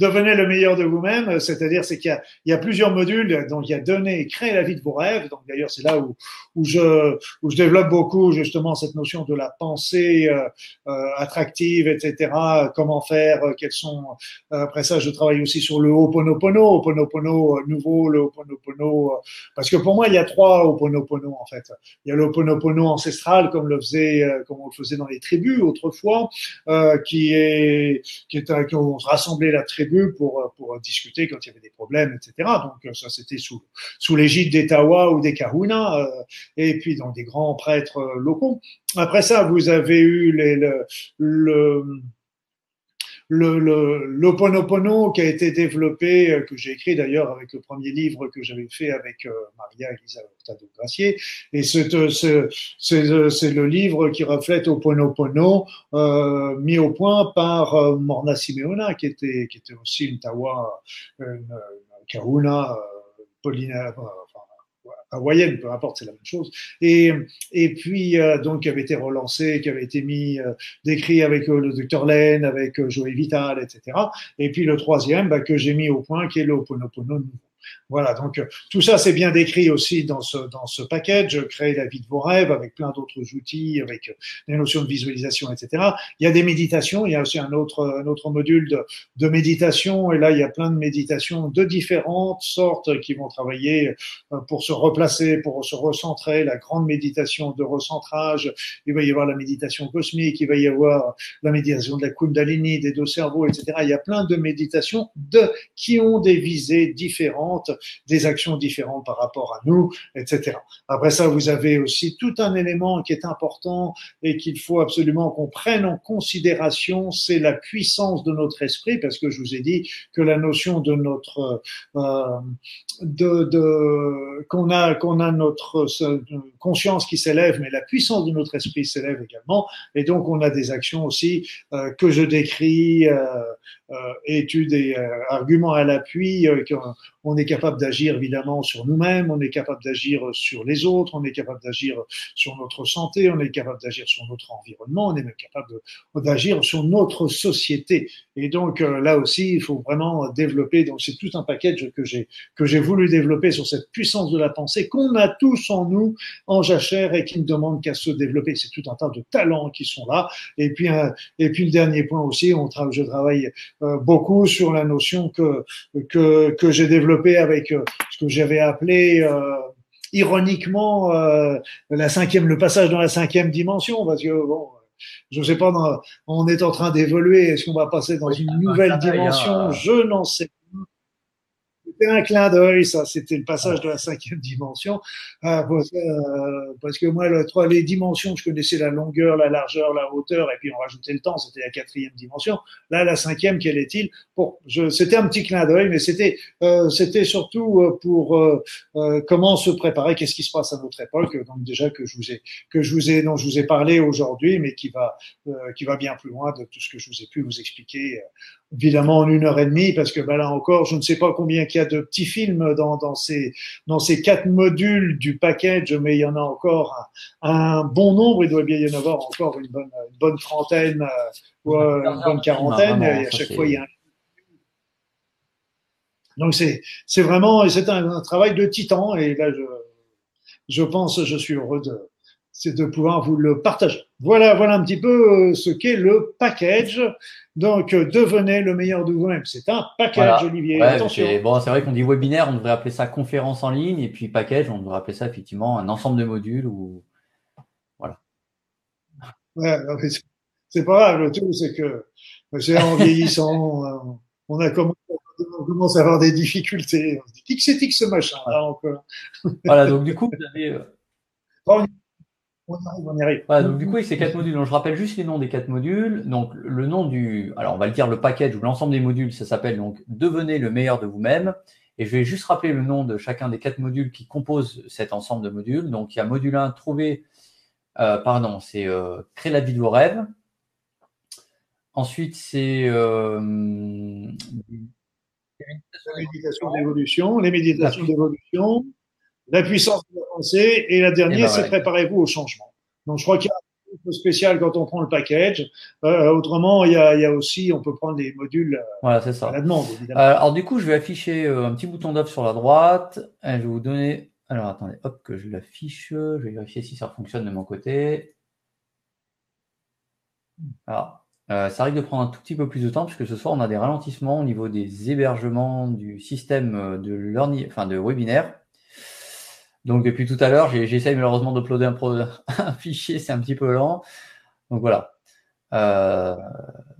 devenez le meilleur de vous-même, c'est-à-dire c'est qu'il y a, il y a plusieurs modules, donc il y a donner et créer la vie de vos rêves, donc d'ailleurs c'est là où, où, je, où je développe beaucoup justement cette notion de la pensée euh, euh, attractive, et cetera, comment faire, euh, quels sont, euh, après ça je travaille aussi sur le Ho'oponopono, Ho'oponopono nouveau, le Ho'oponopono, euh, parce que pour moi il y a trois Ho'oponopono en fait, il y a le Ho'oponopono ancestral comme, le faisait, euh, comme on le faisait dans les tribus autrefois, euh, qui est qui est qui ont rassemblé la tribu pour pour discuter quand il y avait des problèmes, et cetera. Donc ça c'était sous sous l'égide des Tawa ou des Kahuna euh, et puis donc des grands prêtres locaux. Après ça vous avez eu les le, le Le, le, l'Ho'oponopono qui a été développé, que j'ai écrit d'ailleurs avec le premier livre que j'avais fait avec euh, Maria Elisa Ortega de Gracier. Et c'est, c'est, c'est, c'est le livre qui reflète Ho'oponopono, euh, mis au point par euh, Morna Simeona, qui était, qui était aussi une Tawa, une, une Kahuna, euh, Polynésie, enfin, hawaïenne, peu importe, c'est la même chose. Et et puis euh, donc qui avait été relancé, qui avait été mis euh, décrit avec euh, le docteur Len, avec euh, Joé Vital, et cetera. Et puis le troisième bah, que j'ai mis au point, qui est le Ho'oponopono nouveau. Voilà, donc euh, tout ça c'est bien décrit aussi dans ce dans ce package, créer la vie de vos rêves avec plein d'autres outils, avec euh, les notions de visualisation, et cetera. Il y a des méditations, il y a aussi un autre un autre module de, de méditation, et là il y a plein de méditations de différentes sortes qui vont travailler euh, pour se replacer, pour se recentrer, la grande méditation de recentrage. Il va y avoir la méditation cosmique, il va y avoir la méditation de la Kundalini, des deux cerveaux, et cetera. Il y a plein de méditations de qui ont des visées différentes, des actions différentes par rapport à nous, et cetera. Après ça, vous avez aussi tout un élément qui est important et qu'il faut absolument qu'on prenne en considération, c'est la puissance de notre esprit, parce que je vous ai dit que la notion de notre, euh, de, de qu'on a, qu'on a notre conscience qui s'élève, mais la puissance de notre esprit s'élève également, et donc on a des actions aussi euh, que je décris, euh, euh, études et euh, arguments à l'appui, euh, on est capable d'agir évidemment sur nous-mêmes, on est capable d'agir sur les autres, on est capable d'agir sur notre santé, on est capable d'agir sur notre environnement, on est même capable d'agir sur notre société. Et donc là aussi, il faut vraiment développer, donc c'est tout un package que j'ai que j'ai voulu développer sur cette puissance de la pensée qu'on a tous en nous, en jachère, et qui ne demande qu'à se développer. C'est tout un tas de talents qui sont là. Et puis, et puis le dernier point aussi, on tra- je travaille beaucoup sur la notion que, que, que j'ai développée avec ce que j'avais appelé euh, ironiquement euh, la cinquième, le passage dans la cinquième dimension, parce que bon, je ne sais pas, dans, on est en train d'évoluer, est-ce qu'on va passer dans une nouvelle dimension, je n'en sais pas. C'était un clin d'œil, ça. C'était le passage de la cinquième dimension. Euh, parce, euh, parce que moi, le, trois, les dimensions, je connaissais la longueur, la largeur, la hauteur, et puis on rajoutait le temps. C'était la quatrième dimension. Là, la cinquième, quelle est-il? Bon, je, c'était un petit clin d'œil, mais c'était, euh, c'était surtout pour euh, euh, comment se préparer, qu'est-ce qui se passe à notre époque. Donc déjà que je vous ai, que je vous ai, dont je vous ai parlé aujourd'hui, mais qui va, euh, qui va bien plus loin de tout ce que je vous ai pu vous expliquer. Euh, évidemment en une heure et demie, parce que ben là encore, je ne sais pas combien qu'il y a de petits films dans, dans ces dans ces quatre modules du package, mais il y en a encore un, un bon nombre. Il doit bien y en avoir encore une bonne une bonne trentaine ou euh, une bonne quarantaine. Non, vraiment, et à chaque fois, il y a un. Donc c'est c'est vraiment c'est un, un travail de titan, et là je je pense je suis heureux de c'est de pouvoir vous le partager. Voilà, voilà un petit peu ce qu'est le package. Donc, devenez le meilleur de vous-même. C'est un package, voilà. Olivier. Ouais, attention. C'est, bon, c'est vrai qu'on dit webinaire, on devrait appeler ça conférence en ligne, et puis package, on devrait appeler ça effectivement un ensemble de modules. Ou voilà. Ouais, c'est, c'est pas grave. Le tout, c'est que c'est en vieillissant, on a commencé. On commence à avoir des difficultés. On se dit tic, c'est tic ce machin. Voilà. Là encore. Voilà. Donc du coup, vous avez. Bon, On arrive, on arrive. Voilà, donc du coup, avec ces quatre modules, donc, je rappelle juste les noms des quatre modules. Donc le nom du, alors on va le dire, le package ou l'ensemble des modules, ça s'appelle donc Devenez le meilleur de vous-même. Et je vais juste rappeler le nom de chacun des quatre modules qui composent cet ensemble de modules. Donc il y a module un, trouver, euh, pardon, c'est euh, créer la vie de vos rêves. Ensuite, c'est euh, les méditations d'évolution, les méditations d'évolution. La puissance de la pensée. Et la dernière, eh ben, c'est ouais. Préparez-vous au changement. Donc, je crois qu'il y a un peu spécial quand on prend le package. Euh, autrement, il y, a, il y a aussi, on peut prendre des modules voilà, c'est ça. À la demande, évidemment. Euh, alors, du coup, je vais afficher euh, un petit bouton d'off sur la droite. Et je vais vous donner… Alors, attendez, hop, que je l'affiche. Je vais vérifier si ça fonctionne de mon côté. Alors, euh, ça risque de prendre un tout petit peu plus de temps puisque ce soir, on a des ralentissements au niveau des hébergements du système de, learning, enfin, de webinaire. Donc, depuis tout à l'heure, j'essaye malheureusement d'uploader un, pro... un fichier, c'est un petit peu lent. Donc, voilà. Euh...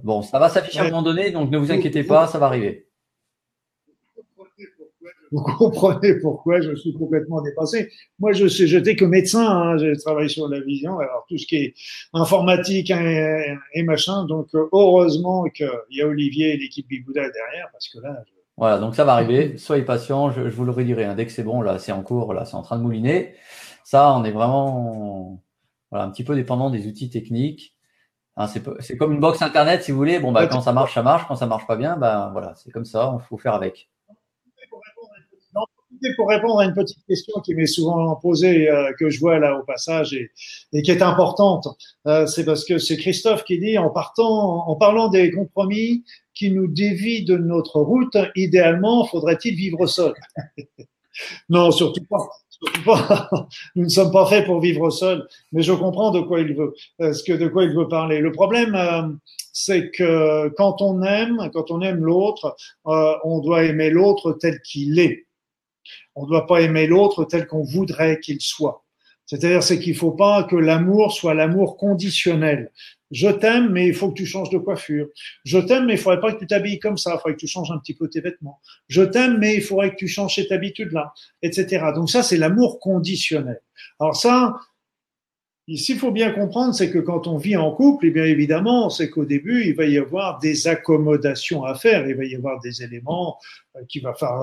Bon, ça va s'afficher à un moment donné, donc ne vous inquiétez pas, ça va arriver. Vous comprenez pourquoi je suis complètement dépassé. Moi, je suis jeté que médecin, hein. J'ai travaillé sur la vision, alors tout ce qui est informatique et, et machin. Donc, heureusement qu'il y a Olivier et l'équipe Bibouda derrière, parce que là… Je... Voilà, donc ça va arriver. Soyez patients, je, je vous le redirai. Hein. Dès que c'est bon, là, c'est en cours, là, c'est en train de mouliner. Ça, on est vraiment voilà, un petit peu dépendant des outils techniques. Hein, c'est, c'est comme une box Internet, si vous voulez. Bon, bah, quand ça marche, ça marche. Quand ça marche pas bien, bah, voilà, c'est comme ça. Il faut faire avec. Pour répondre à une petite question qui m'est souvent posée, euh, que je vois là au passage et, et qui est importante, euh, c'est parce que c'est Christophe qui dit en partant, en parlant des compromis qui nous dévient de notre route, idéalement, faudrait-il vivre seul? Non, surtout pas. Surtout pas. Nous ne sommes pas faits pour vivre seul, mais je comprends de quoi il veut, ce que de quoi il veut parler. Le problème. Euh, c'est que quand on aime, quand on aime l'autre, euh, on doit aimer l'autre tel qu'il est. On ne doit pas aimer l'autre tel qu'on voudrait qu'il soit. C'est-à-dire, c'est qu'il ne faut pas que l'amour soit l'amour conditionnel. Je t'aime, mais il faut que tu changes de coiffure. Je t'aime, mais il ne faudrait pas que tu t'habilles comme ça. Il faudrait que tu changes un petit peu tes vêtements. Je t'aime, mais il faudrait que tu changes cette habitude-là, et cetera. Donc ça, c'est l'amour conditionnel. Alors ça… Ici, il faut bien comprendre, c'est que quand on vit en couple, et bien évidemment, c'est qu'au début, il va y avoir des accommodations à faire, il va y avoir des éléments qui va faire.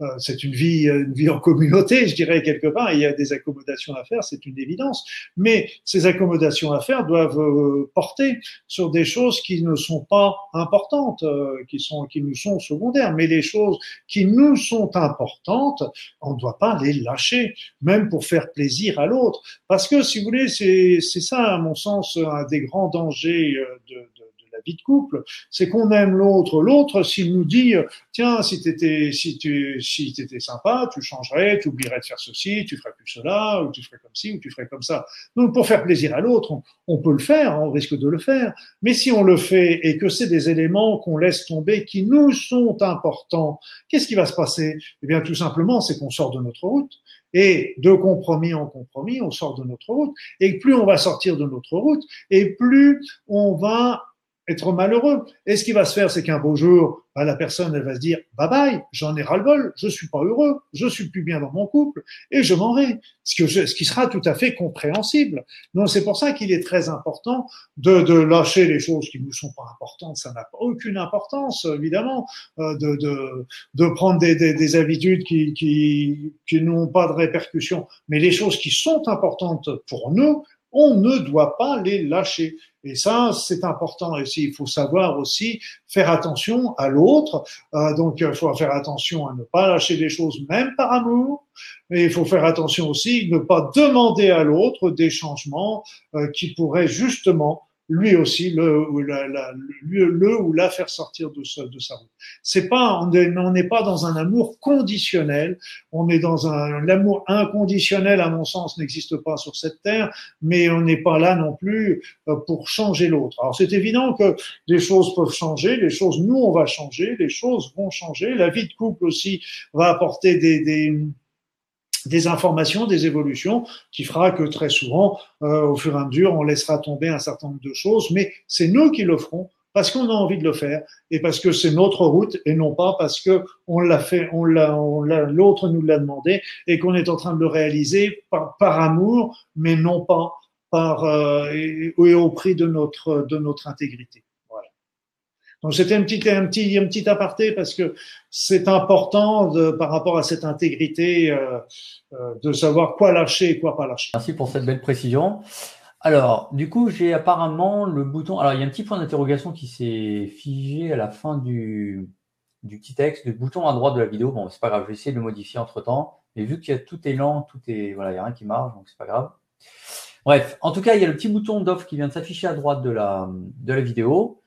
Euh, c'est une vie, une vie en communauté, je dirais quelque part. Il y a des accommodations à faire, c'est une évidence. Mais ces accommodations à faire doivent euh, porter sur des choses qui ne sont pas importantes, euh, qui sont, qui nous sont secondaires. Mais les choses qui nous sont importantes, on ne doit pas les lâcher, même pour faire plaisir à l'autre, parce que si vous voulez. C'est, c'est ça, à mon sens, un des grands dangers de, de, de la vie de couple, c'est qu'on aime l'autre. L'autre, s'il nous dit, tiens, si t'étais, si tu, si t'étais sympa, tu changerais, tu oublierais de faire ceci, tu ferais plus cela, ou tu ferais comme ci, ou tu ferais comme ça. Donc, pour faire plaisir à l'autre, on, on peut le faire, on risque de le faire. Mais si on le fait et que c'est des éléments qu'on laisse tomber, qui nous sont importants, qu'est-ce qui va se passer? Eh bien, tout simplement, c'est qu'on sort de notre route. Et de compromis en compromis, on sort de notre route. Et plus on va sortir de notre route, et plus on va être malheureux. Et ce qui va se faire, c'est qu'un beau jour, bah, la personne, elle va se dire « Bye bye, j'en ai ras-le-bol, je suis pas heureux, je suis plus bien dans mon couple et je m'en vais », ce qui sera tout à fait compréhensible. Donc, c'est pour ça qu'il est très important de, de lâcher les choses qui ne nous sont pas importantes, ça n'a aucune importance, évidemment, de, de, de prendre des, des, des habitudes qui, qui, qui n'ont pas de répercussions. Mais les choses qui sont importantes pour nous, on ne doit pas les lâcher. Et ça, c'est important aussi. Il faut savoir aussi faire attention à l'autre. Euh, donc, il faut faire attention à ne pas lâcher des choses, même par amour. Mais il faut faire attention aussi, ne pas demander à l'autre des changements euh, qui pourraient justement, lui aussi, le ou la, la, le, le ou la faire sortir de, ce, de sa route. C'est pas, on n'est pas dans un amour conditionnel. On est dans un l'amour inconditionnel, à mon sens, n'existe pas sur cette terre. Mais on n'est pas là non plus pour changer l'autre. Alors c'est évident que les choses peuvent changer, les choses nous on va changer, les choses vont changer. La vie de couple aussi va apporter des, des des informations, des évolutions qui fera que très souvent, euh, au fur et à mesure, on laissera tomber un certain nombre de choses, mais c'est nous qui le ferons parce qu'on a envie de le faire et parce que c'est notre route et non pas parce que on l'a fait, on l'a, on l'a, l'autre nous l'a demandé et qu'on est en train de le réaliser par, par amour, mais non pas par euh, et, et au prix de notre de notre intégrité. Donc c'était un petit, un, petit, un petit aparté parce que c'est important de, par rapport à cette intégrité euh, euh, de savoir quoi lâcher et quoi pas lâcher. Merci pour cette belle précision. Alors du coup j'ai apparemment le bouton, alors il y a un petit point d'interrogation qui s'est figé à la fin du, du petit texte, du bouton à droite de la vidéo, bon c'est pas grave, je vais essayer de le modifier entre temps, mais vu qu'il y a tout est lent, tout est, voilà, il n'y a rien qui marche donc c'est pas grave. Bref, en tout cas il y a le petit bouton d'offre qui vient de s'afficher à droite de la, de la vidéo.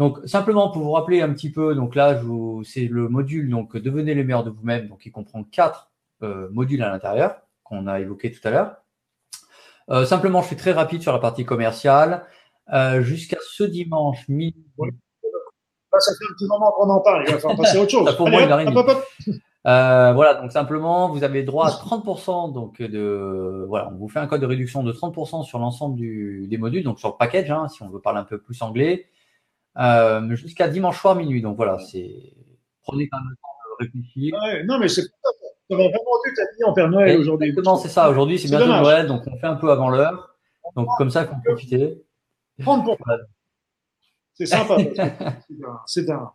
Donc, simplement pour vous rappeler un petit peu, donc là, c'est le module, donc devenez les meilleurs de vous-même, donc il comprend quatre euh, modules à l'intérieur, qu'on a évoqué tout à l'heure. Euh, simplement, je suis très rapide sur la partie commerciale. Euh, jusqu'à ce dimanche midi. Ouais. Ça fait un petit moment qu'on en parle, il va falloir passer à autre chose. Ça pour Allez, moi, hop, hop, hop, hop. Euh, voilà, donc simplement, vous avez droit à trente pour cent, donc de, voilà, on vous fait un code de réduction de trente pour cent sur l'ensemble du, des modules, donc sur le package, hein, si on veut parler un peu plus anglais. Euh, jusqu'à dimanche soir minuit, donc voilà, c'est prenez quand même le temps de réfléchir. Ouais, non, mais c'est pas ça, ça va vraiment dû t'habiller en Père Noël aujourd'hui. Exactement, c'est ça, aujourd'hui c'est bientôt Noël, donc on fait un peu avant l'heure, donc comme ça, il faut en profiter. trente pour cent. C'est sympa, c'est un.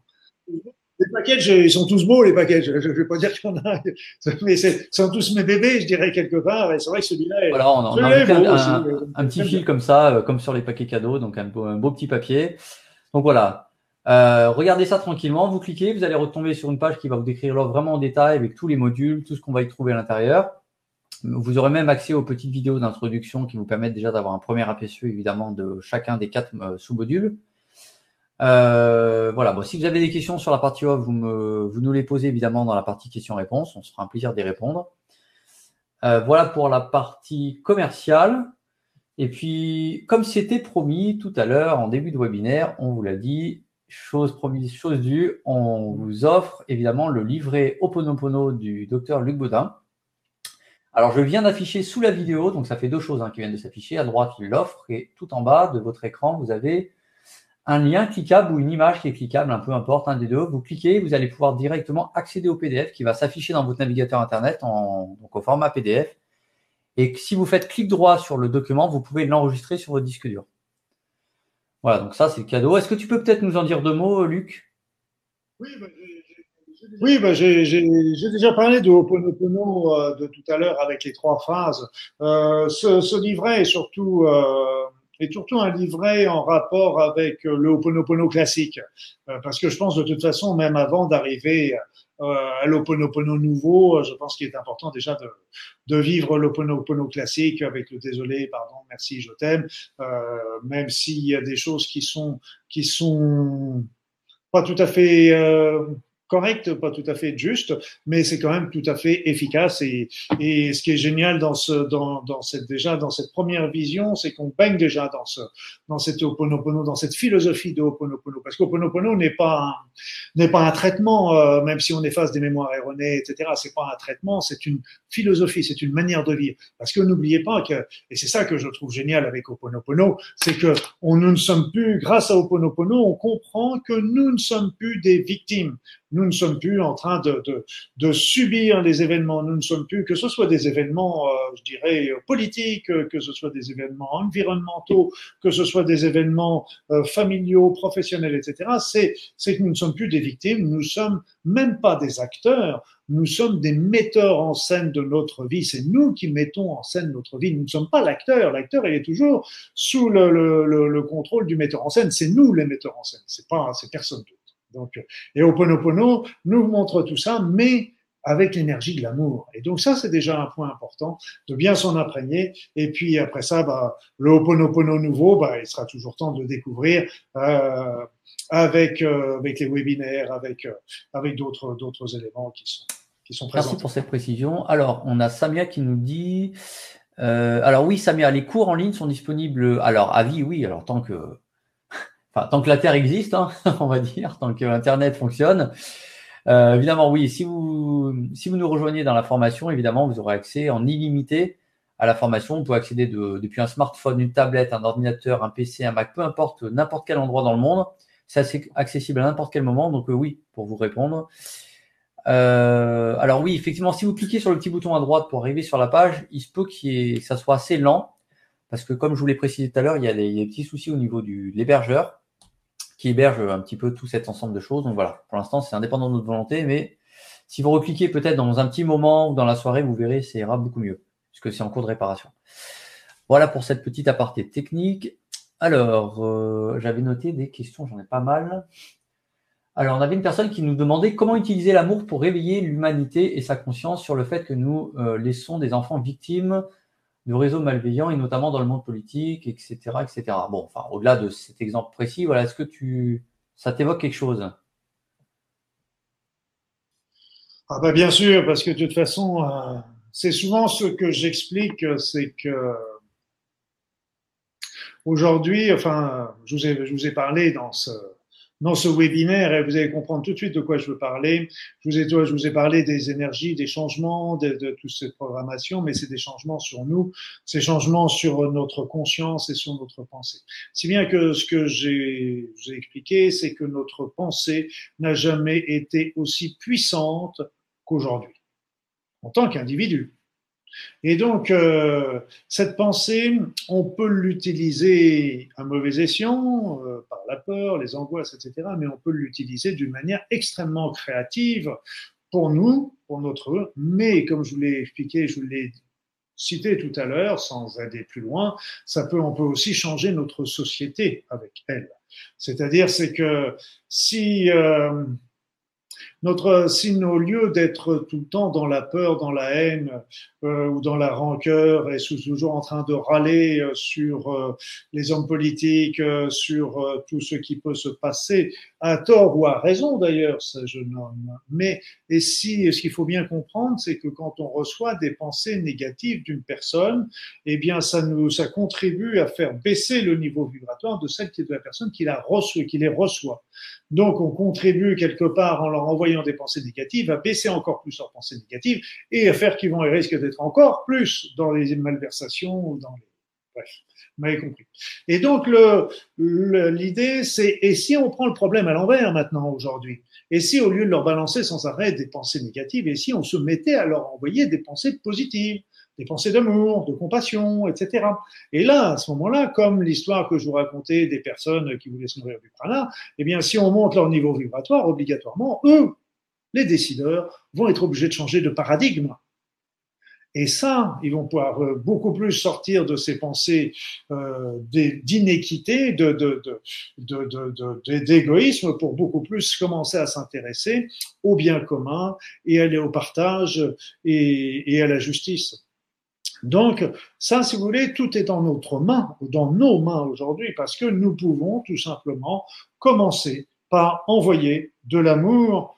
Les packages, ils sont tous beaux, les packages. Je ne vais pas dire qu'il y en a, mais c'est, sont tous mes bébés, je dirais, quelque part. C'est vrai que celui-là est. Voilà, on a, on a beau, un, aussi, un, mais, un petit fil bien. Comme ça, euh, comme sur les paquets cadeaux, donc un beau, un beau petit papier. Donc voilà, euh, regardez ça tranquillement, vous cliquez, vous allez retomber sur une page qui va vous décrire l'offre vraiment en détail avec tous les modules, tout ce qu'on va y trouver à l'intérieur. Vous aurez même accès aux petites vidéos d'introduction qui vous permettent déjà d'avoir un premier aperçu évidemment de chacun des quatre euh, sous-modules. Euh, voilà, bon, si vous avez des questions sur la partie off, vous, me, vous nous les posez évidemment dans la partie questions-réponses, on se fera un plaisir d'y répondre. Euh, voilà pour la partie commerciale. Et puis, comme c'était promis tout à l'heure, en début de webinaire, on vous l'a dit, chose promise, chose due, on vous offre évidemment le livret Ho'oponopono du docteur Luc Bodin. Alors, je viens d'afficher sous la vidéo, donc ça fait deux choses hein, qui viennent de s'afficher. À droite, il l'offre et tout en bas de votre écran, vous avez un lien cliquable ou une image qui est cliquable, un peu importe, un des deux. Vous cliquez, vous allez pouvoir directement accéder au P D F qui va s'afficher dans votre navigateur Internet en, donc au format P D F. Et si vous faites clic droit sur le document, vous pouvez l'enregistrer sur votre disque dur. Voilà, donc ça, c'est le cadeau. Est-ce que tu peux peut-être nous en dire deux mots, Luc ? Oui, bah, j'ai, oui, bah, j'ai, j'ai, j'ai déjà parlé de Ho'oponopono euh, de tout à l'heure avec les trois phrases. Euh, ce, ce livret est surtout... Euh, et surtout un livret en rapport avec le Ho'oponopono classique. Parce que je pense de toute façon, même avant d'arriver à l'Ho'oponopono nouveau, je pense qu'il est important déjà de, de vivre l'Ho'oponopono classique avec le désolé, pardon, merci, je t'aime, euh, même s'il y a des choses qui sont, qui sont pas tout à fait, euh, correct, pas tout à fait juste, mais c'est quand même tout à fait efficace. Et, et ce qui est génial dans ce, dans, dans cette déjà dans cette première vision, c'est qu'on baigne déjà dans ce, dans cette Ho'oponopono, dans cette philosophie de Ho'oponopono, parce que Ho'oponopono n'est pas un, n'est pas un traitement, euh, même si on efface des mémoires erronées, et cetera. C'est pas un traitement, c'est une philosophie, c'est une manière de vivre. Parce que n'oubliez pas que, et c'est ça que je trouve génial avec Ho'oponopono, c'est que on, nous ne sommes plus, grâce à Ho'oponopono, on comprend que nous ne sommes plus des victimes. Nous ne sommes plus en train de, de, de subir les événements. Nous ne sommes plus, que ce soit des événements, euh, je dirais, politiques, que ce soit des événements environnementaux, que ce soit des événements euh, familiaux, professionnels, et cetera. C'est, c'est que nous ne sommes plus des victimes. Nous sommes même pas des acteurs. Nous sommes des metteurs en scène de notre vie. C'est nous qui mettons en scène notre vie. Nous ne sommes pas l'acteur. L'acteur, il est toujours sous le, le, le, le contrôle du metteur en scène. C'est nous les metteurs en scène. C'est pas, c'est personne d'autre. Donc, et Ho'oponopono nous montre tout ça, mais avec l'énergie de l'amour. Et donc ça, c'est déjà un point important, de bien s'en imprégner. Et puis après ça, bah, le Ho'oponopono nouveau, bah, il sera toujours temps de découvrir euh, avec euh, avec les webinaires, avec euh, avec d'autres d'autres éléments qui sont qui sont présents. Merci pour cette précision. Alors, on a Samia qui nous dit, euh, alors oui, Samia, les cours en ligne sont disponibles. Alors à vie, oui. Alors tant que Enfin, tant que la Terre existe, hein, on va dire, tant que Internet fonctionne. Euh, évidemment, oui, si vous si vous nous rejoignez dans la formation, évidemment, vous aurez accès en illimité à la formation. Vous pouvez accéder de, depuis un smartphone, une tablette, un ordinateur, un P C, un Mac, peu importe, n'importe quel endroit dans le monde. C'est accessible à n'importe quel moment, donc euh, oui, pour vous répondre. Euh, alors oui, effectivement, si vous cliquez sur le petit bouton à droite pour arriver sur la page, il se peut qu'il y ait, que ça soit assez lent, parce que comme je vous l'ai précisé tout à l'heure, il y a des, il y a des petits soucis au niveau du, de l'hébergeur, qui héberge un petit peu tout cet ensemble de choses. Donc voilà, pour l'instant, c'est indépendant de notre volonté, mais si vous recliquez peut-être dans un petit moment ou dans la soirée, vous verrez, ça ira beaucoup mieux, puisque c'est en cours de réparation. Voilà pour cette petite aparté technique. Alors, euh, j'avais noté des questions, j'en ai pas mal. Alors, on avait une personne qui nous demandait comment utiliser l'amour pour réveiller l'humanité et sa conscience sur le fait que nous euh, laissons des enfants victimes de réseaux malveillants, et notamment dans le monde politique, et cetera, et cetera. Bon, enfin, au-delà de cet exemple précis, voilà, est-ce que tu, ça t'évoque quelque chose ? Ah ben bien sûr, parce que de toute façon, euh, c'est souvent ce que j'explique, c'est que aujourd'hui, enfin, je vous ai, je vous ai parlé dans ce Dans ce webinaire, et vous allez comprendre tout de suite de quoi je veux parler. Je vous ai, je vous ai parlé des énergies, des changements, de, de toute cette programmation, mais c'est des changements sur nous, ces changements sur notre conscience et sur notre pensée. Si bien que ce que j'ai, j'ai expliqué, c'est que notre pensée n'a jamais été aussi puissante qu'aujourd'hui, en tant qu'individu. Et donc, euh, cette pensée, on peut l'utiliser à mauvais escient, euh, par la peur, les angoisses, et cetera, mais on peut l'utiliser d'une manière extrêmement créative pour nous, pour notre « mais », comme je vous l'ai expliqué, je vous l'ai cité tout à l'heure, sans aller plus loin, ça peut, on peut aussi changer notre société avec elle. C'est-à-dire, c'est que si… Euh, Notre, si nos lieux d'être tout le temps dans la peur, dans la haine euh, ou dans la rancœur et sous, toujours en train de râler euh, sur euh, les hommes politiques, euh, sur euh, tout ce qui peut se passer, à tort ou à raison d'ailleurs, ce jeune homme. Mais et si, ce qu'il faut bien comprendre, c'est que quand on reçoit des pensées négatives d'une personne, eh bien ça nous, ça contribue à faire baisser le niveau vibratoire de celle qui est de la personne qui la reçoit, qui les reçoit. Donc on contribue quelque part en leur envoyant des pensées négatives à baisser encore plus leurs pensées négatives et à faire qu'ils vont et risquent d'être encore plus dans les malversations ou dans les... Bref, vous m'avez compris. Et donc, le, le, l'idée, c'est, et si on prend le problème à l'envers maintenant, aujourd'hui, et si au lieu de leur balancer sans arrêt des pensées négatives, et si on se mettait à leur envoyer des pensées positives, des pensées d'amour, de compassion, et cetera. Et là, à ce moment-là, comme l'histoire que je vous racontais des personnes qui voulaient se nourrir du prana, eh bien, si on monte leur niveau vibratoire, obligatoirement, eux, les décideurs, vont être obligés de changer de paradigme. Et ça, ils vont pouvoir beaucoup plus sortir de ces pensées euh, d'inéquité, de, de, de, de, de, de, de, d'égoïsme, pour beaucoup plus commencer à s'intéresser au bien commun et aller au partage et, et à la justice. Donc, ça, si vous voulez, tout est dans notre main, dans nos mains aujourd'hui, parce que nous pouvons tout simplement commencer par envoyer de l'amour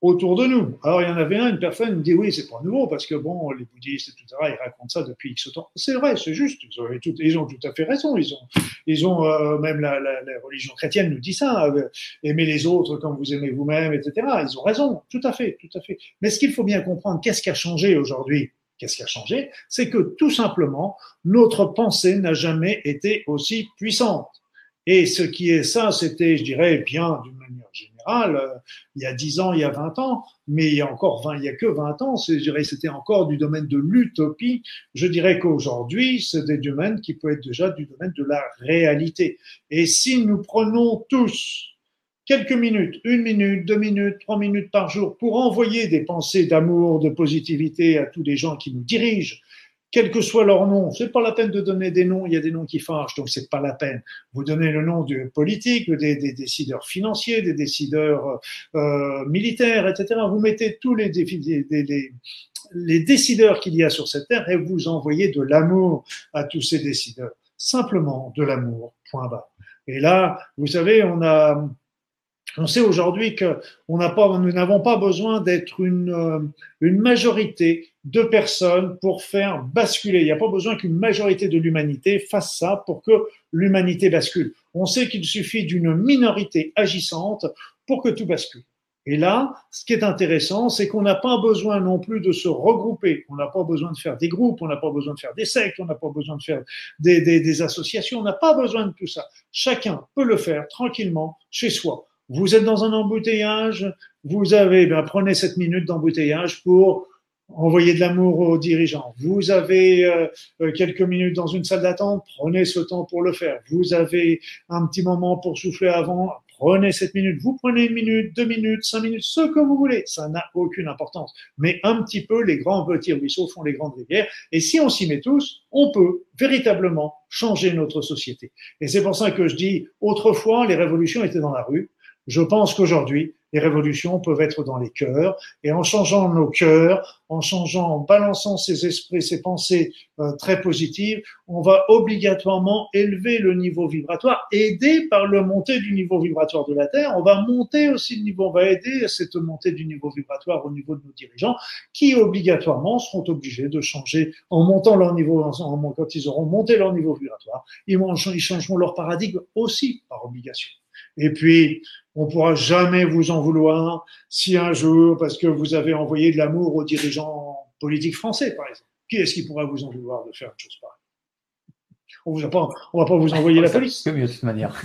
autour de nous. Alors, il y en avait un, une personne me dit « oui, c'est pas nouveau, parce que bon, les bouddhistes, et cetera, ils racontent ça depuis X temps. » C'est vrai, c'est juste, ils ont, tout, ils ont tout à fait raison. Ils ont, ils ont euh, même la, la, la religion chrétienne nous dit ça, euh, aimer les autres comme vous aimez vous-même, et cetera. Ils ont raison, tout à fait, tout à fait. Mais ce qu'il faut bien comprendre, qu'est-ce qui a changé aujourd'hui ? Qu'est-ce qui a changé ? C'est que tout simplement, notre pensée n'a jamais été aussi puissante. Et ce qui est ça, c'était, je dirais, bien d'une manière générale, il y a dix ans, il y a vingt ans, mais il y a encore vingt, il y a que vingt ans, c'est, je dirais, c'était encore du domaine de l'utopie. Je dirais qu'aujourd'hui, c'est des domaines qui peuvent être déjà du domaine de la réalité. Et si nous prenons tous quelques minutes, une minute, deux minutes, trois minutes par jour, pour envoyer des pensées d'amour, de positivité à tous les gens qui nous dirigent, quel que soit leur nom, c'est pas la peine de donner des noms, il y a des noms qui fâchent, donc c'est pas la peine. Vous donnez le nom du politique, des, des décideurs financiers, des décideurs euh, militaires, et cetera. Vous mettez tous les défis, des, des, des les décideurs qu'il y a sur cette terre et vous envoyez de l'amour à tous ces décideurs. Simplement de l'amour, point barre. Et là, vous savez, on a... On sait aujourd'hui que on n'a pas, nous n'avons pas besoin d'être une, une majorité de personnes pour faire basculer. Il n'y a pas besoin qu'une majorité de l'humanité fasse ça pour que l'humanité bascule. On sait qu'il suffit d'une minorité agissante pour que tout bascule. Et là, ce qui est intéressant, c'est qu'on n'a pas besoin non plus de se regrouper. On n'a pas besoin de faire des groupes, on n'a pas besoin de faire des sectes, on n'a pas besoin de faire des, des, des associations, on n'a pas besoin de tout ça. Chacun peut le faire tranquillement chez soi. Vous êtes dans un embouteillage, vous avez, ben, prenez cette minute d'embouteillage pour envoyer de l'amour aux dirigeants. Vous avez euh, quelques minutes dans une salle d'attente, prenez ce temps pour le faire. Vous avez un petit moment pour souffler avant, prenez cette minute. Vous prenez une minute, deux minutes, cinq minutes, ce que vous voulez. Ça n'a aucune importance. Mais un petit peu, les grands petits ruisseaux font les grandes rivières. Et si on s'y met tous, on peut véritablement changer notre société. Et c'est pour ça que je dis, autrefois, les révolutions étaient dans la rue. Je pense qu'aujourd'hui, les révolutions peuvent être dans les cœurs, et en changeant nos cœurs, en changeant, en balançant ces esprits, ces pensées euh, très positives, on va obligatoirement élever le niveau vibratoire, aidé par le montée du niveau vibratoire de la Terre. On va monter aussi le niveau, on va aider cette montée du niveau vibratoire au niveau de nos dirigeants, qui obligatoirement seront obligés de changer en montant leur niveau, en, en, quand ils auront monté leur niveau vibratoire, ils, ils changeront leur paradigme aussi par obligation. Et puis, on ne pourra jamais vous en vouloir si un jour, parce que vous avez envoyé de l'amour aux dirigeants politiques français, par exemple. Qui est-ce qui pourra vous en vouloir de faire une chose pareille ? On ne va pas vous envoyer la police. C'est mieux de toute manière.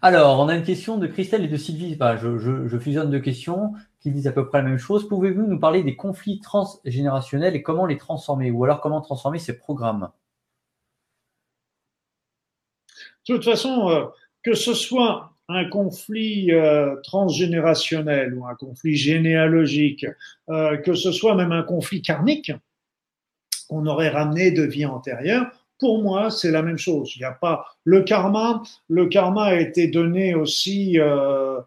Alors, on a une question de Christelle et de Sylvie. Bah, je, je, je fusionne deux questions qui disent à peu près la même chose. Pouvez-vous nous parler des conflits transgénérationnels et comment les transformer ? Ou alors, comment transformer ces programmes ? De toute façon... Euh, Que ce soit un conflit euh, transgénérationnel ou un conflit généalogique, euh, que ce soit même un conflit karmique qu'on aurait ramené de vie antérieure, pour moi, c'est la même chose. Il n'y a pas le karma. Le karma a été donné aussi euh,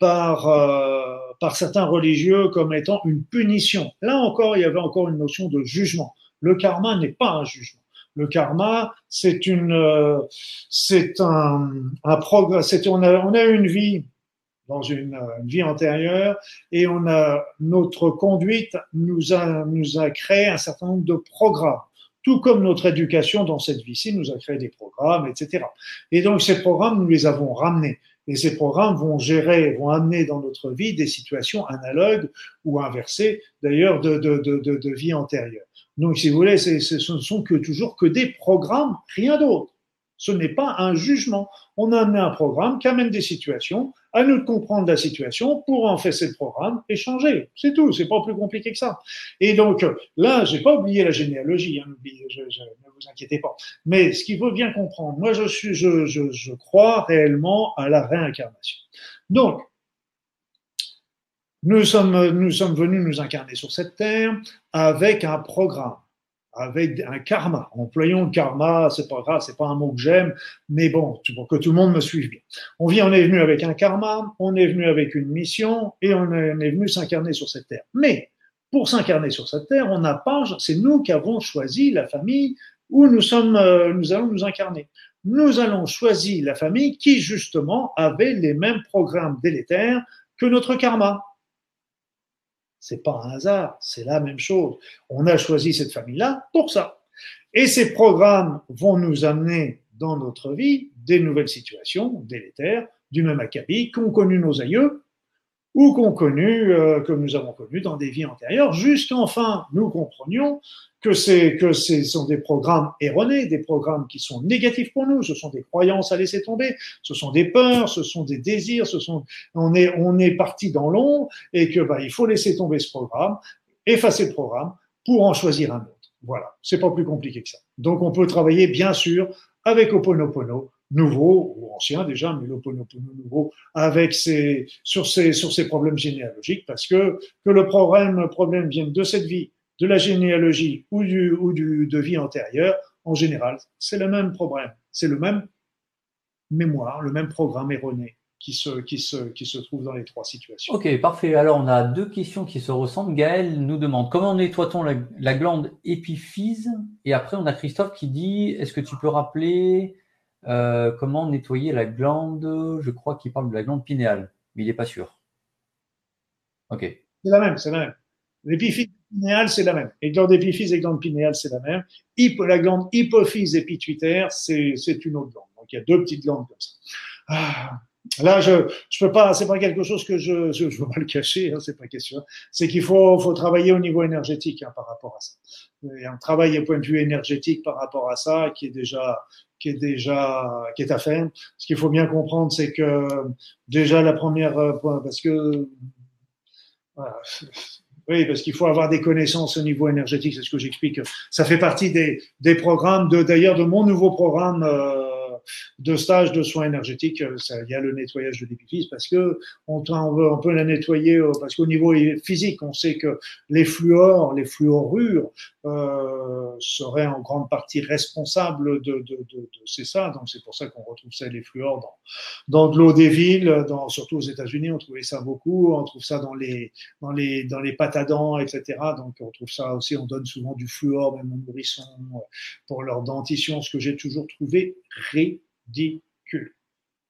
par euh, par certains religieux comme étant une punition. Là encore, il y avait encore une notion de jugement. Le karma n'est pas un jugement. Le karma, c'est une, c'est un, un progrès. C'est, on a, on a une vie dans une, une vie antérieure et on a notre conduite nous a, nous a créé un certain nombre de programmes. Tout comme notre éducation dans cette vie-ci nous a créé des programmes, et cetera. Et donc ces programmes, nous les avons ramenés. Et ces programmes vont gérer, vont amener dans notre vie des situations analogues ou inversées, d'ailleurs, de, de, de, de, de vie antérieure. Donc, si vous voulez, c'est, ce ne sont que toujours que des programmes, rien d'autre. Ce n'est pas un jugement. On a amené un programme qui amène des situations, à nous de comprendre la situation pour en faire ce programme et changer. C'est tout, c'est pas plus compliqué que ça. Et donc, là, j'ai pas oublié la généalogie, hein, je, je, ne vous inquiétez pas. Mais ce qu'il faut bien comprendre, moi, je suis, je, je, je crois réellement à la réincarnation. Donc, Nous sommes, nous sommes venus nous incarner sur cette terre avec un programme, avec un karma. Employons le karma, c'est pas grave, c'est pas un mot que j'aime, mais bon, pour que tout le monde me suive bien. On vient, on est venu avec un karma, on est venu avec une mission et on est, on est venu s'incarner sur cette terre. Mais pour s'incarner sur cette terre, on n'a pas, c'est nous qui avons choisi la famille où nous sommes, nous allons nous incarner. Nous allons choisir la famille qui justement avait les mêmes programmes délétères que notre karma. C'est pas un hasard, c'est la même chose. On a choisi cette famille-là pour ça. Et ces programmes vont nous amener dans notre vie des nouvelles situations délétères, du même acabit qu'ont connu nos aïeux ou qu'ont connu, euh, que nous avons connu dans des vies antérieures, jusqu'enfin nous comprenions que c'est que ce sont des programmes erronés, des programmes qui sont négatifs pour nous, ce sont des croyances à laisser tomber, ce sont des peurs, ce sont des désirs, ce sont on est on est parti dans l'ombre et que bah il faut laisser tomber ce programme, effacer le programme pour en choisir un autre. Voilà, c'est pas plus compliqué que ça. Donc on peut travailler bien sûr avec Ho'oponopono, nouveau ou ancien déjà, mais l'Ho'oponopono nouveau, avec ses, sur ses, sur ses problèmes généalogiques, parce que, que le problème, problème vienne de cette vie, de la généalogie ou du, ou du, de vie antérieure, en général, c'est le même problème, c'est le même mémoire, le même programme erroné qui se, qui se, qui se trouve dans les trois situations. Ok, parfait. Alors, on a deux questions qui se ressemblent. Gaël nous demande, comment nettoie-t-on la, la glande épiphyse? Et après, on a Christophe qui dit, est-ce que tu peux rappeler, Euh, comment nettoyer la glande? Je crois qu'il parle de la glande pinéale, mais il n'est pas sûr. Ok. C'est la même, c'est la même. L'épiphyse pinéale, c'est la même. Et glande épiphyse et glande pinéale, c'est la même. Hypo, la glande hypophyse et pituitaire, c'est une autre glande. Donc il y a deux petites glandes comme ça. Ah, là, je je peux pas. C'est pas quelque chose que je je, je veux pas le cacher. Hein, c'est pas question. C'est qu'il faut faut travailler au niveau énergétique hein, par rapport à ça. Il y a un travail au point de vue énergétique par rapport à ça qui est déjà qui est déjà qui est à faire. Ce qu'il faut bien comprendre, c'est que déjà la première point, parce que voilà, oui, parce qu'il faut avoir des connaissances au niveau énergétique, c'est ce que j'explique. Ça fait partie des des programmes de d'ailleurs de mon nouveau programme euh, de stage de soins énergétiques. Ça, il y a le nettoyage de l'épiphyse parce que on, on, veut, on peut la nettoyer parce qu'au niveau physique, on sait que les fluors, les fluorures euh, seraient en grande partie responsables de, de, de, de, de c'est ça. Donc c'est pour ça qu'on retrouve ça les fluors dans dans de l'eau des villes, dans, surtout aux États-Unis, on trouvait ça beaucoup. On trouve ça dans les dans les dans les pâtes à dents, et cetera. Donc on trouve ça aussi. On donne souvent du fluor même aux nourrissons pour leur dentition, ce que j'ai toujours trouvé ridicule.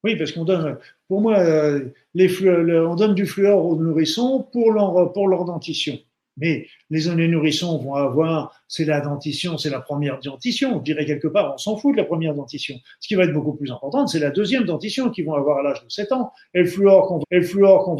Oui, parce qu'on donne, pour moi, euh, les fluor, le, on donne du fluor aux nourrissons pour leur, pour leur dentition. Mais les, les nourrissons vont avoir, c'est la dentition, c'est la première dentition. Je dirais quelque part, on s'en fout de la première dentition. Ce qui va être beaucoup plus important, c'est la deuxième dentition qu'ils vont avoir à l'âge de sept ans. Et le fluor qu'on